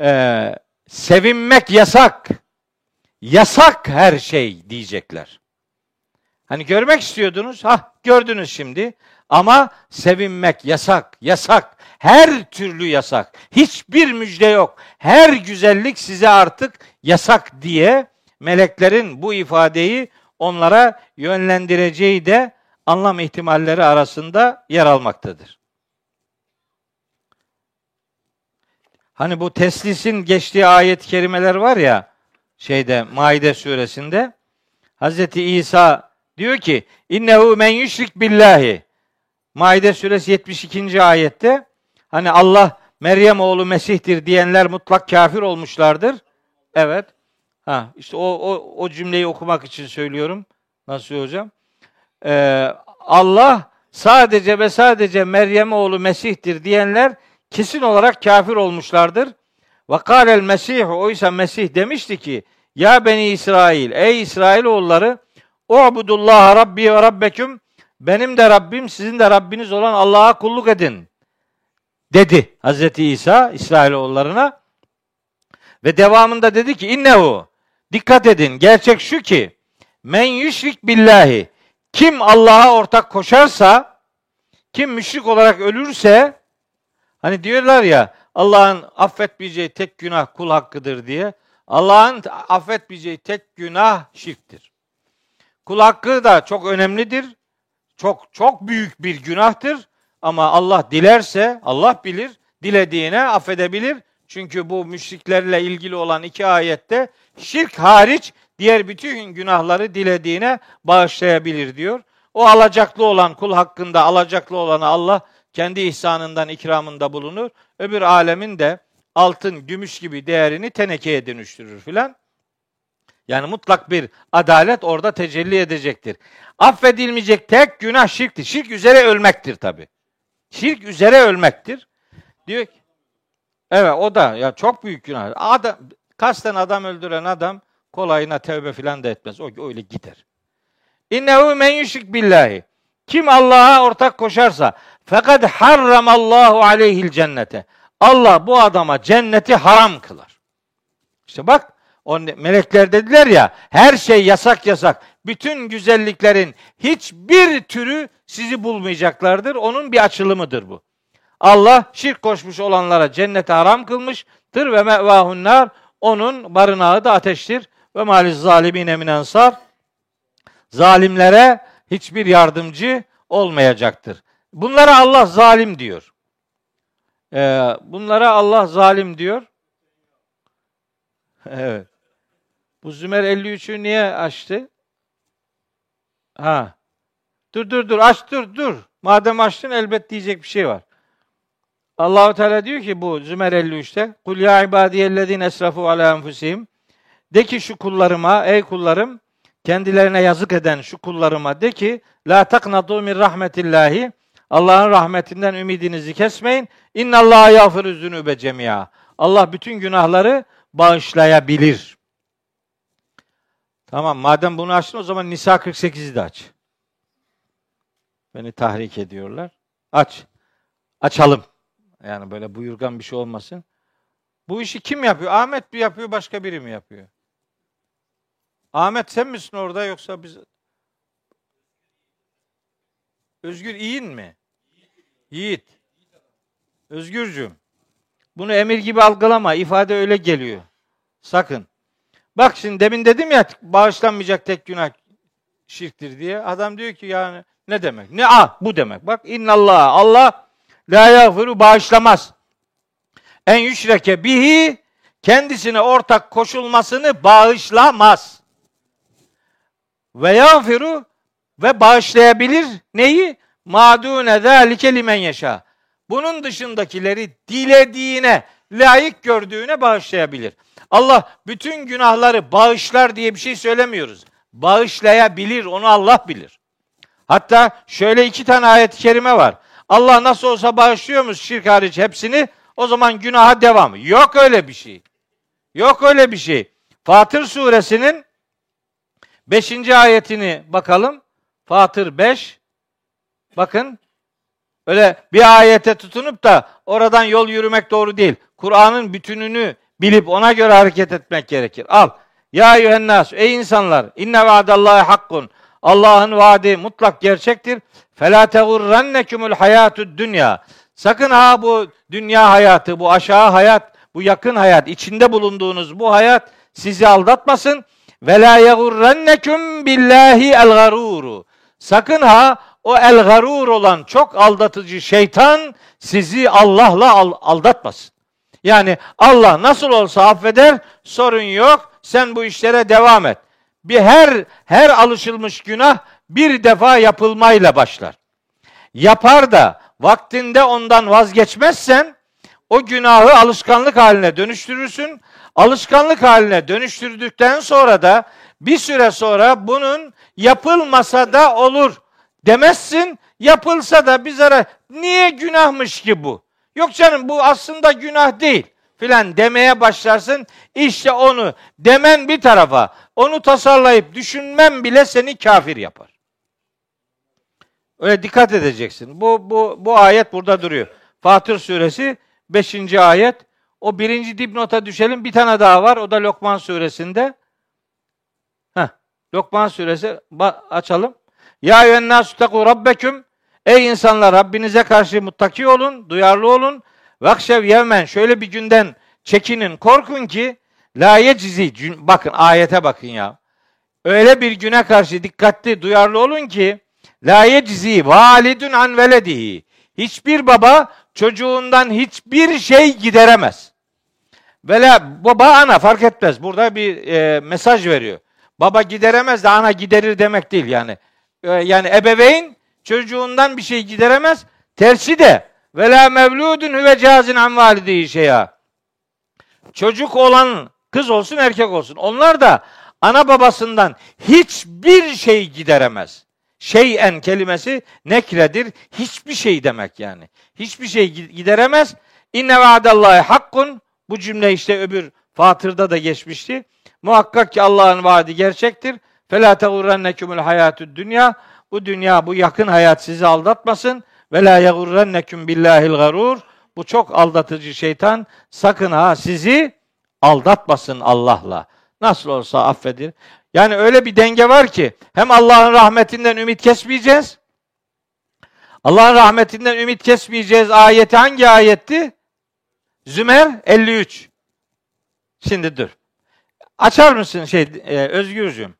e, sevinmek yasak, yasak her şey diyecekler. Hani görmek istiyordunuz, ha gördünüz şimdi ama sevinmek yasak, yasak, her türlü yasak, hiçbir müjde yok, her güzellik size artık yasak diye meleklerin bu ifadeyi onlara yönlendireceği de anlam ihtimalleri arasında yer almaktadır. Hani bu teslisin geçtiği ayet-i kerimeler var ya, şeyde Maide suresinde, Hazreti İsa diyor ki, İnnehu men yüşrik billahi. Maide suresi yetmiş ikinci ayette, hani Allah Meryem oğlu Mesih'tir diyenler mutlak kafir olmuşlardır. Evet. Ha, işte o, o, o cümleyi okumak için söylüyorum. Nasıl hocam? Ee, Allah sadece ve sadece Meryem oğlu Mesih'tir diyenler kesin olarak kafir olmuşlardır. وَقَالَ الْمَسِيحُ Oysa Mesih demişti ki, Ya beni İsrail, ey İsrailoğulları, اُعْبُدُ اللّٰهَ رَبِّي وَرَبَّكُمْ Benim de Rabbim, sizin de Rabbiniz olan Allah'a kulluk edin, dedi Hazreti İsa İsrailoğullarına. Ve devamında dedi ki, اِنَّهُ Dikkat edin, gerçek şu ki, مَنْ يُشْرِكْ بِاللّٰهِ Kim Allah'a ortak koşarsa, kim müşrik olarak ölürse, hani diyorlar ya, Allah'ın affetmeyeceği tek günah kul hakkıdır diye. Allah'ın affetmeyeceği tek günah şirktir. Kul hakkı da çok önemlidir. Çok çok büyük bir günahtır. Ama Allah dilerse, Allah bilir, dilediğine affedebilir. Çünkü bu müşriklerle ilgili olan iki ayette şirk hariç diğer bütün günahları dilediğine bağışlayabilir diyor. O alacaklı olan kul hakkında alacaklı olanı Allah kendi ihsanından, ikramında bulunur. Öbür alemin de altın, gümüş gibi değerini tenekeye dönüştürür filan. Yani mutlak bir adalet orada tecelli edecektir. Affedilmeyecek tek günah şirktir. Şirk üzere ölmektir tabii. Şirk üzere ölmektir. Diyor ki, evet o da ya çok büyük günah. Adam, kasten adam öldüren adam kolayına tevbe filan da etmez. O öyle gider. İnnehu men yüşrik billahi. Kim Allah'a ortak koşarsa fakat harramallahu aleyhil cennete. Allah bu adama cenneti haram kılar. İşte bak o melekler dediler ya her şey yasak yasak. Bütün güzelliklerin hiçbir türü sizi bulmayacaklardır. Onun bir açılımıdır bu. Allah şirk koşmuş olanlara cenneti haram kılmıştır ve mevahunnar onun barınağı da ateştir. Ve maliz zalimine min ansar zalimlere hiçbir yardımcı olmayacaktır. Bunlara Allah zalim diyor. Ee, bunlara Allah zalim diyor. Evet. Bu Zümer elli üçü niye açtı? Ha. Dur dur dur aç dur dur. Madem açtın elbet diyecek bir şey var. Allahu Teala diyor ki bu Zümer elli üçte Kul ya ibadiyellezine esrafu ala enfusihim. De ki şu kullarıma ey kullarım kendilerine yazık eden şu kullarıma de ki la taknadu min rahmetillahi Allah'ın rahmetinden ümidinizi kesmeyin. İnnallâhe yağfirüz zünûbe cemî'â. Allah bütün günahları bağışlayabilir. Tamam madem bunu açtın o zaman Nisa kırk sekizi de aç. Beni tahrik ediyorlar. Aç. Açalım. Yani böyle buyurgan bir şey olmasın. Bu işi kim yapıyor? Ahmet mi yapıyor başka biri mi yapıyor? Ahmet sen misin orada yoksa biz... Özgür İyin mi? Yiğit. Özgürcüğüm. Bunu emir gibi algılama. İfade öyle geliyor. Sakın. Bak şimdi demin dedim ya bağışlanmayacak tek günah şirktir diye. Adam diyor ki yani ne demek? Ne ah bu demek. Bak innallah Allah la yağfiru bağışlamaz. En yüşreke bihi kendisine ortak koşulmasını bağışlamaz. Ve yağfiru ve bağışlayabilir neyi? Madune zâlike limen yaşa. Bunun dışındakileri dilediğine, layık gördüğüne bağışlayabilir. Allah bütün günahları bağışlar diye bir şey söylemiyoruz. Bağışlayabilir, onu Allah bilir. Hatta şöyle iki tane ayet-i kerime var. Allah nasıl olsa bağışlıyormuş şirk hariç hepsini, o zaman günaha devam. Yok öyle bir şey. Yok öyle bir şey. Fatır Suresinin beşinci ayetini bakalım. Fatır beş. Bakın. Öyle bir ayete tutunup da oradan yol yürümek doğru değil. Kur'an'ın bütününü bilip ona göre hareket etmek gerekir. Al. Ya eyyühennas, ey insanlar, inne vaadallahi hakkun. Allah'ın vaadi mutlak gerçektir. Fela tegurrennekumul hayatud dünya. Sakın ha bu dünya hayatı, bu aşağı hayat, bu yakın hayat, içinde bulunduğunuz bu hayat sizi aldatmasın. Ve la yegurrennekum billahi el garuru. Sakın ha o el garur olan çok aldatıcı şeytan sizi Allah'la aldatmasın. Yani Allah nasıl olsa affeder, sorun yok. Sen bu işlere devam et. Bir her her alışılmış günah bir defa yapılmayla başlar. Yapar da vaktinde ondan vazgeçmezsen o günahı alışkanlık haline dönüştürürsün. Alışkanlık haline dönüştürdükten sonra da bir süre sonra bunun yapılmasa da olur demezsin. Yapılsa da bir zarar. Niye günahmış ki bu? Yok canım bu aslında günah değil filan demeye başlarsın. İşte onu demen bir tarafa, onu tasarlayıp düşünmen bile seni kafir yapar. Öyle dikkat edeceksin. Bu bu bu ayet burada duruyor. Fatır Suresi beşinci ayet. O birinci dipnota düşelim. Bir tane daha var. O da Lokman Suresi'nde. Heh, Lokman Suresi açalım. Ya eyyühennâsü tekû rabbeküm. Ey insanlar, Rabbinize karşı muttaki olun, duyarlı olun. Vakşev yevmen, şöyle bir günden çekinin, korkun ki la yecizi, bakın ayete bakın ya. Öyle bir güne karşı dikkatli, duyarlı olun ki la yecizi validun an veledihi. Hiçbir baba çocuğundan hiçbir şey gideremez. Böyle baba ana fark etmez. Burada bir e, mesaj veriyor. Baba gideremez de ana giderir demek değil yani. E, yani ebeveyn çocuğundan bir şey gideremez. Tersi de ve la mevludun huve cazin an validihi şey'a. Çocuk olan kız olsun erkek olsun. Onlar da ana babasından hiçbir şey gideremez. Şeyen kelimesi nekredir. Hiçbir şey demek yani. Hiçbir şey gideremez. İnne vaadallahi hakkun. Bu cümle işte öbür Fatır'da da geçmişti. Muhakkak ki Allah'ın vaadi gerçektir. Fela tegurrennekumul hayatud dünya. Bu dünya, bu yakın hayat sizi aldatmasın. Ve la yegurrennekum billahil garur. Bu çok aldatıcı şeytan. Sakın ha sizi aldatmasın Allah'la. Nasıl olsa affedir. Yani öyle bir denge var ki hem Allah'ın rahmetinden ümit kesmeyeceğiz. Allah'ın rahmetinden ümit kesmeyeceğiz ayeti hangi ayetti? Zümer elli üç. Şimdi dur. Açar mısın şey e, Özgürcüğüm?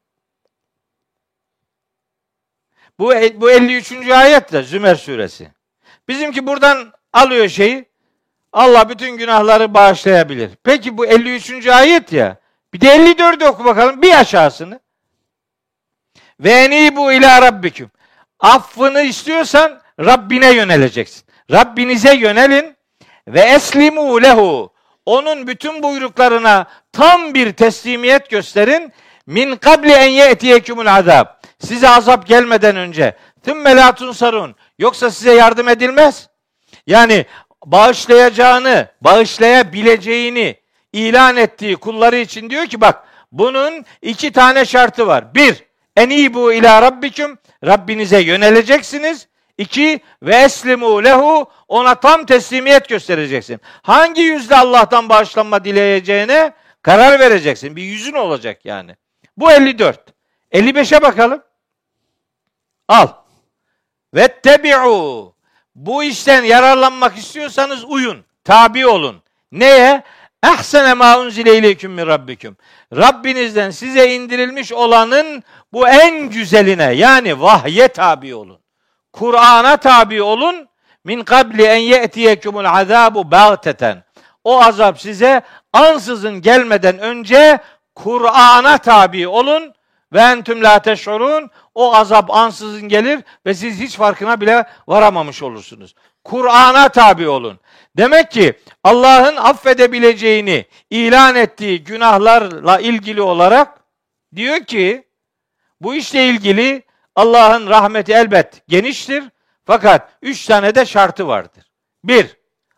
Bu bu elli üçüncü ayet de Zümer suresi. Bizimki buradan alıyor şeyi. Allah bütün günahları bağışlayabilir. Peki bu elli üçüncü ayet ya. Bir de elli dördü oku bakalım. Bir aşağısını. Ve enibu ila rabbiküm. Affını istiyorsan Rabbine yöneleceksin. Rabbinize yönelin. Ve eslimu lehu. Onun bütün buyruklarına tam bir teslimiyet gösterin. Min kabli en ye'tiyekumul azab. Size azap gelmeden önce. Tümme la tunsarun. Yoksa size yardım edilmez. Yani bağışlayacağını, bağışlayabileceğini ilan ettiği kulları için diyor ki bak bunun iki tane şartı var. Bir, enibu ila rabbiküm, Rabbinize yöneleceksiniz. İki, ve eslimu lehu, ona tam teslimiyet göstereceksin. Hangi yüzde Allah'tan bağışlanma dileyeceğine karar vereceksin. Bir yüzün olacak yani. Bu elli dört. elli beşe bakalım. Al. Vettebi'u. Bu işten yararlanmak istiyorsanız uyun. Tabi olun. Neye? Ehsene ma unzile ileyküm min rabbiküm. Rabbinizden size indirilmiş olanın bu en güzeline yani vahye tabi olun. Kur'an'a tabi olun. Min kabli en ye'tiyekumul azabu baghteten. O azap size ansızın gelmeden önce Kur'an'a tabi olun. Ve entüm la teş'urun. O azap ansızın gelir ve siz hiç farkına bile varamamış olursunuz. Kur'an'a tabi olun. Demek ki Allah'ın affedebileceğini ilan ettiği günahlarla ilgili olarak diyor ki bu işle ilgili Allah'ın rahmeti elbet geniştir. Fakat üç tane de şartı vardır. Bir,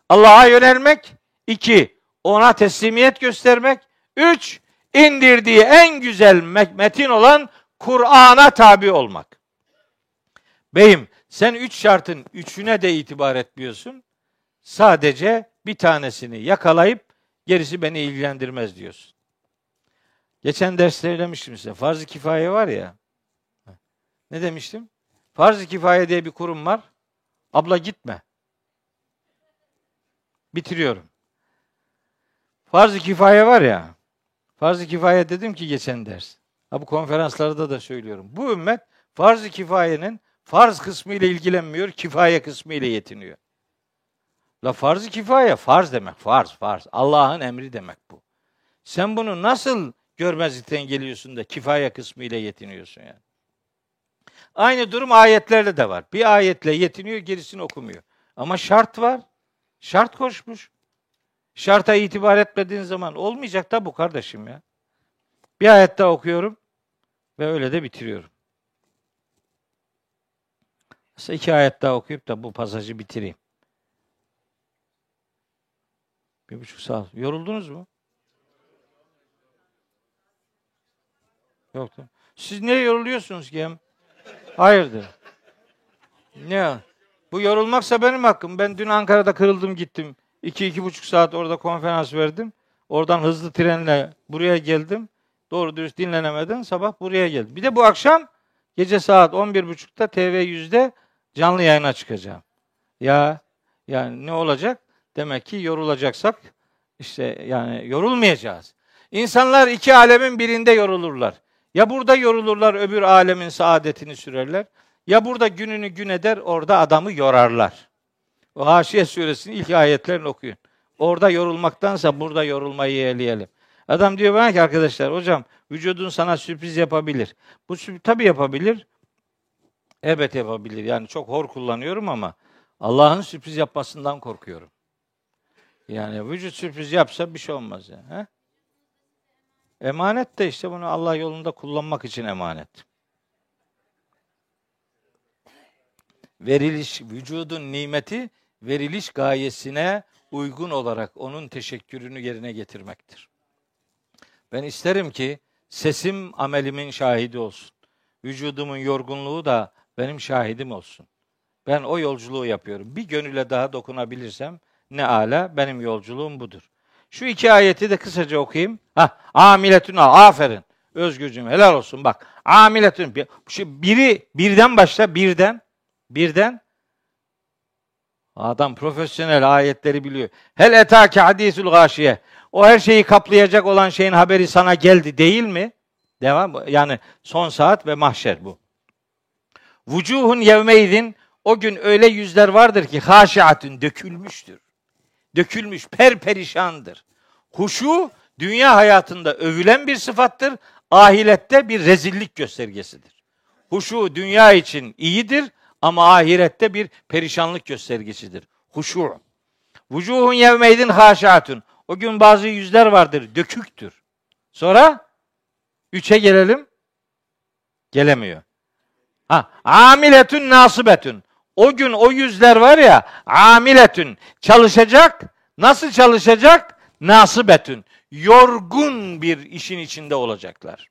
Allah'a yönelmek. İki, ona teslimiyet göstermek. Üç, indirdiği en güzel metin olan Kur'an'a tabi olmak. Beyim, sen üç şartın üçüne de itibar etmiyorsun. Sadece bir tanesini yakalayıp gerisi beni ilgilendirmez diyorsun. Geçen derste demiştim size. Farz-ı kifaye var ya. Ne demiştim? Farz-ı kifaye diye bir kurum var. Abla gitme. Bitiriyorum. Farz-ı kifaye var ya. Farz-ı kifaye dedim ki geçen ders. Ha, bu konferanslarda da söylüyorum. Bu ümmet farz-ı kifayenin farz kısmı ile ilgilenmiyor, kifaye kısmı ile yetiniyor. La farz-ı kifaye farz demek. Farz, farz. Allah'ın emri demek bu. Sen bunu nasıl görmezlikten geliyorsun da kifaye kısmı ile yetiniyorsun yani. Aynı durum ayetlerde de var. Bir ayetle yetiniyor, gerisini okumuyor. Ama şart var. Şart koşmuş. Şarta itibar etmediğin zaman olmayacak da bu kardeşim ya. Bir ayet daha okuyorum ve öyle de bitiriyorum. Mesela iki ayet daha okuyup da bu pasajı bitireyim. Bir buçuk saat. Yoruldunuz mu? Yoktu. Siz niye yoruluyorsunuz ki? Hayırdır? Ne? Bu yorulmaksa benim hakkım. Ben dün Ankara'da kırıldım gittim. İki, iki buçuk saat orada konferans verdim. Oradan hızlı trenle buraya geldim. Doğru dürüst dinlenemeden sabah buraya geldim. Bir de bu akşam gece saat on bir buçukta T V yüzde canlı yayına çıkacağım. Ya yani ne olacak? Demek ki yorulacaksak işte yani yorulmayacağız. İnsanlar iki alemin birinde yorulurlar. Ya burada yorulurlar, öbür alemin saadetini sürerler. Ya burada gününü gün eder, orada adamı yorarlar. O Haşiye Suresinin ilk ayetlerini okuyun. Orada yorulmaktansa burada yorulmayı yeğleyelim. Adam diyor bana ki arkadaşlar, hocam vücudun sana sürpriz yapabilir. Bu tabii yapabilir. Evet yapabilir. Yani çok hor kullanıyorum ama Allah'ın sürpriz yapmasından korkuyorum. Yani vücut sürpriz yapsa bir şey olmaz yani. He? Emanet de işte bunu Allah yolunda kullanmak için emanet. Veriliş, vücudun nimeti veriliş gayesine uygun olarak onun teşekkürünü yerine getirmektir. Ben isterim ki sesim amelimin şahidi olsun. Vücudumun yorgunluğu da benim şahidim olsun. Ben o yolculuğu yapıyorum. Bir gönüle daha dokunabilirsem ne ala, benim yolculuğum budur. Şu iki ayeti de kısaca okuyayım. Ha, amiletün al. Aferin. Özgürcüğüm helal olsun bak. Amiletün. Şu biri birden başla birden. Birden. Adam profesyonel ayetleri biliyor. Hel etâke hadîsül gâşiye. O her şeyi kaplayacak olan şeyin haberi sana geldi değil mi? Devam. Yani son saat ve mahşer bu. Vucuhun yevmeydin. O gün öyle yüzler vardır ki hâşiatün dökülmüştür. Dökülmüş, perperişandır. Huşu, dünya hayatında övülen bir sıfattır. Ahirette bir rezillik göstergesidir. Huşu, dünya için iyidir ama ahirette bir perişanlık göstergesidir. Huşu. Vucuhun yevmeydin haşatun. O gün bazı yüzler vardır, döküktür. Sonra üçe gelelim. Gelemiyor. Ha, amiletun nasibetun. O gün o yüzler var ya, amiletün, çalışacak, nasıl çalışacak? Nasibetün, yorgun bir işin içinde olacaklar.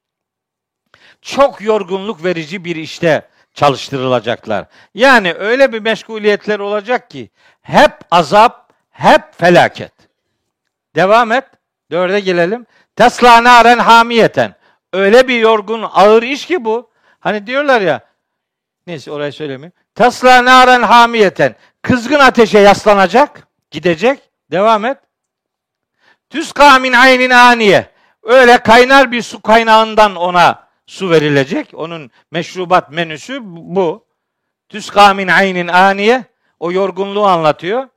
Çok yorgunluk verici bir işte çalıştırılacaklar. Yani öyle bir meşguliyetler olacak ki, hep azap, hep felaket. Devam et, dörde gelelim. Tesla naren hamiyeten. Öyle bir yorgun, ağır iş ki bu. Hani diyorlar ya, neyse orayı söylemeyeyim. Tasla naren hamiyeten. Kızgın ateşe yaslanacak, gidecek. Devam et. Tüsqa min aynin aniye. Öyle kaynar bir su kaynağından ona su verilecek. Onun meşrubat menüsü bu. Tüsqa min aynin aniye. O yorgunluğu anlatıyor.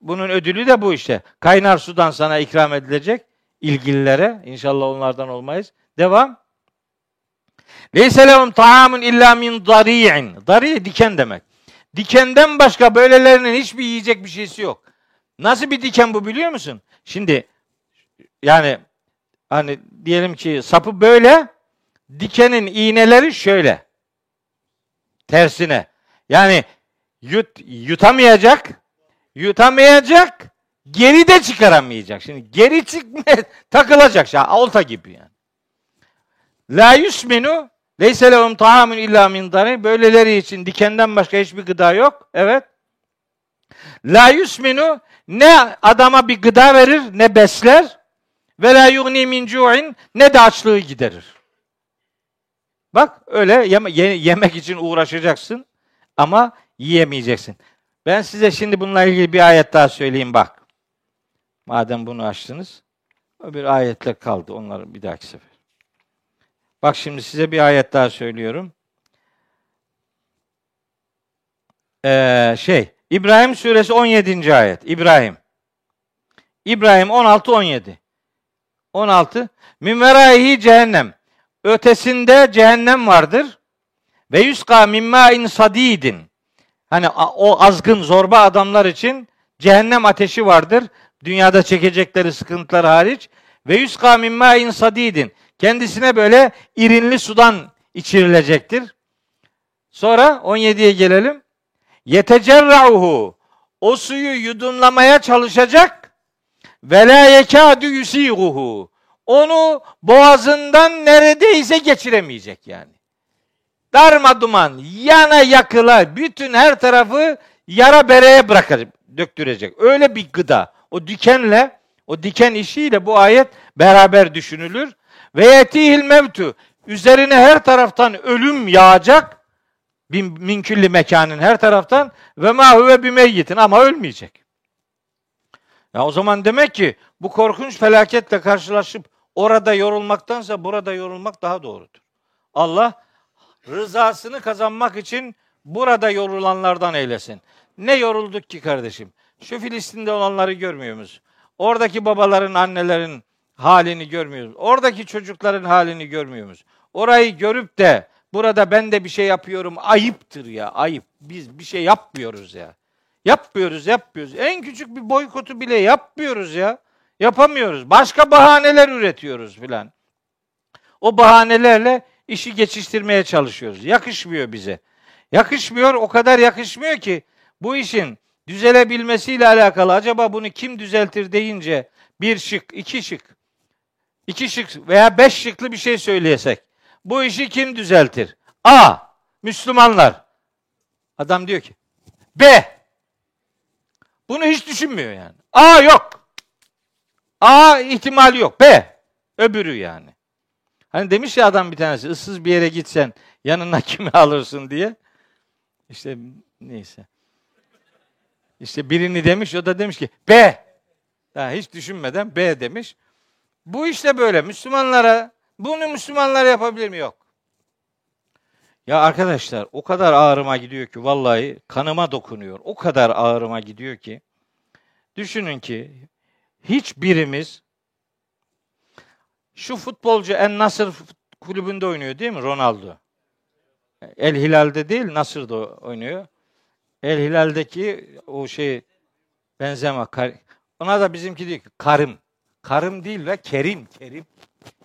Bunun ödülü de bu işte. Kaynar sudan sana ikram edilecek ilgililere. İnşallah onlardan olmayız. Devam. Leyse lehum ta'amun illa min dari'in. Dari diken demek. Dikenden başka böylelerinin hiçbir yiyecek bir şeysi yok. Nasıl bir diken bu biliyor musun? Şimdi yani hani diyelim ki sapı böyle, dikenin iğneleri şöyle. Tersine. Yani yut, yutamayacak, yutamayacak, Geri de çıkaramayacak. Şimdi geri çıkmaya takılacak. Ya, olta gibi yani. La yusminu leyse lehum ta'amun illa min dari. Böyleleri için dikenden başka hiçbir gıda yok. Evet. La yusminu ne adama bir gıda verir ne besler ve la yugni min cu'in ne de açlığı giderir. Bak öyle yeme yemek için uğraşacaksın ama yiyemeyeceksin. Ben size şimdi bununla ilgili bir ayet daha söyleyeyim bak. Madem bunu açtınız, öbür ayetle kaldı onları bir dahaki sefer. Bak şimdi size bir ayet daha söylüyorum. Ee, şey, İbrahim Suresi on yedinci ayet. İbrahim. İbrahim on altı on yedi. on altı. Min verâihi cehennem. Ötesinde cehennem vardır. Ve yusqa min mâin sadîdin. Hani o azgın, zorba adamlar için cehennem ateşi vardır. Dünyada çekecekleri sıkıntılar hariç. Ve yusqa min mâin sadîdin. Kendisine böyle irinli sudan içirilecektir. Sonra on yediye gelelim. Yetecerrauhu. O suyu yudumlamaya çalışacak. Ve la yekâdü yusîguhu. Onu boğazından neredeyse geçiremeyecek yani. Darmaduman, yana yakıla, bütün her tarafı yara bereye bırakacak, döktürecek. Öyle bir gıda. O dikenle, o diken işiyle bu ayet beraber düşünülür. Ve yetihil mevtu. Üzerine her taraftan ölüm yağacak. Min külli mekanın her taraftan. Ve ma huve bimeyyitin. Ama ölmeyecek. Ya o zaman demek ki bu korkunç felaketle karşılaşıp orada yorulmaktansa burada yorulmak daha doğrudur. Allah rızasını kazanmak için burada yorulanlardan eylesin. Ne yorulduk ki kardeşim? Şu Filistin'de olanları görmüyor musunuz? Oradaki babaların, annelerin halini görmüyoruz. Oradaki çocukların halini görmüyoruz. Orayı görüp de burada ben de bir şey yapıyorum ayıptır ya, ayıp. Biz bir şey yapmıyoruz ya. Yapmıyoruz, yapmıyoruz. En küçük bir boykotu bile yapmıyoruz ya. Yapamıyoruz. Başka bahaneler üretiyoruz filan. O bahanelerle işi geçiştirmeye çalışıyoruz. Yakışmıyor bize. Yakışmıyor, o kadar yakışmıyor ki bu işin düzelebilmesiyle alakalı acaba bunu kim düzeltir deyince bir şık, iki şık, İki şık veya beş şıklı bir şey söyleyesek. Bu işi kim düzeltir? A. Müslümanlar. Adam diyor ki B. Bunu hiç düşünmüyor yani. A yok. A ihtimali yok. B. Öbürü yani. Hani demiş ya adam bir tanesi ıssız bir yere gitsen yanına kimi alırsın diye. İşte neyse. İşte birini demiş o da demiş ki B. Daha hiç düşünmeden B demiş. Bu işte böyle. Müslümanlara, bunu Müslümanlar yapabilir mi? Yok. Ya arkadaşlar o kadar ağrıma gidiyor ki vallahi kanıma dokunuyor. O kadar ağrıma gidiyor ki düşünün ki hiçbirimiz şu futbolcu En-Nasr kulübünde oynuyor değil mi Ronaldo? El Hilal'de değil Nasır'da oynuyor. El Hilal'deki o şey Benzema. Ona da bizimki diyor ki Karim. Karım değil ve Kerim, Kerim.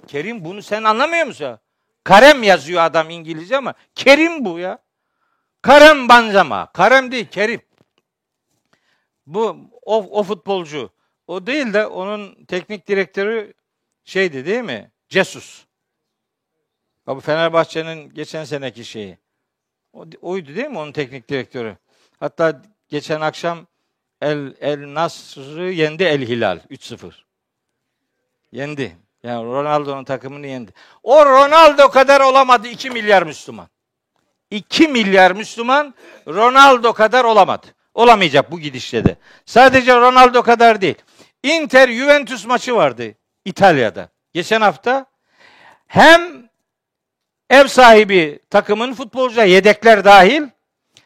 Kerim bunu sen anlamıyor musun? Karem yazıyor adam İngilizce ama Kerim bu ya. Karem Benzema. Karem değil, Kerim. Bu o, o futbolcu. O değil de onun teknik direktörü şeydi değil mi? Jesus. Ya bu Fenerbahçe'nin geçen seneki şeyi. O, oydu değil mi onun teknik direktörü? Hatta geçen akşam El, El Nasr'ı yendi El Hilal üç sıfır. Yendi. Yani Ronaldo'nun takımını yendi. O Ronaldo kadar olamadı iki milyar Müslüman. iki milyar Müslüman Ronaldo kadar olamadı. Olamayacak bu gidişle de. Sadece Ronaldo kadar değil. Inter Juventus maçı vardı İtalya'da. Geçen hafta hem ev sahibi takımın futbolcuya yedekler dahil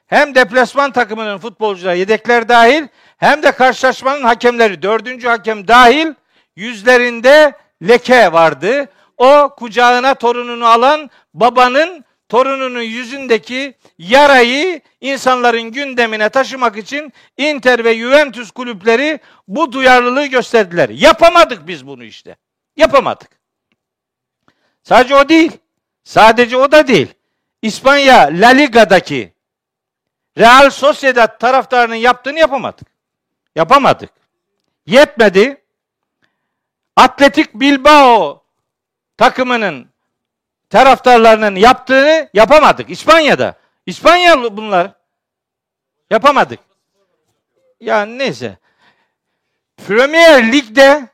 hem deplasman takımının futbolcuya yedekler dahil hem de karşılaşmanın hakemleri dördüncü hakem dahil yüzlerinde leke vardı. O kucağına torununu alan babanın torununun yüzündeki yarayı insanların gündemine taşımak için Inter ve Juventus kulüpleri bu duyarlılığı gösterdiler. Yapamadık biz bunu işte. Yapamadık. Sadece o değil. Sadece o da değil. İspanya La Liga'daki Real Sociedad taraftarının yaptığını yapamadık. Yapamadık. Yetmedi. Atletik Bilbao takımının taraftarlarının yaptığını yapamadık. İspanya'da. İspanyalı bunlar. Yapamadık. Yani neyse. Premier Lig'de,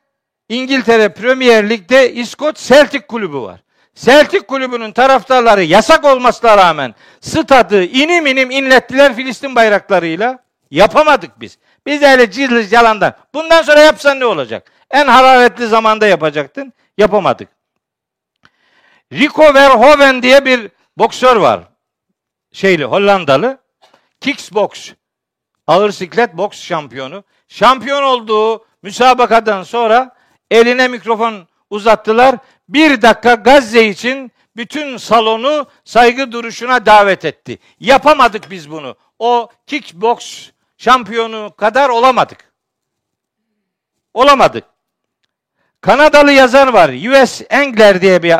İngiltere Premier Lig'de İskoç Celtic kulübü var. Celtic kulübünün taraftarları yasak olmasına rağmen stadı inim inim inlettiler Filistin bayraklarıyla. Yapamadık biz. Biz de öyle cırlı yalandan. Bundan sonra yapsan ne olacak? En hararetli zamanda yapacaktın. Yapamadık. Rico Verhoeven diye bir boksör var. Şeyli, Hollandalı. Kickbox, ağır siklet boks şampiyonu. Şampiyon olduğu müsabakadan sonra eline mikrofon uzattılar. Bir dakika Gazze için bütün salonu saygı duruşuna davet etti. Yapamadık biz bunu. O kickbox şampiyonu kadar olamadık. Olamadık. Kanadalı yazar var. U S Engler diye bir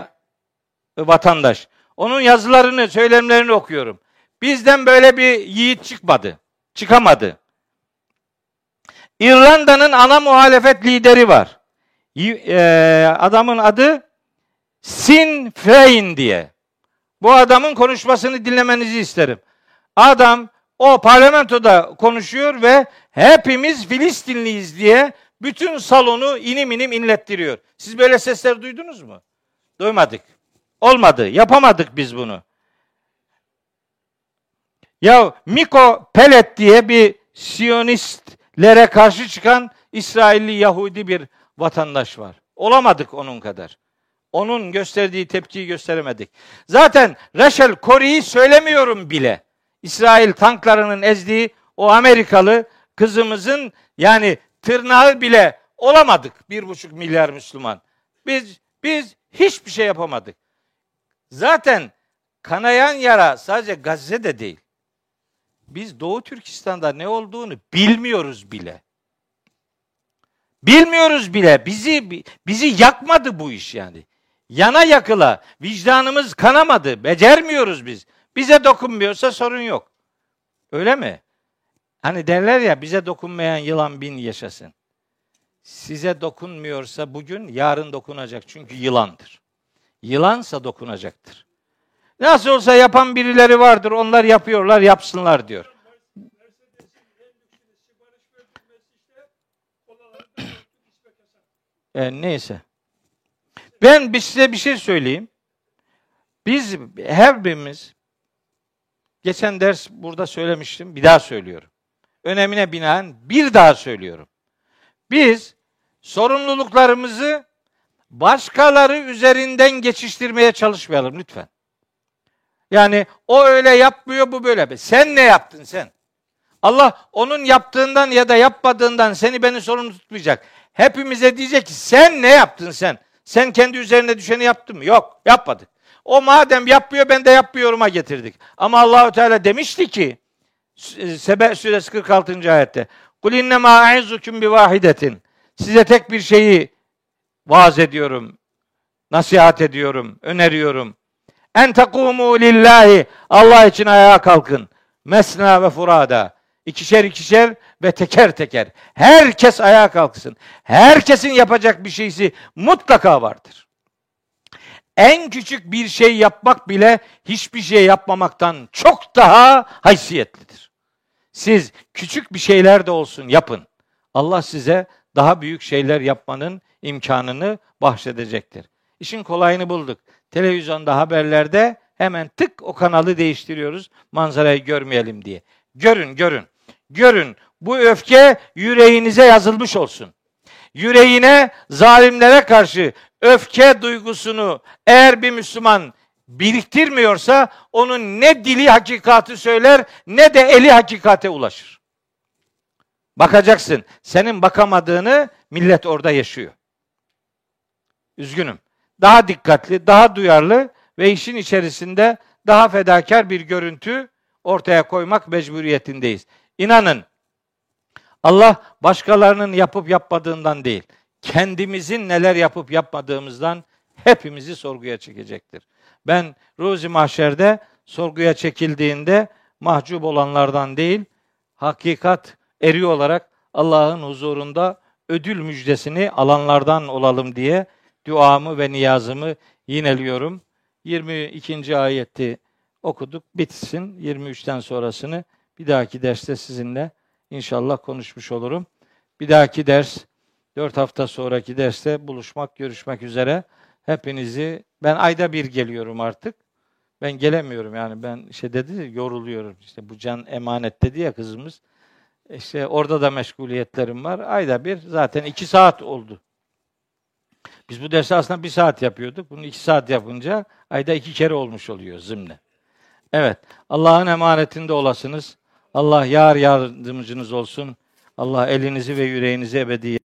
vatandaş. Onun yazılarını, söylemlerini okuyorum. Bizden böyle bir yiğit çıkmadı. Çıkamadı. İrlanda'nın ana muhalefet lideri var. Adamın adı Sinn Féin diye. Bu adamın konuşmasını dinlemenizi isterim. Adam o parlamentoda konuşuyor ve hepimiz Filistinliyiz diye bütün salonu inim inim inlettiriyor. Siz böyle sesler duydunuz mu? Duymadık. Olmadı. Yapamadık biz bunu. Ya Miko Pelet diye bir Siyonistlere karşı çıkan İsrailli Yahudi bir vatandaş var. Olamadık onun kadar. Onun gösterdiği tepkiyi gösteremedik. Zaten Rachel Corrie'yi söylemiyorum bile. İsrail tanklarının ezdiği o Amerikalı kızımızın yani tırnağı bile olamadık. Bir buçuk milyar Müslüman. Biz biz hiçbir şey yapamadık. Zaten kanayan yara sadece Gazze'de değil. Biz Doğu Türkistan'da ne olduğunu bilmiyoruz bile. Bilmiyoruz bile. Bizi bizi yakmadı bu iş yani. Yana yakıla vicdanımız kanamadı. Becermiyoruz biz. Bize dokunmuyorsa sorun yok. Öyle mi? Hani derler ya bize dokunmayan yılan bin yaşasın. Size dokunmuyorsa bugün yarın dokunacak. Çünkü yılandır. Yılansa dokunacaktır. Nasıl olsa yapan birileri vardır. Onlar yapıyorlar, yapsınlar diyor. E, neyse. Ben size bir şey söyleyeyim. Biz her birimiz geçen ders burada söylemiştim. Bir daha söylüyorum. Önemine binaen bir daha söylüyorum. Biz sorumluluklarımızı başkaları üzerinden geçiştirmeye çalışmayalım lütfen. Yani o öyle yapmıyor, bu böyle. Sen ne yaptın sen? Allah onun yaptığından ya da yapmadığından seni beni sorumlu tutmayacak. Hepimize diyecek ki sen ne yaptın sen? Sen kendi üzerine düşeni yaptın mı? Yok, yapmadık. O madem yapmıyor ben de yapmıyorum'a getirdik. Ama Allahu Teala demişti ki Sebe Suresi kırk altıncı ayette. Kul innemâ a'izukum bi vahidetin. Size tek bir şeyi vaaz ediyorum. Nasihat ediyorum, öneriyorum. En tekûmû lillahi. Allah için ayağa kalkın. Mesna ve furada. İkişer ikişer ve teker teker. Herkes ayağa kalksın. Herkesin yapacak bir şeysi mutlaka vardır. En küçük bir şey yapmak bile hiçbir şey yapmamaktan çok daha haysiyetlidir. Siz küçük bir şeyler de olsun yapın. Allah size daha büyük şeyler yapmanın imkanını bahşedecektir. İşin kolayını bulduk. Televizyonda, haberlerde hemen tık o kanalı değiştiriyoruz. Manzarayı görmeyelim diye. Görün, görün. Görün. Bu öfke yüreğinize yazılmış olsun. Yüreğine zalimlere karşı öfke duygusunu eğer bir Müslüman biriktirmiyorsa onun ne dili hakikati söyler ne de eli hakikate ulaşır. Bakacaksın. Senin bakamadığını millet orada yaşıyor. Üzgünüm. Daha dikkatli, daha duyarlı ve işin içerisinde daha fedakar bir görüntü ortaya koymak mecburiyetindeyiz. İnanın, Allah başkalarının yapıp yapmadığından değil, kendimizin neler yapıp yapmadığımızdan hepimizi sorguya çekecektir. Ben Ruzi Mahşer'de sorguya çekildiğinde mahcup olanlardan değil, hakikat eri olarak Allah'ın huzurunda ödül müjdesini alanlardan olalım diye duamı ve niyazımı yineliyorum. yirmi ikinci ayeti okuduk, bitsin. yirmi üçten sonrasını bir dahaki derste sizinle inşallah konuşmuş olurum. Bir dahaki ders, dört hafta sonraki derste buluşmak, görüşmek üzere. Hepinizi, ben ayda bir geliyorum artık. Ben gelemiyorum yani, ben şey dedi, yoruluyorum. İşte bu can emanet dedi ya kızımız. İşte orada da meşguliyetlerim var. Ayda bir, zaten iki saat oldu. Biz bu dersi aslında bir saat yapıyorduk. Bunu iki saat yapınca ayda iki kere olmuş oluyor zımne. Evet, Allah'ın emanetinde olasınız. Allah yar yardımcınız olsun. Allah elinizi ve yüreğinizi ebediyen